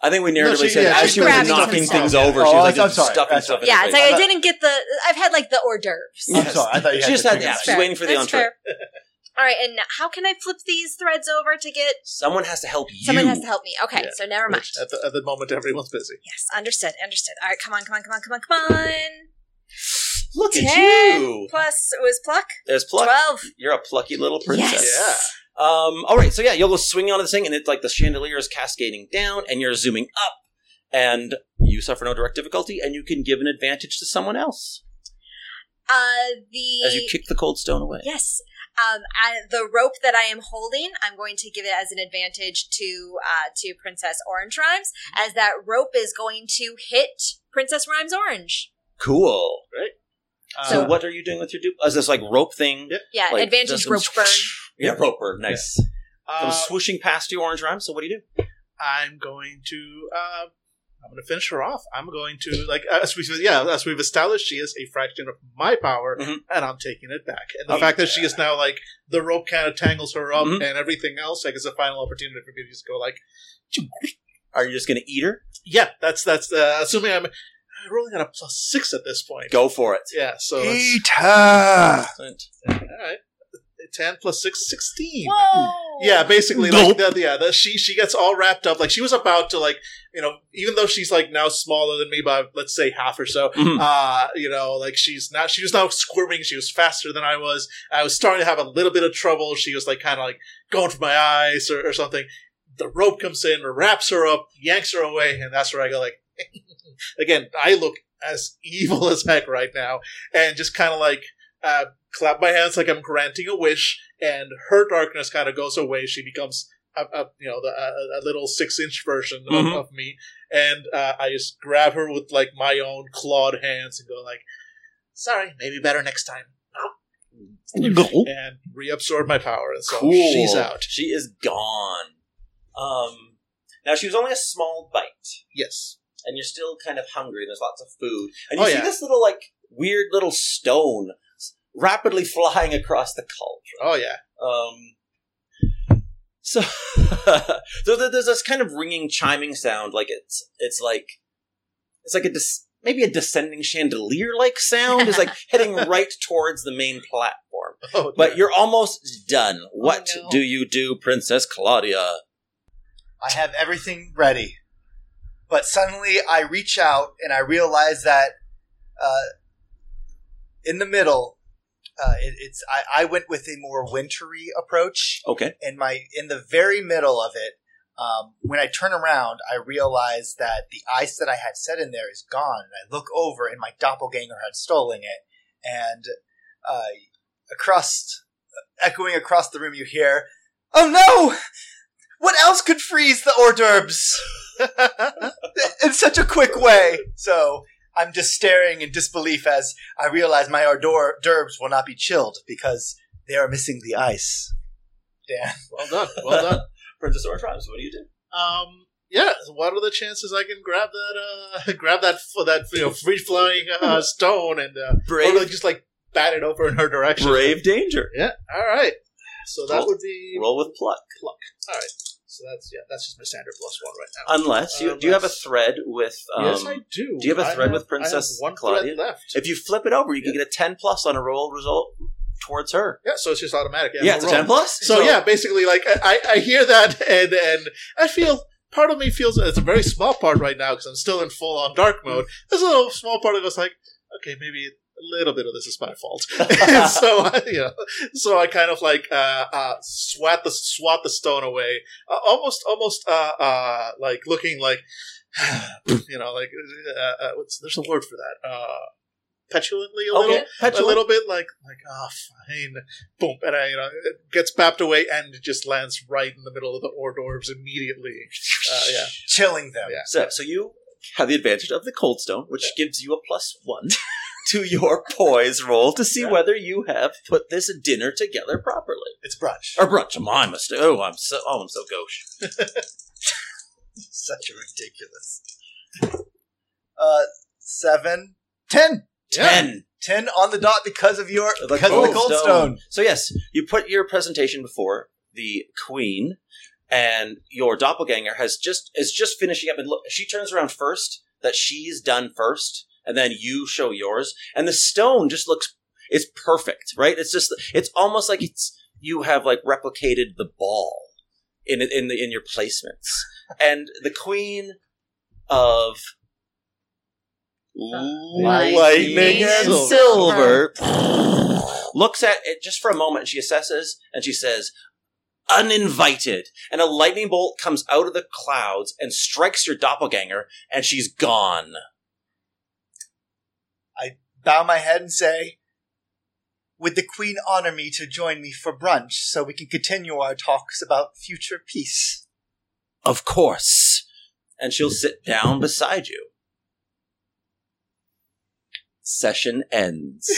I think we narratively no, she, said yeah, as she was knocking things stuff. over, oh, she was like I'm sorry, stuffing I'm stuff in Yeah, it's like I, I didn't get the... I've had like the hors d'oeuvres. Yes. I'm sorry. I thought you she had just had yeah, She's waiting for the entree. All right, and how can I flip these threads over to get... Someone has to help you. Someone has to help me. Okay, yeah. so never mind. At the, at the moment, everyone's busy. Yes, understood, understood. All right, come on, come on, come on, come on, come on. Look at you! Plus, it was pluck. There's pluck. Twelve. You're a plucky little princess. Yes. Yeah. Um, all right, so yeah, you'll go swinging on the thing, and it's like the chandelier is cascading down, and you're zooming up, and you suffer no direct difficulty, and you can give an advantage to someone else. Uh, the as you kick the cold stone away. Yes. Um, I, the rope that I am holding, I'm going to give it as an advantage to uh, to Princess Orange Rhymes, as that rope is going to hit Princess Rhymes Orange. Cool. Right. Um, so what are you doing with your dupe? Is this like rope thing? Yep. Yeah, like, advantage rope swoosh, burn. Yeah, rope burn. Nice. Yeah. Uh, I'm swooshing past you, Orange Rhymes. So what do you do? I'm going to. Uh, I'm going to finish her off. I'm going to, like, as we, yeah, as we've established, she is a fraction of my power, mm-hmm. and I'm taking it back. And the oh, fact that she is now, like, the rope kind of tangles her up, mm-hmm. and everything else, like, is a final opportunity for me to just go, like, are you just going to eat her? Yeah, that's, that's, uh, assuming I'm rolling at a plus six at this point. Go for it. Yeah, so. Eat her! All right. ten plus six, sixteen. Whoa. Yeah, basically, like, the, yeah, the, she she gets all wrapped up. Like, she was about to, like, you know, even though she's, like, now smaller than me by, let's say, half or so, mm-hmm. uh, you know, like, she's now, she was now squirming. She was faster than I was. I was starting to have a little bit of trouble. She was, like, kind of, like, going for my eyes or, or something. The rope comes in, wraps her up, yanks her away, and that's where I go, like, again, I look as evil as heck right now, and just kind of, like, uh, clap my hands like I'm granting a wish, and her darkness kind of goes away. She becomes a, a you know the, a, a little six inch version of, mm-hmm. of me, and uh, I just grab her with like my own clawed hands and go like, "Sorry, maybe better next time." No. And reabsorb my power, and so cool. She's out. She is gone. Um, now she was only a small bite. Yes, and you're still kind of hungry. There's lots of food, and you oh, see yeah. this little like weird little stone rapidly flying across the cauldron. Oh, yeah. Um, so, so there's this kind of ringing, chiming sound. Like, it's it's like, it's like a dis- maybe a descending chandelier-like sound. It's like heading right towards the main platform. Oh, but you're almost done. What oh, no. do you do, Princess Claudia? I have everything ready. But suddenly I reach out and I realize that uh, in the middle... Uh, it, it's I, I went with a more wintry approach. Okay. And my in the very middle of it, um, when I turn around, I realize that the ice that I had set in there is gone. And I look over, and my doppelganger had stolen it. And uh, across, echoing across the room, you hear, "Oh no! What else could freeze the hors d'oeuvres in such a quick way?" So. I'm just staring in disbelief as I realize my hors d'oeuvres will not be chilled because they are missing the ice. Damn. Well done. Well done. Princess Orange Rhymes, what do you do? Um, yeah, what are the chances I can grab that uh, grab that that you know, free-flowing uh, stone and uh, Brave. Or just like bat it over in her direction? Brave danger. Yeah, all right. So that roll, would be... Roll with pluck. Pluck. All right. So that's yeah, that's just my standard plus one right now. Unless you uh, do you have a thread with um, yes, I do. Do you have a thread have, with Princess one Claudia? Thread left. If you flip it over, you yeah. can get a ten plus on a roll result towards her. Yeah, so it's just automatic. Yeah, yeah it's roll. A ten plus. So, so yeah, basically, like I, I hear that, and and I feel part of me feels it's a very small part right now because I'm still in full on dark mode. There's a little small part of us like, okay, maybe. A little bit of this is my fault. so, I, you know, so I kind of like uh, uh, swat the swat the stone away, uh, almost, almost uh, uh, like looking like, you know, like uh, uh, what's, there's a word for that. Uh, petulantly, a okay. little, Petulant. A little bit, like like ah, oh, fine, boom, and I, you know, it gets bapped away and it just lands right in the middle of the hors d'oeuvres immediately, uh, yeah, chilling them. Yeah. So, so you have the advantage of the cold stone, which yeah. gives you a plus one. To your poise roll to see yeah. whether you have put this dinner together properly. It's brunch. Or brunch. My mistake. Oh, I'm so. Oh, I'm so gauche. Such a ridiculous. Uh, seven, ten, yeah. ten, ten on the dot because of your because the cold, of the cold stone. stone. So yes, you put your presentation before the queen, and your doppelganger has just is just finishing up. And look, she turns around first. That she's done first. And then you show yours, and the stone just looks, it's perfect, right? It's just, it's almost like it's, you have like replicated the ball in in the in your placements. And the Queen of lightning, lightning and silver. silver. Looks at it just for a moment. She assesses and she says, uninvited. And a lightning bolt comes out of the clouds and strikes your doppelganger, and she's gone. I bow my head and say, would the queen honor me to join me for brunch so we can continue our talks about future peace? Of course. And she'll sit down beside you. Session ends.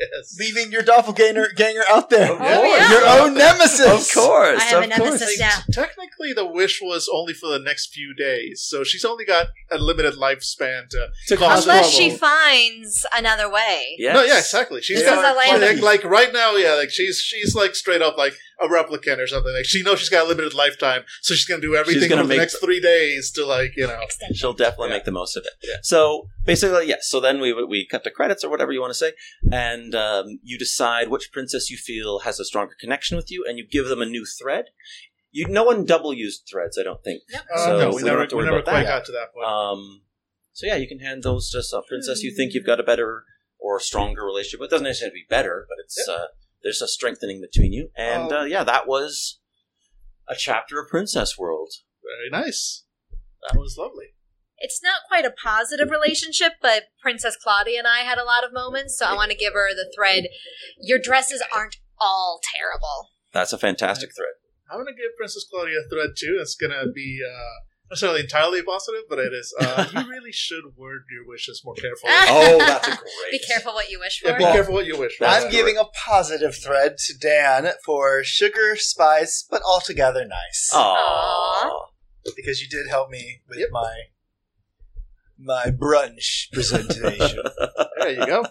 Yes. Leaving your doppelganger ganger out there. Oh, yeah. Your own nemesis. Of course. I have of a course. nemesis now. Technically, the wish was only for the next few days, so she's only got a limited lifespan to, to cause unless trouble. She finds another way. Yes. No, yeah, exactly. She's this got a like, like right now, yeah, like she's she's like straight up like a replicant or something. Like she knows she's got a limited lifetime, so she's gonna do everything gonna for the next th- three days to like you know. Extended. She'll definitely yeah. make the most of it. Yeah. So basically, yes. Yeah, so then we we cut the credits or whatever you want to say, and. Um, you decide which princess you feel has a stronger connection with you, and you give them a new thread. You, no one double used threads, I don't think. Yep. Uh, so no, we, we never, we never quite got to that point. Um, so yeah, you can hand those to a princess you think you've got a better or stronger relationship with. It doesn't necessarily have to be better, but it's yep. uh, there's a strengthening between you. And um, uh, yeah, that was a chapter of Princess World. Very nice. That was lovely. It's not quite a positive relationship, but Princess Claudia and I had a lot of moments, so I want to give her the thread. Your dresses aren't all terrible. That's a fantastic thread. I'm going to give Princess Claudia a thread, too. It's going to be uh, not necessarily entirely positive, but it is. Uh, you really should word your wishes more carefully. Oh, that's a great. Be careful what you wish for. Yeah, be well, careful what you wish for. I'm giving a positive thread to Dan for sugar, spice, but altogether nice. Aww. Because you did help me with yep. my... My brunch presentation. There you go.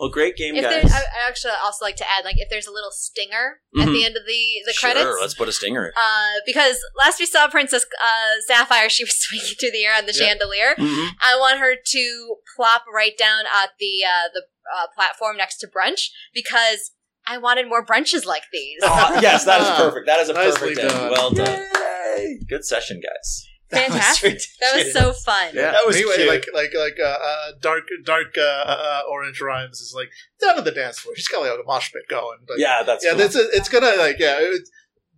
Well, great game, if guys. I, I actually also like to add, like, if there's a little stinger mm-hmm. at the end of the, the sure, credits. Sure, let's put a stinger in. Uh, because last we saw Princess uh, Sapphire, she was swinging through the air on the yeah. chandelier. Mm-hmm. I want her to plop right down at the, uh, the uh, platform next to brunch because I wanted more brunches like these. Oh, yes, that is perfect. That is a Nicely perfect done. End. Well done. Yay. Good session, guys. Fantastic! That was, that was so fun. Yeah, that was anyway, cute. like like like uh, uh, dark dark uh, uh, orange rhymes is like down on the dance floor. She's got like a mosh pit going. Like, yeah, that's yeah. Cool. That's a, it's gonna like yeah. It's,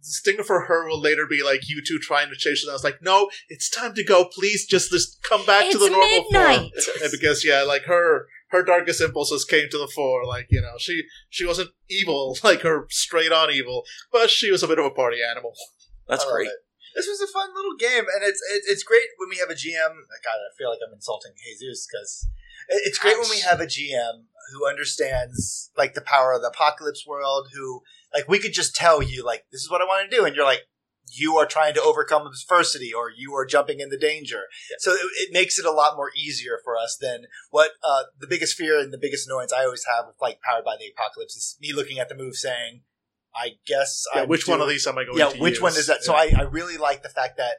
stinger for her will later be like you two trying to chase her. I was like, no, it's time to go. Please just just come back it's to the normal midnight. Form. And because yeah, like her her darkest impulses came to the fore. Like you know, she she wasn't evil like her straight on evil, but she was a bit of a party animal. That's great. It. This was a fun little game, and it's it's great when we have a G M. God, I feel like I'm insulting Jesus because it's great when we have a G M who understands like the power of the apocalypse world. Who like we could just tell you like this is what I want to do, and you're like you are trying to overcome adversity or you are jumping into danger. Yeah. So it, it makes it a lot more easier for us than what uh, the biggest fear and the biggest annoyance I always have with like Powered by the Apocalypse is me looking at the move saying. I guess yeah, I which do. One of these am I going yeah, to Yeah, which use? One is that? So yeah. I, I really like the fact that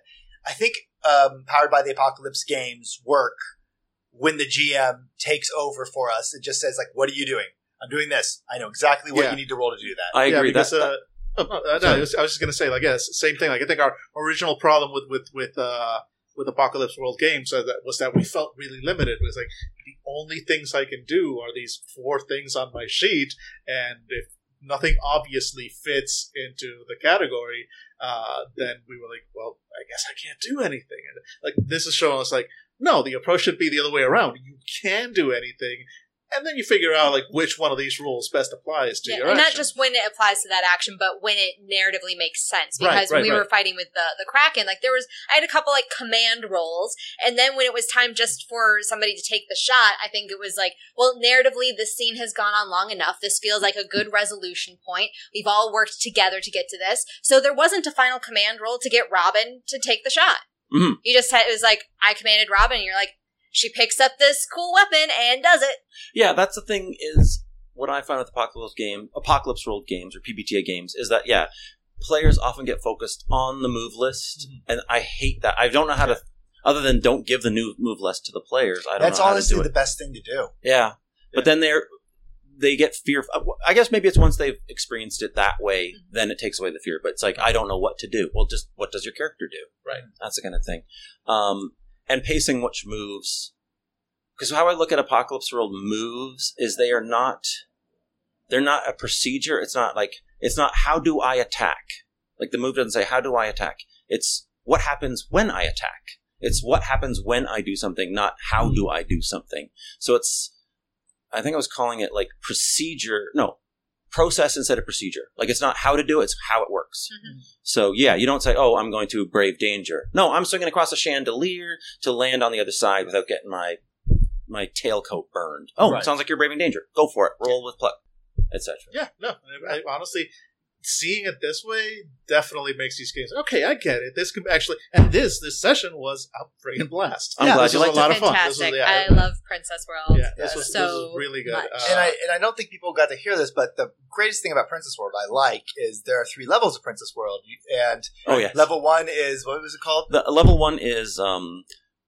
I think um, Powered by the Apocalypse games work when the G M takes over for us. It just says, like, what are you doing? I'm doing this. I know exactly what yeah. you need to roll to do that. I agree. Yeah, because, That's uh, that. uh, uh, no, I was, I was just going to say, like, yes, yeah, same thing. Like, I think our original problem with, with, with, uh, with Apocalypse World games uh, that was that we felt really limited. It was like, the only things I can do are these four things on my sheet, and if nothing obviously fits into the category, uh, then we were like, well, I guess I can't do anything. And like this is showing us like, no, the approach should be the other way around. You can do anything, and then you figure out like which one of these rules best applies to yeah, your and action. Not just when it applies to that action, but when it narratively makes sense. Because right, right, when we right. were fighting with the, the Kraken, like there was I had a couple like command rolls, and then when it was time just for somebody to take the shot, I think it was like, well, narratively this scene has gone on long enough. This feels like a good resolution point. We've all worked together to get to this. So there wasn't a final command roll to get Robin to take the shot. Mm-hmm. You just had it was like, I commanded Robin, and you're like, she picks up this cool weapon and does it. Yeah, that's the thing is what I find with Apocalypse game, Apocalypse World games or P B T A games is that, yeah, players often get focused on the move list. Mm-hmm. And I hate that. I don't know how to, other than don't give the new move list to the players. I don't that's know how to do it. That's honestly the best thing to do. Yeah. yeah. But then they're, they get fearful. I guess maybe it's once they've experienced it that way, mm-hmm. then it takes away the fear. But it's like, I don't know what to do. Well, just what does your character do? Right. That's the kind of thing. Um, And pacing which moves because how I look at Apocalypse World moves is they are not, they're not a procedure. It's not like, it's not how do I attack? Like the move doesn't say how do I attack? It's what happens when I attack. It's what happens when I do something, not how do I do something. So it's, I think I was calling it like procedure, no, process instead of procedure. Like it's not how to do it, it's how it works. Mm-hmm. So yeah, you don't say, oh, I'm going to brave danger. No, I'm swinging across a chandelier to land on the other side without getting my my tailcoat burned. Oh, right. It sounds like you're braving danger. Go for it. Roll yeah. with pluck, et cetera. Yeah, no, I, I honestly... Seeing it this way definitely makes these games. Okay, I get it. This can actually, and this this session was a friggin' blast. I'm yeah, glad this you was liked a lot it. Of fun. Fantastic. This was, yeah, I love Princess World. Yeah, this, yeah. Was, so this was really good. Uh, and I and I don't think people got to hear this, but the greatest thing about Princess World I like is there are three levels of Princess World, and oh, yes. level one is what was it called? The level one is um,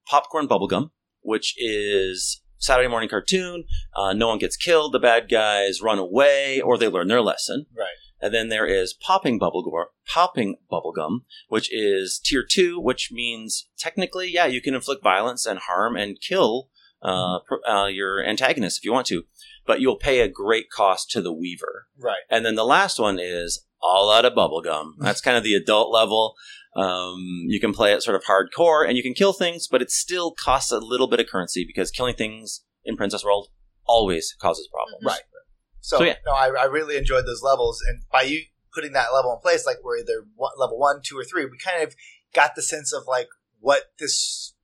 popcorn bubblegum, which is Saturday morning cartoon. Uh, no one gets killed. The bad guys run away, or they learn their lesson. Right. And then there is popping bubblegum, popping bubblegum, which is tier two, which means technically, yeah, you can inflict violence and harm and kill uh, uh, your antagonist if you want to, but you'll pay a great cost to the Weaver. Right. And then the last one is all out of bubblegum. That's kind of the adult level. Um, you can play it sort of hardcore and you can kill things, but it still costs a little bit of currency because killing things in Princess World always causes problems. Mm-hmm. Right. So, so yeah. no, I, I really enjoyed those levels. And by you putting that level in place, like we're either one, level one, two, or three, we kind of got the sense of like what this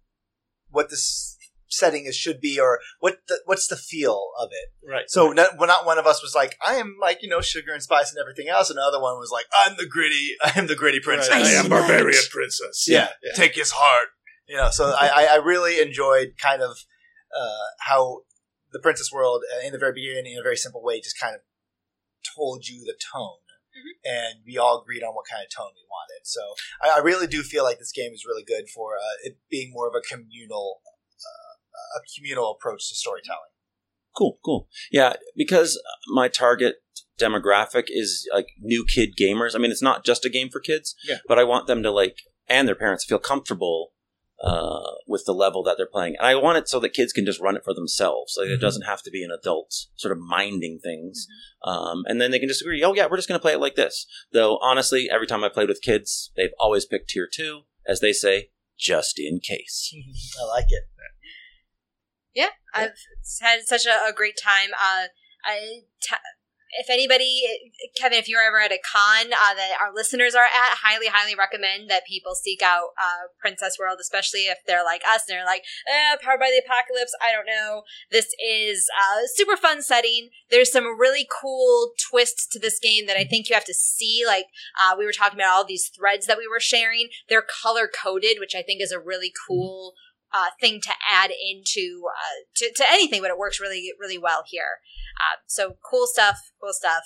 what this setting is should be or what the, what's the feel of it. Right. So right. Not, well, not one of us was like, I am like, you know, sugar and spice and everything else. And the other one was like, I'm the gritty, I am the gritty princess. Right. I am barbarian princess. Yeah. yeah. Take his heart. You know, so I, I really enjoyed kind of uh, how... The Princess World, uh, in the very beginning, in a very simple way, just kind of told you the tone. Mm-hmm. And we all agreed on what kind of tone we wanted. So I, I really do feel like this game is really good for uh, it being more of a communal uh, a communal approach to storytelling. Cool, cool. Yeah, because my target demographic is like new kid gamers. I mean, it's not just a game for kids, yeah. but I want them to, like, and their parents feel comfortable Uh, with the level that they're playing. And I want it so that kids can just run it for themselves. Like, mm-hmm. It doesn't have to be an adult sort of minding things. Mm-hmm. Um, and then they can just agree, oh, yeah, we're just going to play it like this. Though, honestly, every time I played with kids, they've always picked tier two, as they say, just in case. I like it. Yeah, yeah. I've had such a, a great time. Uh, I... T- If anybody, Kevin, if you're ever at a con uh, that our listeners are at, highly, highly recommend that people seek out uh, Princess World, especially if they're like us and they're like, eh, Powered by the Apocalypse, I don't know. This is a super fun setting. There's some really cool twists to this game that I think you have to see. Like uh, we were talking about all these threads that we were sharing. They're color-coded, which I think is a really cool uh, thing to add into uh, to, to anything, but it works really, really well here. Uh, so cool stuff, cool stuff.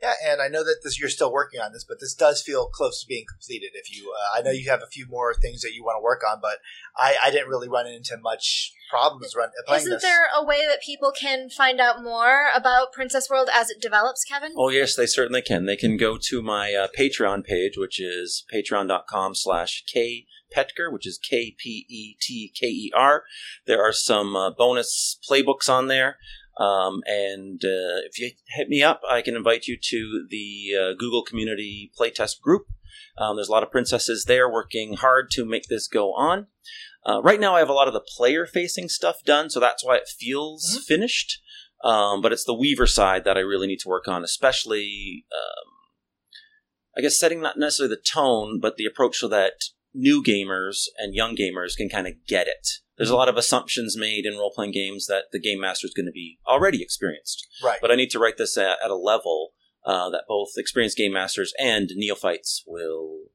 Yeah, and I know that this, you're still working on this, but this does feel close to being completed. If you, uh, I know you have a few more things that you want to work on, but I, I didn't really run into much problems run, playing Isn't this. Isn't there a way that people can find out more about Princess World as it develops, Kevin? Oh, yes, they certainly can. They can go to my uh, Patreon page, which is patreon.com slash K. Petker, which is K P E T K E R. There are some uh, bonus playbooks on there. Um, and uh, if you hit me up, I can invite you to the uh, Google Community Playtest group. Um, there's a lot of princesses there working hard to make this go on. Uh, right now, I have a lot of the player-facing stuff done, so that's why it feels mm-hmm. finished. Um, but it's the Weaver side that I really need to work on, especially, um, I guess, setting not necessarily the tone, but the approach so that new gamers and young gamers can kind of get it. There's a lot of assumptions made in role-playing games that the game master is going to be already experienced. Right. But I need to write this at, at a level uh, that both experienced game masters and neophytes will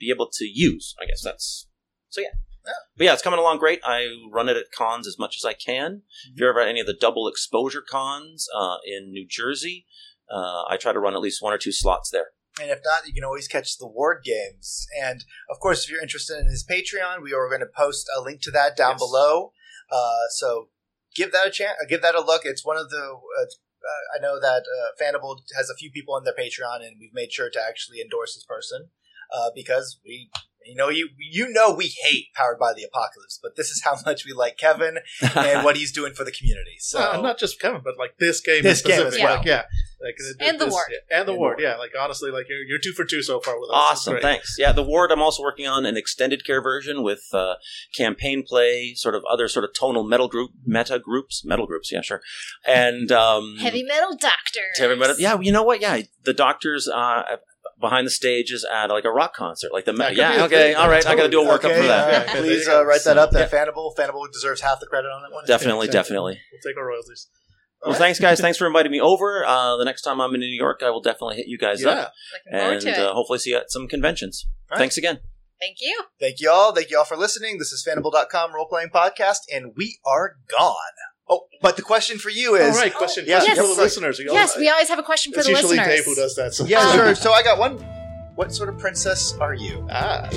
be able to use. I guess that's... So, yeah. yeah. But, yeah, it's coming along great. I run it at cons as much as I can. Mm-hmm. If you're ever at any of the double exposure cons uh, in New Jersey, uh, I try to run at least one or two slots there. And if not, you can always catch the Ward games. And, of course, if you're interested in his Patreon, we are going to post a link to that down yes. below. Uh, so give that a chance, give that a look. It's one of the uh, – I know that uh, Fandible has a few people on their Patreon, and we've made sure to actually endorse this person uh, because we – You know, you you know we hate Powered by the Apocalypse, but this is how much we like Kevin and what he's doing for the community. So uh, not just Kevin, but like this game, this game as well. Like, yeah, like, and this, the Ward, yeah. and the and Ward. Yeah, like honestly, like you're, you're two for two so far with us. Awesome, thanks. Yeah, the Ward. I'm also working on an extended care version with uh, campaign play, sort of other sort of tonal metal group, meta groups, metal groups. Yeah, sure. And um, heavy metal doctors. Heavy metal. Yeah, you know what? Yeah, the doctors. Uh, Behind the stages at like a rock concert, like the ma- yeah, okay, thing. all right, totally. I got to do a workup okay, for that. Right. Please uh, write that up. That yeah. Fandible, Fandible deserves half the credit on that one. Definitely, definitely. We'll take our royalties. All well, right. Thanks, guys. Thanks for inviting me over. Uh, the next time I'm in New York, I will definitely hit you guys yeah. up, and uh, hopefully see you at some conventions. Right. Thanks again. Thank you. Thank you all. Thank you all for listening. This is Fandible dot com role playing podcast, and we are gone. Oh, but the question for you is... All right, question oh, yeah, yes. for the listeners. You yes, we always have a question for the listeners. It's usually Dave who does that. So. Yeah, um, sure. So I got one. What sort of princess are you? Ah.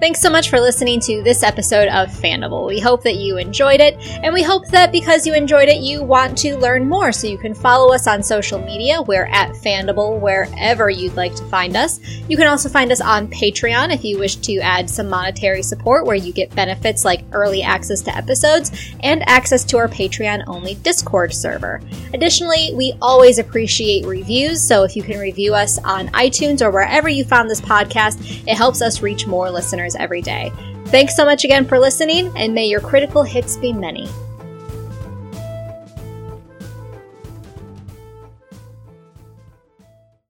Thanks so much for listening to this episode of Fandible. We hope that you enjoyed it, and we hope that because you enjoyed it, you want to learn more. So you can follow us on social media. We're at Fandible wherever you'd like to find us. You can also find us on Patreon if you wish to add some monetary support, where you get benefits like early access to episodes and access to our Patreon-only Discord server. Additionally, we always appreciate reviews, so if you can review us on iTunes or wherever you found this podcast, it helps us reach more listeners every day. Thanks so much again for listening, and may your critical hits be many.